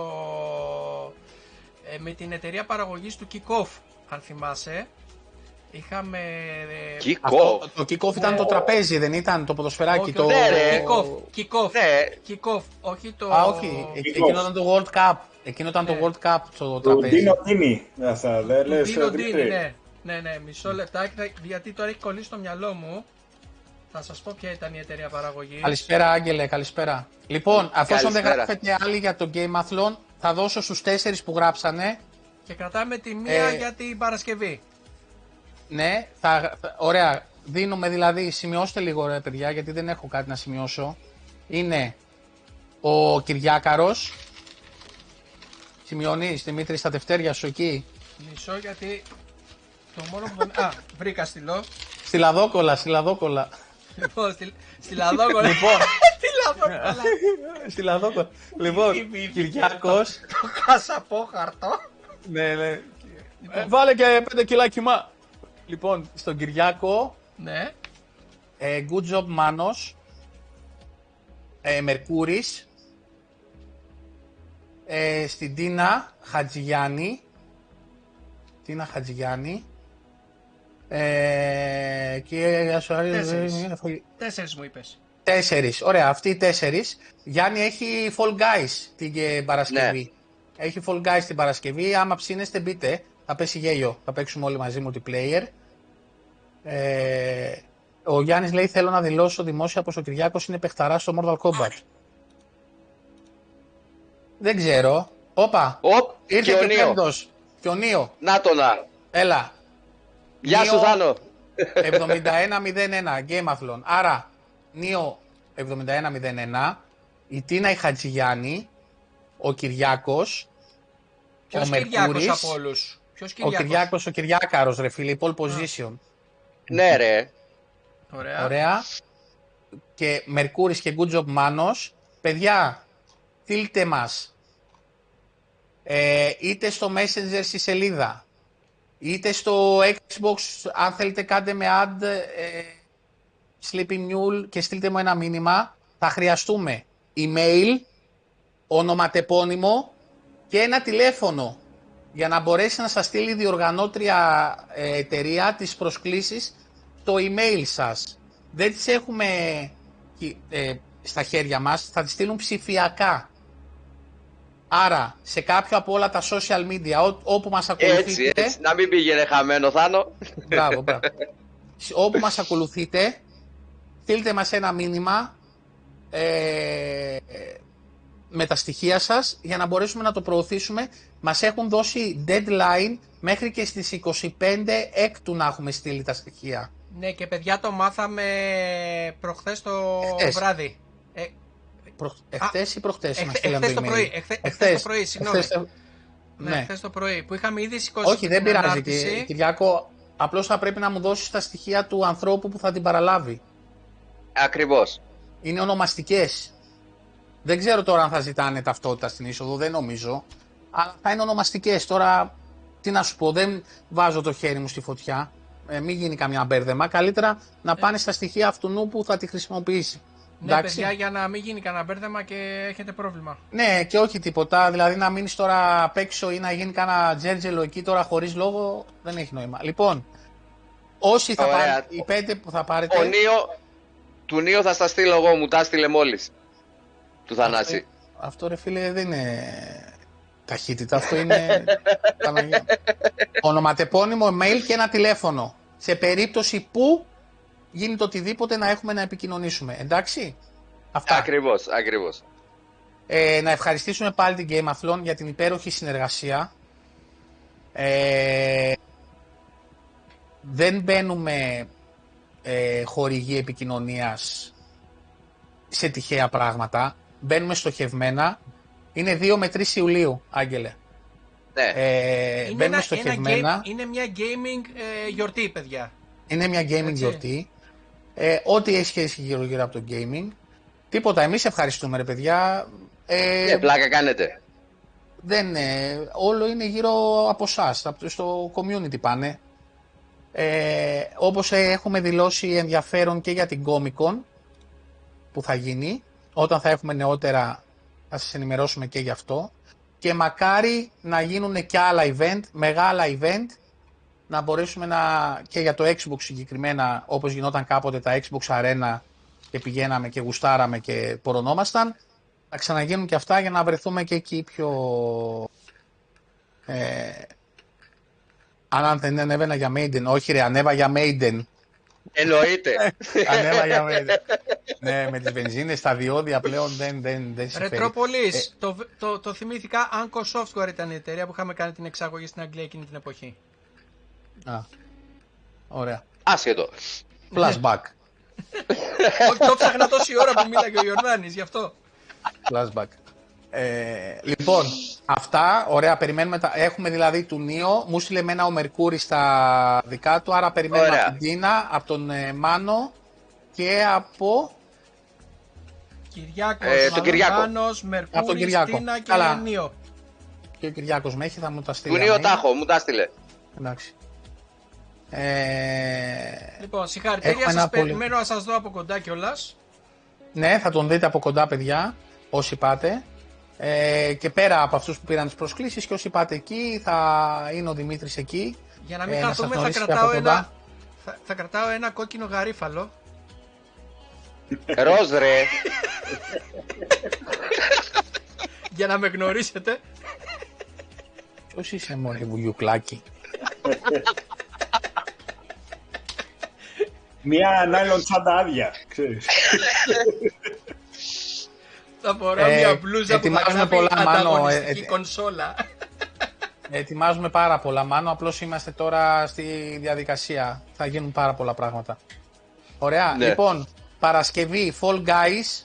με την εταιρεία παραγωγής του Kick-Off, αν θυμάσαι. Είχαμε... Kick-Off. Αυτό, το Kick-Off ναι. ήταν το τραπέζι, δεν ήταν το ποδοσφαιράκι. Όχι, το... Ναι, ρε. Kick-Off, Kick-Off, ναι. Kick-Off, όχι το... Α, όχι. Εκείνο ήταν το World Cup. Εκείνο ήταν ναι. το World Cup το τραπέζι. Το Dino Dini, ναι. Ναι, ναι, μισό λεπτάκι, γιατί τώρα έχει κολλήσει στο μυαλό μου. Θα σας πω ποια ήταν η εταιρεία παραγωγής. Καλησπέρα Άγγελε, καλησπέρα. Λοιπόν, αφού δεν γράφετε άλλοι για το GameAthlon, θα δώσω στους τέσσερις που γράψανε. Και κρατάμε τη μία ε... για την Παρασκευή. Ναι, θα... ωραία. Δίνουμε δηλαδή, σημειώστε λίγο ρε παιδιά, γιατί δεν έχω κάτι να σημειώσω. Είναι ο Κυριάκαρος. Σημειώνεις, Δημήτρη, στα τευτέρια σου εκεί. Μισό γιατί... Το μόνο που τον... Α, βρήκα στυλό. Στυλαδόκολα, στυλαδόκολα. Λοιπόν, στυλ... στυλαδόκολα. Λοιπόν, στυλαδόκολα. στυλαδόκολα. Λοιπόν, Κυριάκος. Το κασαπόχαρτο. Ναι, ναι. Λοιπόν. Ε, βάλε και πέντε κιλά κοιμά. Λοιπόν, στον Κυριάκο. Ναι. Ε, good job, Μάνος. Ε, Μερκούρης. Ε, στην Τίνα Χατζιγιάννη. Τίνα Χατζιγιάννη. Ε, και... Τέσσερις. Τέσσερις μου είπες. Τέσσερις. Ωραία, αυτοί οι τέσσερις. Γιάννη έχει Fall Guys την Παρασκευή. Ναι. Έχει Fall Guys την Παρασκευή. Άμα ψήνεστε μπείτε. Θα πέσει γέλιο. Θα παίξουμε όλοι μαζί multiplayer. Ε, ο Γιάννης λέει θέλω να δηλώσω δημόσια πως ο Κυριάκος είναι παιχταράς στο Mortal Kombat. Δεν ξέρω. Όπα. Οπ, ήρθε και, και ο πέμπτος. Και ο Νίο. Να το να. Έλα. Γεια σου Θάνο. εβδομήντα ένα μηδέν ένα GameAthlon. Άρα Νίο εβδομήντα ένα μηδέν ένα. Η Τίνα η Χατζιγιάννη. Ο Κυριάκος. Ποιος ο Μερκούρης. Από όλους. Ποιος Κυριάκος? Ο Κυριάκος ο Κυριάκαρος ρε φίλοι. Pole position. Ναι ρε. Ωραία. Ωραία. Και Μερκούρης και Good Job Μάνος. Παιδιά, στείλτε μας. Ε, είτε στο Messenger στη σελίδα, είτε στο Xbox, αν θέλετε κάντε με ad, ε, Sleepy Mule και στείλτε μου ένα μήνυμα. Θα χρειαστούμε email, ονοματεπώνυμο και ένα τηλέφωνο για να μπορέσει να σας στείλει η διοργανώτρια εταιρεία τις προσκλήσεις το email σας. Δεν τις έχουμε ε, στα χέρια μας, θα τις στείλουν ψηφιακά. Άρα, σε κάποιο από όλα τα social media, ό, όπου μας ακολουθείτε... Έτσι, έτσι, να μην πήγαινε χαμένο, Θάνο. Μπράβο, μπράβο. Όπου μας ακολουθείτε, στείλτε μας ένα μήνυμα ε, με τα στοιχεία σας, για να μπορέσουμε να το προωθήσουμε. Μας έχουν δώσει deadline μέχρι και στις είκοσι πέντε έκτου να έχουμε στείλει τα στοιχεία. Ναι, και παιδιά το μάθαμε προχθές το ε, βράδυ. Ε, Προ... Εχθές ή προχτές εχ, εχθές το πρωί, εχθέ, εχθές, εχθές το πρωί, συγγνώμη. Εχθές, ναι, ναι. Εχθές το πρωί που είχαμε ήδη σηκώσει. Όχι, δεν πειράζει, και, Κυριάκο. Απλώς θα πρέπει να μου δώσεις τα στοιχεία του ανθρώπου που θα την παραλάβει. Ακριβώς. Είναι ονομαστικές. Δεν ξέρω τώρα αν θα ζητάνε ταυτότητα στην είσοδο, δεν νομίζω. Αλλά θα είναι ονομαστικές. Τώρα, τι να σου πω, δεν βάζω το χέρι μου στη φωτιά. Ε, μην γίνει καμιά μπέρδεμα. Καλύτερα να πάνε ε. στα στοιχεία αυτού νου που θα τη χρησιμοποιήσει. Ναι, εντάξει. Παιδιά, για να μην γίνει κανένα μπέρδεμα και έχετε πρόβλημα. Ναι, και όχι τίποτα. Δηλαδή, να μείνει τώρα απ' έξω ή να γίνει κανένα τζέρτζελο εκεί τώρα χωρίς λόγο, δεν έχει νόημα. Λοιπόν, όσοι θα πάρετε, οι πέντε που θα πάρετε. Ο Νίο, του Νίο θα στα στείλω εγώ, μου τα στείλε μόλις. Του Θανάση. Αυτό, αυτό ρε φίλε δεν είναι ταχύτητα, αυτό είναι. Ονοματεπώνυμο, email και ένα τηλέφωνο. Σε περίπτωση που γίνεται οτιδήποτε να έχουμε να επικοινωνήσουμε. Εντάξει. Αυτά. Ακριβώς, ακριβώς. Ε, να ευχαριστήσουμε πάλι την GameAthlon για την υπέροχη συνεργασία. Ε, δεν μπαίνουμε ε, χορηγοί επικοινωνίας σε τυχαία πράγματα. Μπαίνουμε στοχευμένα. Είναι δύο με τρεις Ιουλίου, Άγγελε. Ναι. Ε, είναι μπαίνουμε ένα, στοχευμένα. Ένα game, είναι μια gaming ε, γιορτή, παιδιά. Είναι μια gaming Έτσι. γιορτή. Ε, ό,τι έχει σχέση γύρω-γύρω από το gaming. Τίποτα, εμείς ευχαριστούμε, ρε παιδιά. Ε, ναι, πλάκα κάνετε. Δεν, ε, όλο είναι γύρω από εσάς, στο community πάνε. Ε, όπως έχουμε δηλώσει ενδιαφέρον και για την Comic-Con που θα γίνει, όταν θα έχουμε νεότερα θα σας ενημερώσουμε και γι' αυτό, και μακάρι να γίνουν και άλλα event, μεγάλα event, να μπορέσουμε να, και για το Xbox συγκεκριμένα, όπως γινόταν κάποτε τα Xbox Arena και πηγαίναμε και γουστάραμε και πορωνόμασταν, να ξαναγίνουν και αυτά για να βρεθούμε και εκεί πιο... Ε, αν δεν ανέβαινα για Maiden, όχι ρε, ανέβα για Maiden. Εννοείται. Ανέβα για Maiden. Ναι, με τις βενζίνες, τα διόδια πλέον δεν, δεν, δεν συμφέρει. Ρετρόπολης, ε, το, το, το θυμήθηκα, Anko Software ήταν η εταιρεία που είχαμε κάνει την εξαγωγή στην Αγγλία εκείνη την εποχή. Α, ωραία. Άσχετο. Flashback. Όχι, το ψάχνα τόση ώρα που μίλαγε ο Ιορδάνης, γι' αυτό. Flashback. Ε, λοιπόν, αυτά, ωραία, περιμένουμε τα... Έχουμε δηλαδή του Νίο, μου στείλε εμένα ο Μερκούρης στα δικά του, άρα περιμένουμε ωραία. Από την Τίνα, από τον ε, Μάνο και από... Κυριάκος, ε, τον Κυριάκο. Μάνος, Μερκούρης, Τίνα και Καλά. Νίο. Και ο Κυριάκος με έχει, θα μου τα στείλει. Του Νίο τάχο, μου τα στείλε. Εντάξει. Ε... Λοιπόν, συγχαρητήρια, σας περιμένω πολύ... να σας δω από κοντά κιόλας. Ναι, θα τον δείτε από κοντά, παιδιά, όσοι πάτε. Ε, και πέρα από αυτούς που πήραν τις προσκλήσεις και όσοι πάτε εκεί, θα είναι ο Δημήτρης εκεί. Για να μην ε, χαθούμε, θα κρατάω, ένα, θα, θα κρατάω ένα κόκκινο γαρίφαλο. Ροζ, ρε. Για να με γνωρίσετε. Πώς είσαι, μωρέ, βουγιουκλάκι. Μια νάιλον τσάντα άδεια, ξέρεις. Θα φοράω ε, μια μπλούζα που θα γράφει ανταγωνιστική ε, κονσόλα. Ε, ετοιμάζουμε πάρα πολλά, Μάνο, απλώς είμαστε τώρα στη διαδικασία. Θα γίνουν πάρα πολλά πράγματα. Ωραία, ναι. Λοιπόν, Παρασκευή, Fall Guys,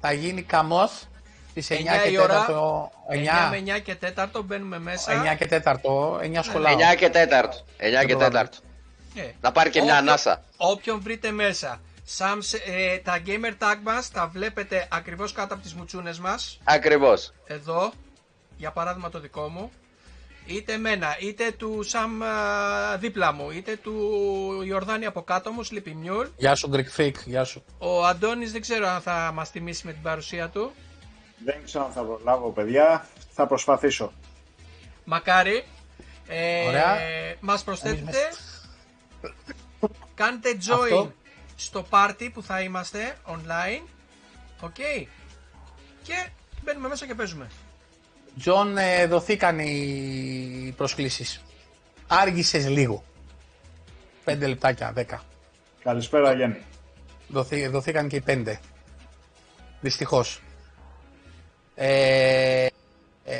θα γίνει καμός στις εννιά, εννιά και ώρα, τέταρτο. εννιά. εννιά με εννιά και τέταρτο μπαίνουμε μέσα. εννιά και τέταρτο, εννιά σχολάω. εννιά και τέταρτο, εννιά και τέταρτο. Yeah. Να πάρει και μια όποιον, ανάσα. Όποιον βρείτε μέσα. Σαν, ε, τα gamer tag μας τα βλέπετε ακριβώς κάτω από τις μουτσούνες μας. Ακριβώς. Εδώ, για παράδειγμα το δικό μου. Είτε εμένα, είτε του Σαμ δίπλα μου, είτε του Ιορδάνη από κάτω μου, Sleepy Mule. Γεια σου, Greek Freak, γεια σου. Ο Αντώνης δεν ξέρω αν θα μας τιμήσει με την παρουσία του. Δεν ξέρω αν θα προλάβω, παιδιά. Θα προσπαθήσω. Μακάρι. Ε, Ωραία. Ε, μας προσθέτετε. Κάντε join αυτό. Στο party που θα είμαστε online, okay. Και μπαίνουμε μέσα και παίζουμε. Τζον, ε, δοθήκαν οι προσκλήσεις. Άργησες λίγο. Πέντε λεπτάκια, δέκα. Καλησπέρα, Γιάννη. Δοθή, δοθήκαν και οι πέντε. Δυστυχώς. Ε, ε,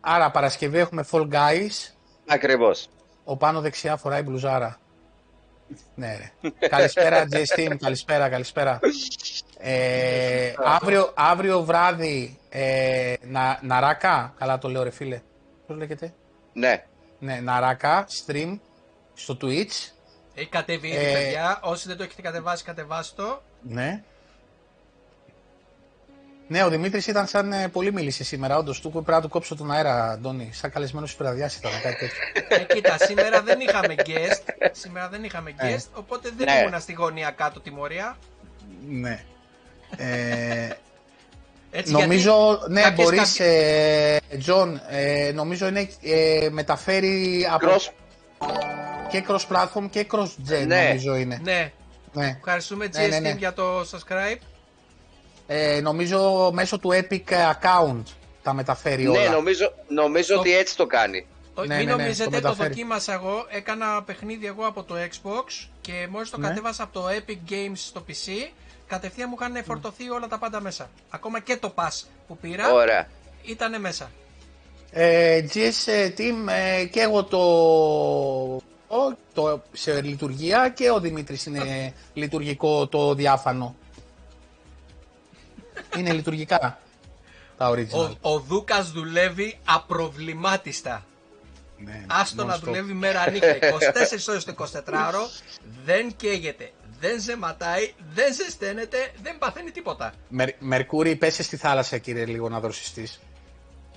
άρα, Παρασκευή έχουμε Fall Guys. Ακριβώς. Ο πάνω δεξιά φοράει μπλουζάρα. Ναι, ρε. Καλησπέρα, J-Steam, καλησπέρα, καλησπέρα. Ε, αύριο, αύριο βράδυ, ε, να, Ναράκα, καλά το λέω ρε φίλε, πώς λέγεται. Ναι. Ναι, Ναράκα, stream, στο Twitch. Έχει κατεβεί ήδη, ε, παιδιά, όσοι δεν το έχετε κατεβάσει, κατεβάστε το. Ναι. Ναι, ο Δημήτρης ήταν σαν ε, πολύ μίλησε σήμερα, όντως, του πρέπει να του κόψω τον αέρα, Αντώνη, σαν καλεσμένος υπεραδιάς ήταν, κάτι τέτοιο. Ε, κοίτα, σήμερα δεν είχαμε guest, σήμερα δεν είχαμε guest, ε, οπότε δεν ναι. ήμουν στη γωνία κάτω, τιμωρία. Ναι. Ε, έτσι, νομίζω, ναι, μπορείς, κάποιες... ε, Τζον, ε, νομίζω είναι, ε, μεταφέρει από... Cross. Και cross-platform και cross-gen, ναι. νομίζω είναι. Ναι, ναι. Ευχαριστούμε, ναι, ναι, ναι. για το subscribe. Ε, νομίζω μέσω του Epic account τα μεταφέρει όλα. Ναι, νομίζω, νομίζω το... ότι έτσι το κάνει. Μην ναι, ναι, ναι, νομίζετε, το, το δοκίμασα εγώ, έκανα παιχνίδι εγώ από το Xbox και μόλις το ναι. κατέβασα από το Epic Games στο πι σι, κατευθείαν μου είχαν φορτωθεί mm. όλα τα πάντα μέσα. Ακόμα και το pass που πήρα, ωραία. Ήτανε μέσα. Ε, τζι ες Team, ε, και εγώ το το, σε λειτουργία και ο Δημήτρης είναι λειτουργικό το διάφανο. Είναι λειτουργικά τα original. Ο, ο Δούκας δουλεύει απροβλημάτιστα. Ναι, άστο να δουλεύει μέρα νύχτα. είκοσι τέσσερις ώρες το εικοσιτετράωρο, δεν καίγεται, δεν ζεματάει, δεν ζεσταίνεται, δεν παθαίνει τίποτα. Μερ, Μερκούρη, πέσε στη θάλασσα, κύριε, λίγο να δροσιστείς.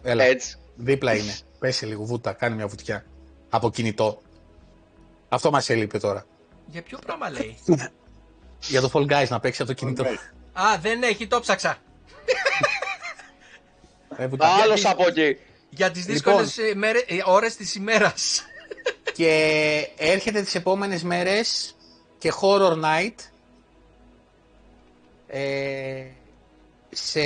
Έλα. Έτσι. Δίπλα είναι. Πέσε λίγο, βούτα, κάνει μια βουτιά. Από κινητό. Αυτό μας έλειπε τώρα. Για ποιο πράγμα λέει? Για το Fall Guys να παίξει από το κινητό. Α, δεν έχει, το ψάξα. Άλλος από εκεί. Για τις δύσκολες λοιπόν, ώρες της ημέρας. Και έρχεται τις επόμενες μέρες και Horror Night ε, σε,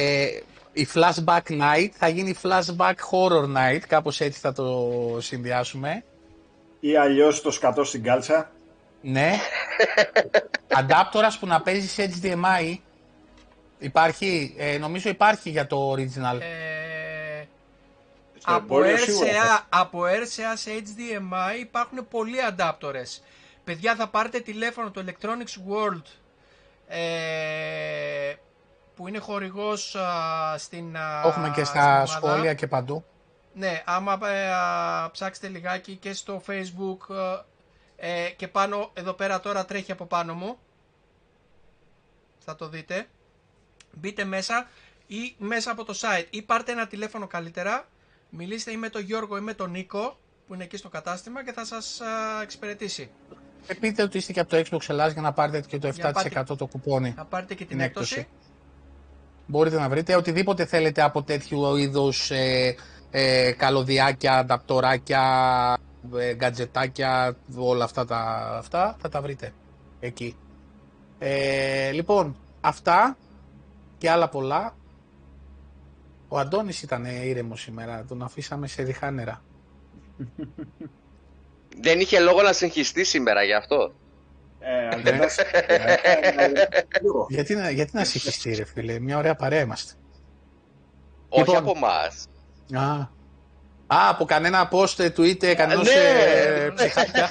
η Flashback Night θα γίνει Flashback Horror Night, κάπως έτσι θα το συνδυάσουμε. Ή αλλιώς το σκατώ στην κάλτσα. Ναι. Αντάπτορας που να παίζει σε έιτς ντι εμ άι υπάρχει, ε, νομίζω υπάρχει για το original. Ε... Από αρ σι έι, από αρ σι έι σε έιτς ντι εμ άι υπάρχουν πολλοί αντάπτορες. Παιδιά, θα πάρετε τηλέφωνο το Electronics World ε, που είναι χορηγός α, στην α, έχουμε και στα σχόλια και παντού. Ναι, άμα ε, α, ψάξετε λιγάκι και στο Facebook ε, και πάνω εδώ πέρα τώρα τρέχει από πάνω μου. Θα το δείτε. Μπείτε μέσα ή μέσα από το site ή πάρτε ένα τηλέφωνο καλύτερα. Μιλήστε ή με τον Γιώργο ή με τον Νίκο που είναι εκεί στο κατάστημα και θα σας α, εξυπηρετήσει. Πείτε ότι είστε και από το Xbox Ελλάς για να πάρετε και το επτά τοις εκατό πάτε, το κουπόνι. Να πάρετε και την έκπτωση. Μπορείτε να βρείτε οτιδήποτε θέλετε από τέτοιου είδους ε, ε, καλωδιάκια, ανταπτοράκια, ε, γκατζετάκια, όλα αυτά, τα, αυτά θα τα βρείτε εκεί. Ε, λοιπόν, αυτά και άλλα πολλά. Ο Αντώνης ήταν ήρεμος σήμερα, τον αφήσαμε σε διχάνερα. Δεν είχε λόγο να συγχυστεί σήμερα γι' αυτό. Γιατί να συγχυστεί ρε φίλε, μια ωραία παρέα είμαστε. Όχι από εμάς. Α, από κανένα post, Twitter, κανένας ψυχάκια.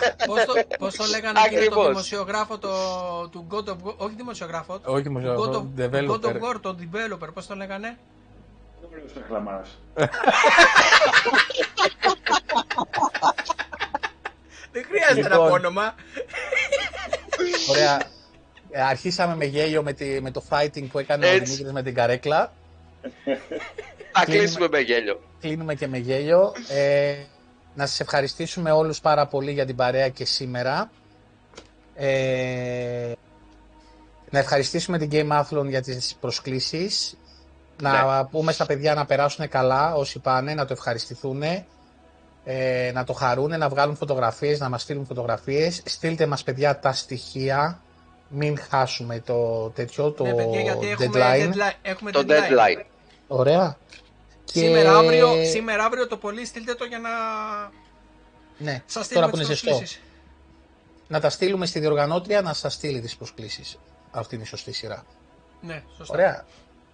Πώς το λέγανε και το δημοσιογράφο του God of War, όχι δημοσιογράφο, του God of War, το developer, πώς το λέγανε? Δεν χρειάζεται ένα όνομα. Ωραία. Αρχίσαμε με γέλιο με, τη, με το fighting που έκανε ο Δημήτρης με την καρέκλα. Θα κλείσουμε με γέλιο. Κλείνουμε και με γέλιο. Ε, να σας ευχαριστήσουμε όλους πάρα πολύ για την παρέα και σήμερα. Ε, να ευχαριστήσουμε την GameAthlon για τις προσκλήσεις. Να ναι. πούμε στα παιδιά να περάσουν καλά όσοι πάνε, να το ευχαριστηθούν, ε, να το χαρούν, να βγάλουν φωτογραφίες, να μας στείλουν φωτογραφίες. Στείλτε μας παιδιά τα στοιχεία, μην χάσουμε το τέτοιο, το ναι, παιδιά, deadline. Έχουμε deadline. Έχουμε το deadline. deadline. Ωραία. Σήμερα, και... αύριο, σήμερα αύριο το πολύ στείλτε το για να ναι. σας στείλουμε τώρα τις προσκλήσεις. Να τα στείλουμε στη διοργανώτρια να σας στείλει τις προσκλήσεις. Αυτή είναι η σωστή σειρά. Ναι, σωστά. Ωραία.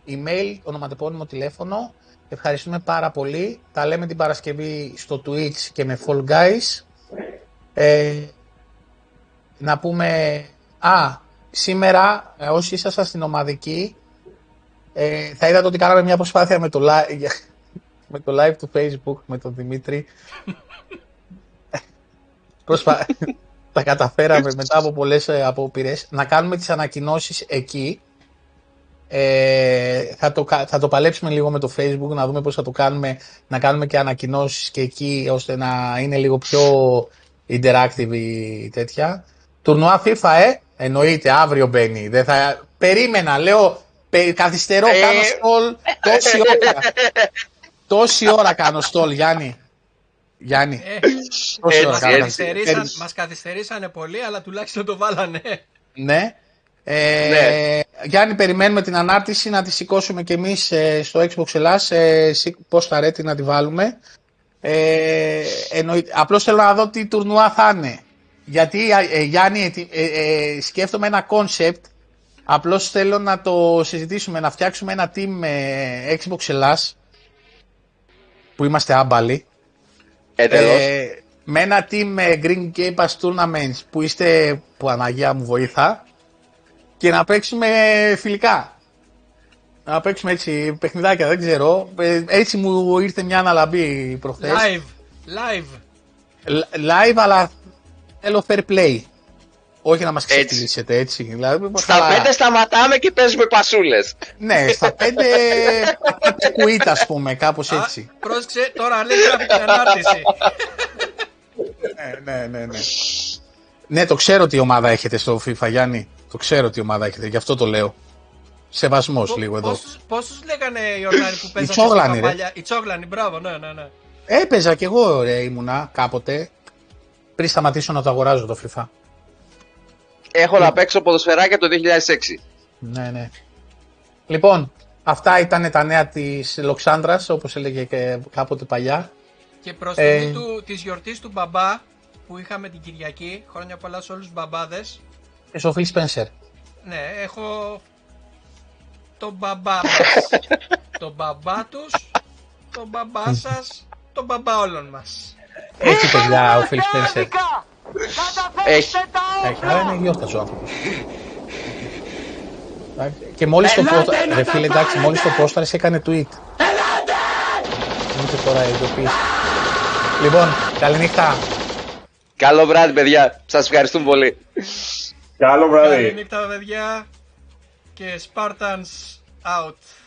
Email, ονοματεπώνυμο, τηλέφωνο. Ευχαριστούμε πάρα πολύ. Τα λέμε την Παρασκευή στο Twitch και με Fall Guys. Ε, να πούμε... Α, σήμερα όσοι ήσασταν στην ομαδική ε, θα είδατε ότι κάναμε μια προσπάθεια με το, live, με το live του Facebook με τον Δημήτρη. Προσπα... τα καταφέραμε μετά από πολλές απόπειρες να κάνουμε τις ανακοινώσεις εκεί. Ε, θα, το, θα το παλέψουμε λίγο με το Facebook να δούμε πώς θα το κάνουμε, να κάνουμε και ανακοινώσεις και εκεί ώστε να είναι λίγο πιο interactive ή τέτοια. Τουρνουά FIFA, ε, εννοείται, αύριο μπαίνει. Δεν θα... Περίμενα, λέω, πε, καθυστερώ, κάνω στολ τόση ώρα. Τόση ώρα κάνω στολ, Γιάννη. Γιάννη, ε, τόση ε, ώρα μας, καθυστερήσαν, μας καθυστερήσανε πολύ, αλλά τουλάχιστον το βάλανε. Ναι. Ε, ναι. Γιάννη, περιμένουμε την ανάρτηση να τη σηκώσουμε και εμείς ε, στο Xbox Ελλάς ε, πώς θα ρέτει να τη βάλουμε ε, εννοεί, απλώς θέλω να δω τι τουρνουά θα είναι γιατί ε, ε, Γιάννη ε, ε, σκέφτομαι ένα concept απλώς θέλω να το συζητήσουμε να φτιάξουμε ένα team ε, Xbox Ελλάς που είμαστε άμπαλοι ε, με ένα team Green Game Pass Tournaments που είστε, που Αναγία μου βοήθα, και να παίξουμε φιλικά. Να παίξουμε έτσι παιχνιδάκια, δεν ξέρω. Έτσι μου ήρθε μια αναλαμπή προχθές. Live, live. Live, αλλά θέλω fair play. Όχι να μας ξεκλείσετε έτσι. Δηλαδή, στα καλά. πέντε σταματάμε και παίζουμε πασούλες. Ναι, στα πέντε κουίτα, ας πούμε, κάπως έτσι. Α, πρόσεξε, τώρα λέει γράφει την ανάρτηση. ναι, ναι, ναι, ναι. Ναι, το ξέρω τι ομάδα έχετε στο FIFA, Γιάννη. Το ξέρω τι ομάδα έχετε, γι' αυτό το λέω. Σεβασμός λίγο εδώ. Πόσους, πόσους λέγανε οι Ορδάνοι που παίζανε στα παλιά. Οι Τσόγλανοι, μπράβο, ναι, ναι, ναι. Έπαιζα κι εγώ, ρε, ήμουνα κάποτε. Πριν σταματήσω να το αγοράζω το FIFA. Έχω να παίξω ποδοσφαιράκια το δύο χιλιάδες έξι. Ναι, ναι. Λοιπόν, αυτά ήταν τα νέα της Λοξάνδρας, όπως έλεγε και κάποτε παλιά. Και προσθέτει ε... της γιορτής του μπαμπά που είχαμε την Κυριακή. Χρόνια πολλά σε όλους τους μπαμπάδες. Και στο Phil Spencer. Ναι, έχω τον μπαμπά μας, τον μπαμπά τους, τον μπαμπά σας, τον μπαμπά όλων μας. Έτσι παιδιά, ο Phil Spencer. Έχει. Άρα είναι γιόρτας ο άνθρωπος. Και μόλις το πρόσταρες, ρε φίλε, εντάξει, μόλις το πρόσταρες έκανε tweet. Ελάτε! Τώρα ειδοποίηση. Λοιπόν, καληνύχτα. Καλό βράδυ παιδιά, σας ευχαριστούμε πολύ. Καλό βράδυ. Καληνύχτα παιδιά και Spartans out.